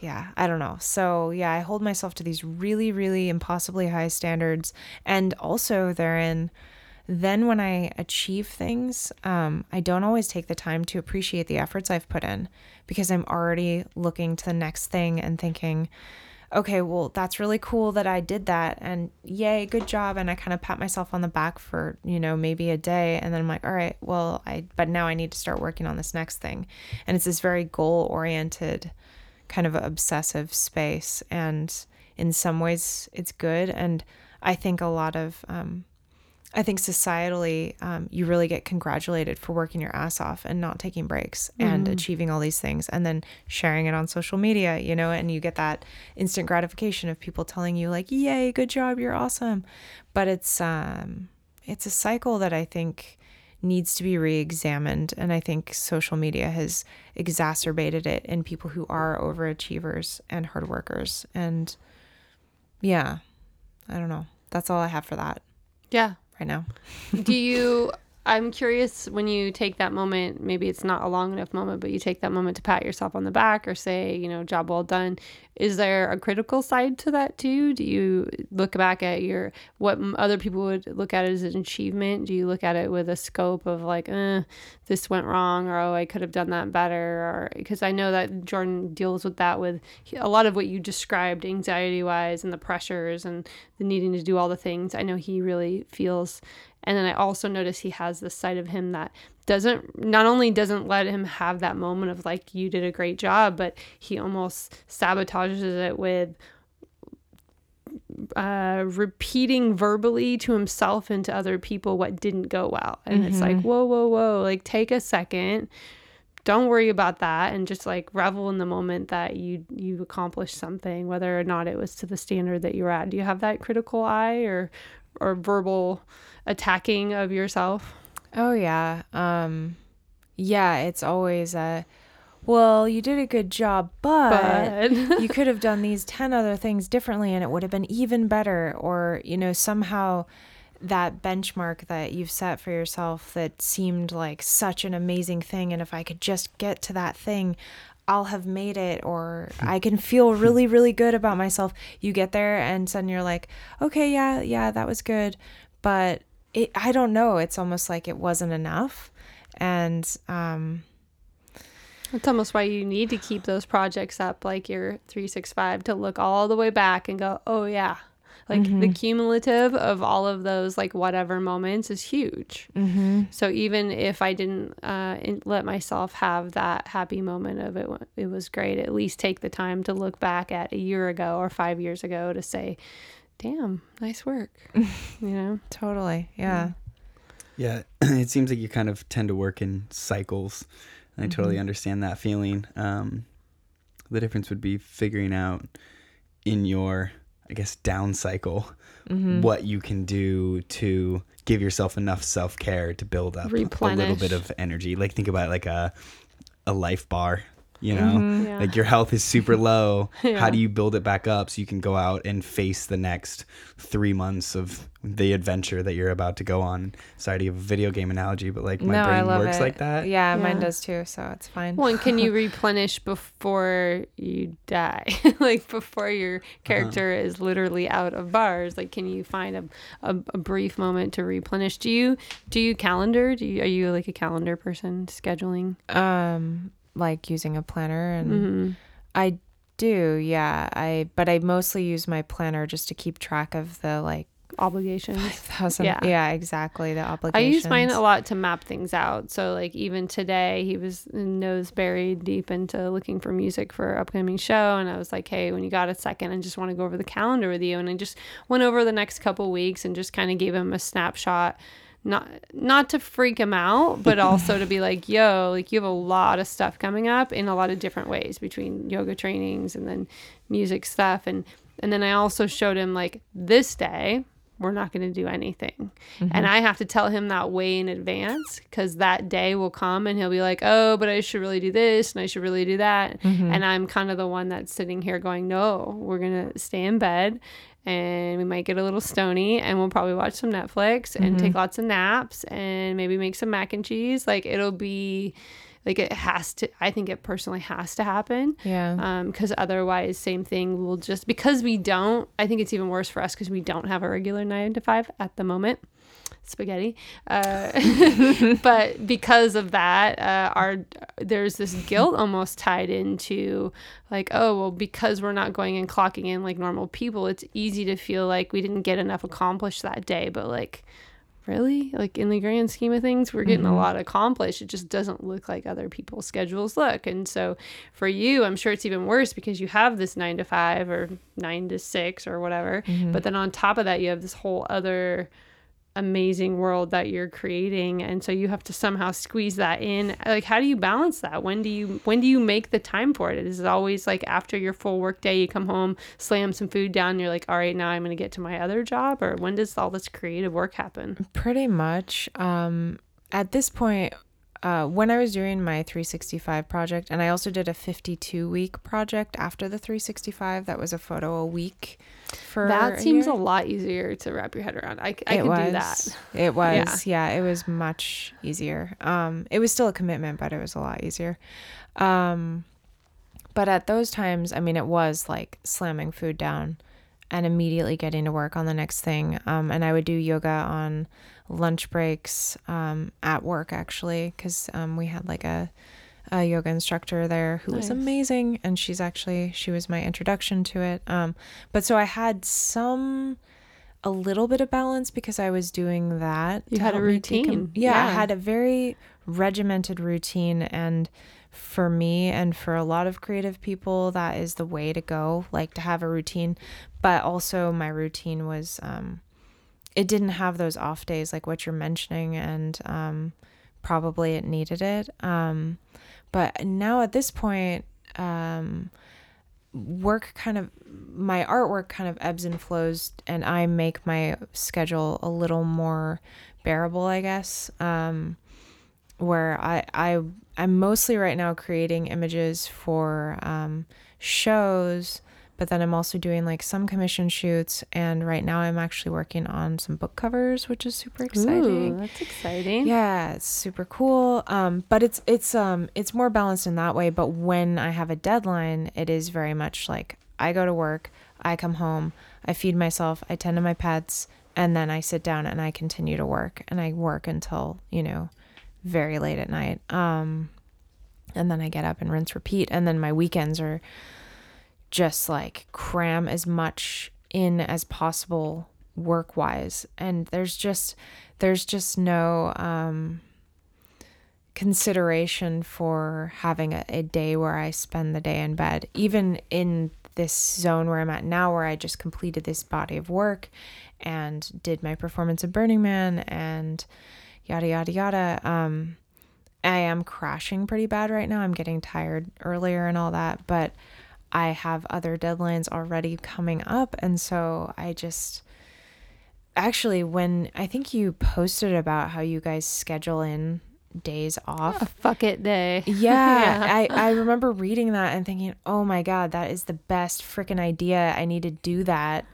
yeah, I don't know. So yeah, I hold myself to these really, really impossibly high standards, and also therein, then when I achieve things, um, I don't always take the time to appreciate the efforts I've put in, because I'm already looking to the next thing and thinking, okay, well, that's really cool that I did that, and yay, good job. And I kind of pat myself on the back for, you know, maybe a day. And then I'm like, all right, well, I, but now I need to start working on this next thing. And it's this very goal-oriented kind of obsessive space. And in some ways it's good. And I think a lot of, um, I think societally, um, you really get congratulated for working your ass off and not taking breaks mm-hmm. and achieving all these things and then sharing it on social media, you know, and you get that instant gratification of people telling you like, yay, good job, you're awesome. But it's, um, it's a cycle that I think needs to be re-examined. And I think social media has exacerbated it in people who are overachievers and hard workers. And yeah, I don't know. That's all I have for that. Yeah. Right now. Do you, I'm curious when you take that moment, maybe it's not a long enough moment, but you take that moment to pat yourself on the back or say, you know, job well done. Is there a critical side to that too? Do you look back at your, what other people would look at as an achievement? Do you look at it with a scope of like, eh, this went wrong, or, oh, I could have done that better? Or, because I know that Jordan deals with that with a lot of what you described anxiety wise and the pressures and the needing to do all the things. I know he really feels. And then I also notice he has this side of him that doesn't, not only doesn't let him have that moment of like, you did a great job, but he almost sabotages it with uh, repeating verbally to himself and to other people what didn't go well. And mm-hmm. it's like, whoa, whoa, whoa, like take a second. Don't worry about that. And just like revel in the moment that you, you accomplished something, whether or not it was to the standard that you were at. Do you have that critical eye or or verbal attacking of yourself? Oh yeah. Um, yeah, it's always a, well, you did a good job, but, but. you could have done these ten other things differently and it would have been even better. Or, you know, somehow that benchmark that you've set for yourself that seemed like such an amazing thing. And if I could just get to that thing, I'll have made it, or I can feel really, really good about myself. You get there and suddenly you're like, okay, yeah, yeah, that was good. But it, I don't know. It's almost like it wasn't enough. And um, it's almost why you need to keep those projects up, like your three sixty-five, to look all the way back and go, oh yeah. Like mm-hmm. the cumulative of all of those, like whatever moments is huge. Mm-hmm. So even if I didn't uh, let myself have that happy moment of it, it was great. At least take the time to look back at a year ago or five years ago to say, damn, nice work. You know? Totally. Yeah. Yeah. It seems like you kind of tend to work in cycles. And I mm-hmm. totally understand that feeling. Um, the difference would be figuring out in your, I guess, down cycle, mm-hmm. what you can do to give yourself enough self-care to build up Replenish. A little bit of energy. Like think about it like a a life bar, you know, mm-hmm, yeah. like your health is super low. Yeah. How do you build it back up so you can go out and face the next three months of the adventure that you're about to go on? Sorry to give a video game analogy, but like my no, brain works it. Like that. Yeah, yeah, mine does too. So it's fine. Well, and can you replenish before you die? Like before your character uh-huh. is literally out of bars? Like, can you find a, a a brief moment to replenish? Do you do you calendar? Do you are you like a calendar person, scheduling? Um, like using a planner, and mm-hmm. I do, yeah. I but I mostly use my planner just to keep track of the like. Obligations. five thousand yeah. yeah, exactly. The obligations. I use mine a lot to map things out. So like even today, he was nose buried deep into looking for music for an upcoming show. And I was like, hey, when you got a second, I just want to go over the calendar with you. And I just went over the next couple weeks and just kind of gave him a snapshot. Not not to freak him out, but also to be like, yo, like you have a lot of stuff coming up in a lot of different ways between yoga trainings and then music stuff. And, and then I also showed him like this day, we're not going to do anything. Mm-hmm. And I have to tell him that way in advance, because that day will come and he'll be like, oh, but I should really do this and I should really do that. Mm-hmm. And I'm kind of the one that's sitting here going, no, we're going to stay in bed and we might get a little stony and we'll probably watch some Netflix and mm-hmm. take lots of naps and maybe make some mac and cheese. Like it'll be... Like it has to, I think it personally has to happen. Yeah. Um, because otherwise, same thing, we'll just, because we don't, I think it's even worse for us because we don't have a regular nine to five at the moment. Spaghetti. Uh, but because of that, uh, our there's this guilt almost tied into like, oh, well, because we're not going and clocking in like normal people, it's easy to feel like we didn't get enough accomplished that day. But like, really? Like in the grand scheme of things, we're getting mm-hmm. a lot accomplished. It just doesn't look like other people's schedules look. And so for you, I'm sure it's even worse because you have this nine to five or nine to six or whatever. Mm-hmm. But then on top of that, you have this whole other amazing world that you're creating, and so you have to somehow squeeze that in. Like, how do you balance that? When do you when do you make the time for it? Is it always like after your full work day you come home, slam some food down, you're like, all right, now I'm going to get to my other job? Or when does all this creative work happen? Pretty much um at this point, uh when I was doing my three sixty-five project, and I also did a fifty-two week project after the three sixty-five that was a photo a week for that a seems year. A lot easier to wrap your head around. I, I could was, do that. It was, yeah. yeah, it was much easier. Um, it was still a commitment, but it was a lot easier. Um, but at those times, I mean, it was like slamming food down and immediately getting to work on the next thing. Um, and I would do yoga on lunch breaks um, at work, actually, because um, we had like a, a yoga instructor there who nice. was amazing, and she's actually she was my introduction to it. Um, but so I had some a little bit of balance because I was doing that. You had a routine. Com- yeah, yeah, I had a very regimented routine, and for me and for a lot of creative people, that is the way to go, like to have a routine. But also my routine was um, it didn't have those off days like what you're mentioning, and um, probably it needed it. Um, but now at this point, um, work kind of, my artwork kind of ebbs and flows, and I make my schedule a little more bearable, I guess, um, where I, I, I'm mostly right now creating images for um, shows, but then I'm also doing like some commission shoots, and right now I'm actually working on some book covers, which is super exciting. Ooh, that's exciting. Yeah, it's super cool. Um, but it's it's um it's more balanced in that way. But when I have a deadline, it is very much like I go to work, I come home, I feed myself, I tend to my pets, and then I sit down and I continue to work, and I work until, you know, very late at night. Um, and then I get up and rinse, repeat, and then my weekends are just like cram as much in as possible work wise. And there's just, there's just no, um, consideration for having a, a day where I spend the day in bed, even in this zone where I'm at now, where I just completed this body of work and did my performance at Burning Man and yada, yada, yada. Um, I am crashing pretty bad right now. I'm getting tired earlier and all that, but I have other deadlines already coming up. And so I just, actually, when I think you posted about how you guys schedule in days off. A fuck it day. Yeah. yeah. I, I remember reading that and thinking, oh my God, that is the best freaking idea. I need to do that.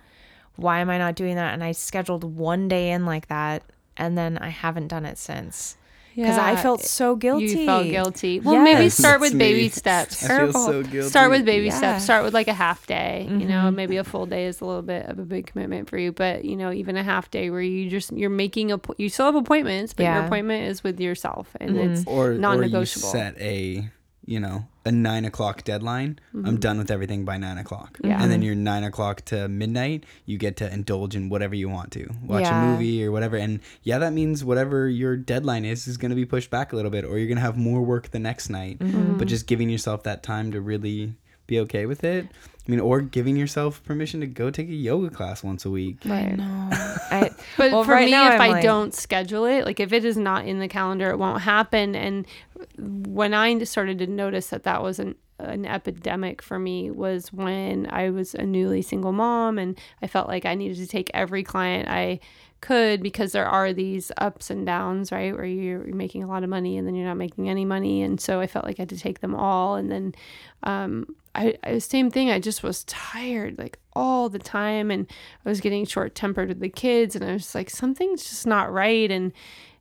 Why am I not doing that? And I scheduled one day in like that, and then I haven't done it since. Because yeah, I felt so guilty. You felt guilty. Well, yes. Maybe start with baby steps. I feel so guilty. Start with baby yeah. steps. Start with like a half day. Mm-hmm. You know, maybe a full day is a little bit of a big commitment for you. But, you know, even a half day where you just, you're making, a, you still have appointments, but yeah. your appointment is with yourself. And mm-hmm. it's or, non-negotiable. Or you set a, you know, a nine o'clock deadline. Mm-hmm. I'm done with everything by nine o'clock. Yeah. And then you're nine o'clock to midnight. You get to indulge in whatever you want to watch yeah. a movie or whatever. And yeah, that means whatever your deadline is, is going to be pushed back a little bit, or you're going to have more work the next night, mm-hmm. but just giving yourself that time to really be okay with it. I mean, or giving yourself permission to go take a yoga class once a week. Right. I know. I, but well, for right me, now, if I'm I like... don't schedule it, like if it is not in the calendar, it won't happen. And when I started to notice that that was an, an epidemic for me was when I was a newly single mom, and I felt like I needed to take every client I could, because there are these ups and downs, right, where you're making a lot of money and then you're not making any money. And so I felt like I had to take them all. And then um I, I same thing, I just was tired like all the time, and I was getting short-tempered with the kids, and I was like, something's just not right. And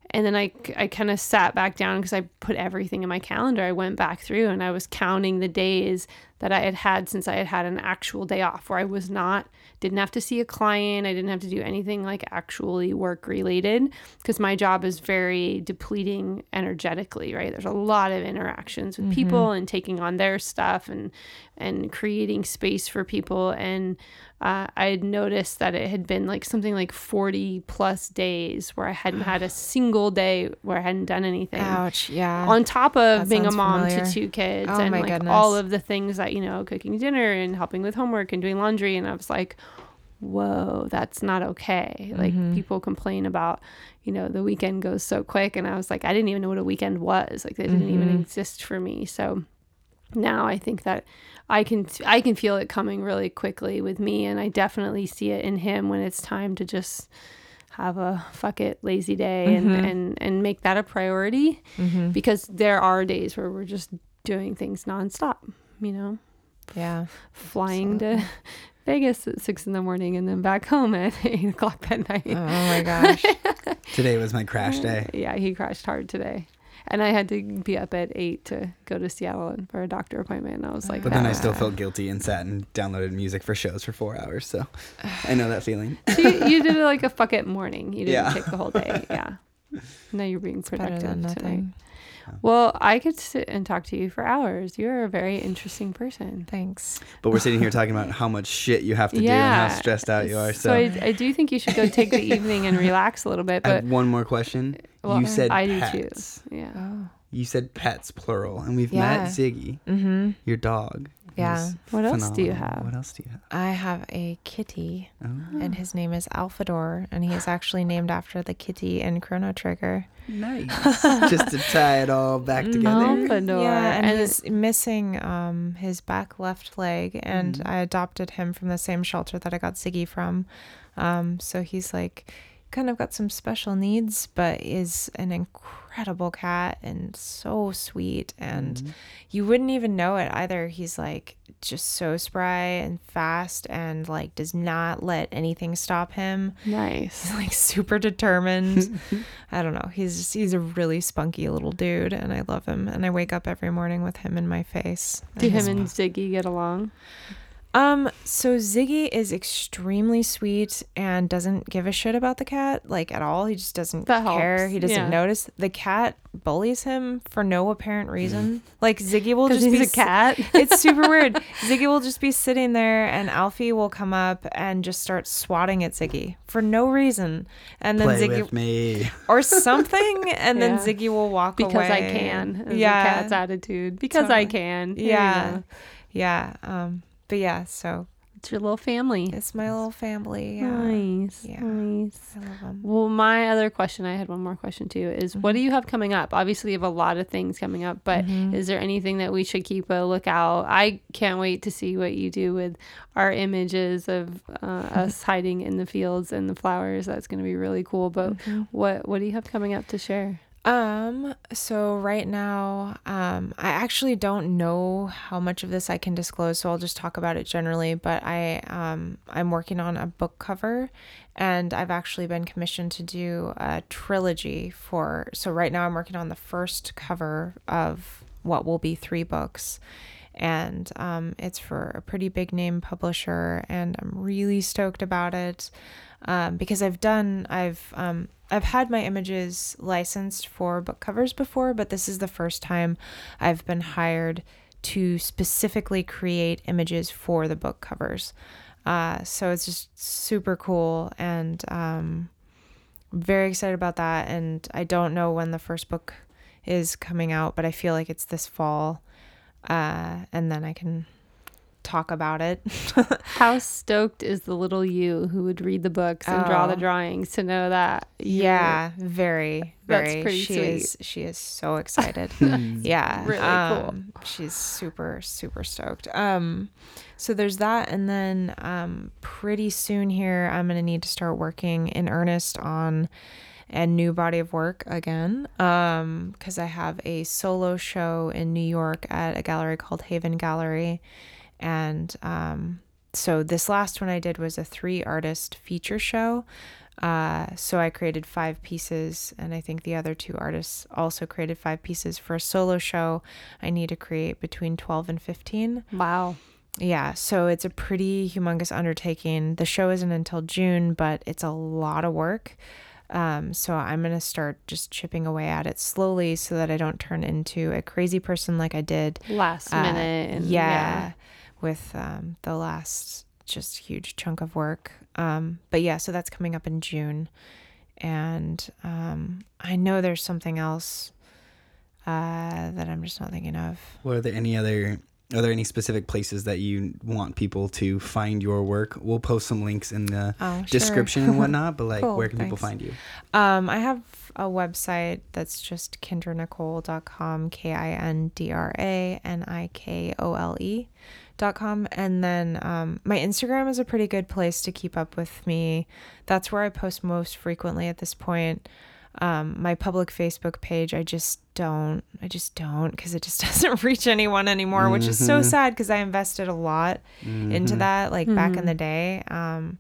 And then I, I kind of sat back down, because I put everything in my calendar. I went back through and I was counting the days that I had had since I had had an actual day off, where I was not, didn't have to see a client. I didn't have to do anything like actually work related, because my job is very depleting energetically, right? There's a lot of interactions with mm-hmm. people and taking on their stuff and, and creating space for people. And uh, I had noticed that it had been like something like forty plus days where I hadn't had a single day where I hadn't done anything. Ouch, yeah. On top of that being a mom familiar. to two kids oh, and like goodness. all of the things that, you know, cooking dinner and helping with homework and doing laundry. And I was like, whoa, that's not okay. Mm-hmm. Like, people complain about, you know, the weekend goes so quick. And I was like, I didn't even know what a weekend was. Like, they didn't mm-hmm. even exist for me. So now I think that I can, I can feel it coming really quickly with me. And I definitely see it in him when it's time to just have a fuck it lazy day mm-hmm. and, and, and make that a priority mm-hmm. because there are days where we're just doing things nonstop, you know? Yeah. Flying absolutely. to Vegas at six in the morning and then back home at eight o'clock that night. Oh my gosh. Today was my crash day. Yeah, he crashed hard today. And I had to be up at eight to go to Seattle for a doctor appointment. And I was like, but then ah. I still felt guilty and sat and downloaded music for shows for four hours. So I know that feeling. So you, you did it like a fuck it morning. You didn't yeah. take the whole day. Yeah. Now you're being productive tonight. Well, I could sit and talk to you for hours. You're a very interesting person. Thanks. But we're sitting here talking about how much shit you have to yeah. do and how stressed out you are. So, so I, I do think you should go take the evening and relax a little bit. But I have one more question. Well, you said I pets. do too. Yeah. Oh. You said pets, plural. And we've yeah. met Ziggy, mm-hmm. your dog. Yeah. What phenomenal. else do you have? What else do you have? I have a kitty, oh. and his name is Alphador, and he is actually named after the kitty in Chrono Trigger. Nice. Just to tie it all back together. Alphador. Yeah, and, and he's it... missing um, his back left leg, and mm. I adopted him from the same shelter that I got Ziggy from. Um, so he's like kind of got some special needs, but is an incredible cat and so sweet, and mm-hmm. you wouldn't even know it either. He's like just so spry and fast and like does not let anything stop him. Nice. He's like super determined. I don't know, he's just, he's a really spunky little dude, and I love him, and I wake up every morning with him in my face. Do him and Ziggy get along? Um, so Ziggy is extremely sweet and doesn't give a shit about the cat, like, at all. He just doesn't that care. Helps. He doesn't yeah. notice. The cat bullies him for no apparent reason. Like, Ziggy will just he's be a cat. It's super weird. Ziggy will just be sitting there, and Alfie will come up and just start swatting at Ziggy for no reason. And then Play Ziggy with me. or something. And yeah. then Ziggy will walk because away. Because I can. Yeah. The cat's attitude. Because totally. I can. Here yeah. Yeah. Um, But yeah, so it's your little family. It's my little family. Yeah. Nice, yeah. nice. I love them. Well, my other question, I had one more question too, is mm-hmm. what do you have coming up? Obviously, you have a lot of things coming up, but mm-hmm. is there anything that we should keep a lookout? I can't wait to see what you do with our images of uh, us hiding in the fields and the flowers. That's going to be really cool. But mm-hmm. what what do you have coming up to share? Um, so right now, um, I actually don't know how much of this I can disclose, so I'll just talk about it generally, but I, um, I'm working on a book cover, and I've actually been commissioned to do a trilogy for, so right now I'm working on the first cover of what will be three books. And um, it's for a pretty big name publisher, and I'm really stoked about it um, because I've done, I've, um, I've had my images licensed for book covers before, but this is the first time I've been hired to specifically create images for the book covers. Uh, so it's just super cool, and um, very excited about that. And I don't know when the first book is coming out, but I feel like it's this fall. Uh, and then I can talk about it. How stoked is the little you who would read the books and oh. draw the drawings to know that? Yeah, very, very. That's pretty she sweet. Is, she is so excited. yeah. Really um, cool. She's super, super stoked. Um, so there's that. And then um, pretty soon here, I'm going to need to start working in earnest on and new body of work again, um, because I have a solo show in New York at a gallery called Haven Gallery. And um, so this last one I did was a three artist feature show. Uh, so I created five pieces, and I think the other two artists also created five pieces. For a solo show, I need to create between twelve and fifteen. Wow. Yeah, so it's a pretty humongous undertaking. The show isn't until June, but it's a lot of work. Um, so I'm going to start just chipping away at it slowly so that I don't turn into a crazy person like I did last uh, minute. And yeah, yeah. With, um, the last just huge chunk of work. Um, but yeah, so that's coming up in June, and, um, I know there's something else, uh, that I'm just not thinking of. Were there any other Are there any specific places that you want people to find your work? We'll post some links in the oh, description sure. and whatnot, but like cool, where can thanks. people find you? Um, I have a website that's just kindra nicole dot com, K I N D R A N I K O L E dot com. And then um, my Instagram is a pretty good place to keep up with me. That's where I post most frequently at this point. Um, my public Facebook page, I just don't, I just don't, because it just doesn't reach anyone anymore, mm-hmm. which is so sad because I invested a lot mm-hmm. into that, like mm-hmm. back in the day. Um,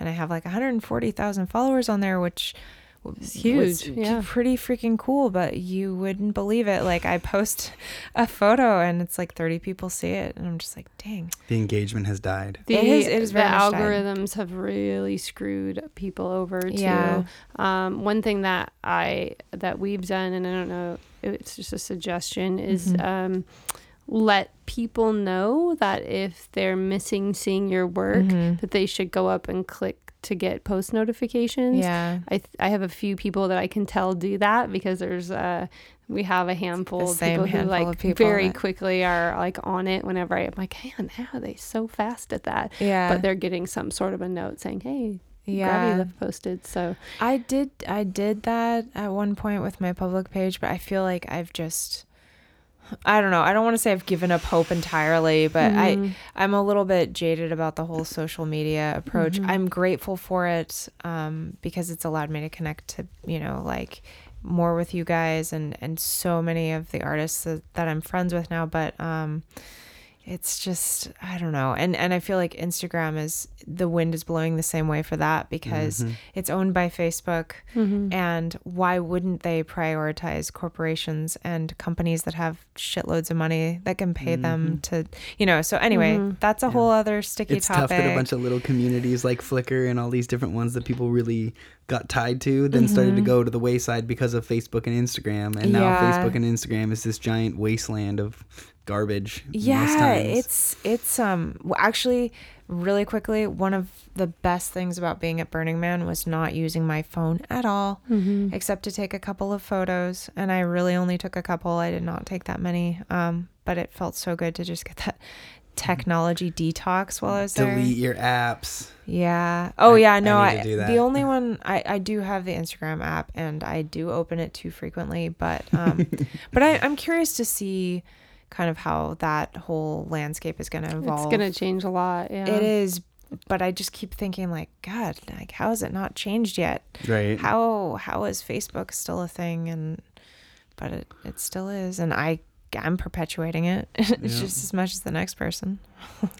and I have like one hundred forty thousand followers on there, which was huge, yeah. pretty freaking cool, but you wouldn't believe it. Like I post a photo and it's like thirty people see it and I'm just like, dang. The engagement has died. The, it is, it is the algorithms died. have really screwed people over too. Yeah. Um, one thing that I, that we've done, and I don't know, it's just a suggestion, is mm-hmm. um, let people know that if they're missing seeing your work, mm-hmm. that they should go up and click to get post notifications. Yeah. I th- I have a few people that I can tell do that, because there's uh we have a handful of people who like people very that... quickly are like on it whenever I, I'm like, man, how are they so fast at that? Yeah. But they're getting some sort of a note saying, hey, yeah, Gravity Lift posted. So I did I did that at one point with my public page, but I feel like I've just I don't know. I don't want to say I've given up hope entirely, but mm. I, I'm a little bit jaded about the whole social media approach. Mm-hmm. I'm grateful for it um, because it's allowed me to connect to, you know, like more with you guys and, and so many of the artists that, that I'm friends with now. But um, it's just, I don't know. And, and I feel like Instagram is, the wind is blowing the same way for that, because mm-hmm. it's owned by Facebook. Mm-hmm. And why wouldn't they prioritize corporations and companies that have shitloads of money that can pay mm-hmm. them to, you know, so anyway, mm-hmm. that's a yeah. whole other sticky it's topic. It's tough that a bunch of little communities like Flickr and all these different ones that people really got tied to then mm-hmm. started to go to the wayside because of Facebook and Instagram. And now yeah. Facebook and Instagram is this giant wasteland of garbage. Yeah, it's, it's um actually really quickly, one of the best things about being at Burning Man was not using my phone at all, mm-hmm. except to take a couple of photos. And I really only took a couple. I did not take that many. Um, but it felt so good to just get that technology detox while I was Delete there. Delete your apps. Yeah. Oh, I, yeah. No, I, I the only one I, I do have the Instagram app, and I do open it too frequently. But um, but I, I'm curious to see kind of how that whole landscape is going to evolve. It's going to change a lot. Yeah. It is, but I just keep thinking like, God, like how has it not changed yet? Right. How how is Facebook still a thing? And but it, it still is, and I I'm perpetuating it. It's yeah. just as much as the next person.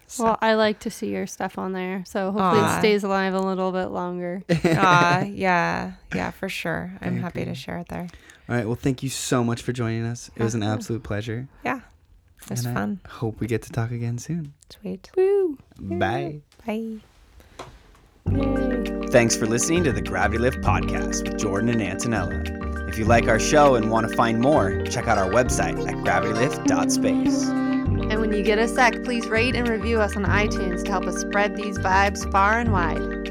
So. Well, I like to see your stuff on there, so hopefully Aww. it stays alive a little bit longer. Ah, yeah, yeah, for sure. I'm Very happy cool. to share it there. All right. Well, thank you so much for joining us. It was an absolute pleasure. Yeah. It was and fun. I hope we get to talk again soon. Sweet. Woo. Bye. Bye. Thanks for listening to the Gravity Lift Podcast with Jordan and Antonella. If you like our show and want to find more, check out our website at gravity lift dot space. And when you get a sec, please rate and review us on iTunes to help us spread these vibes far and wide.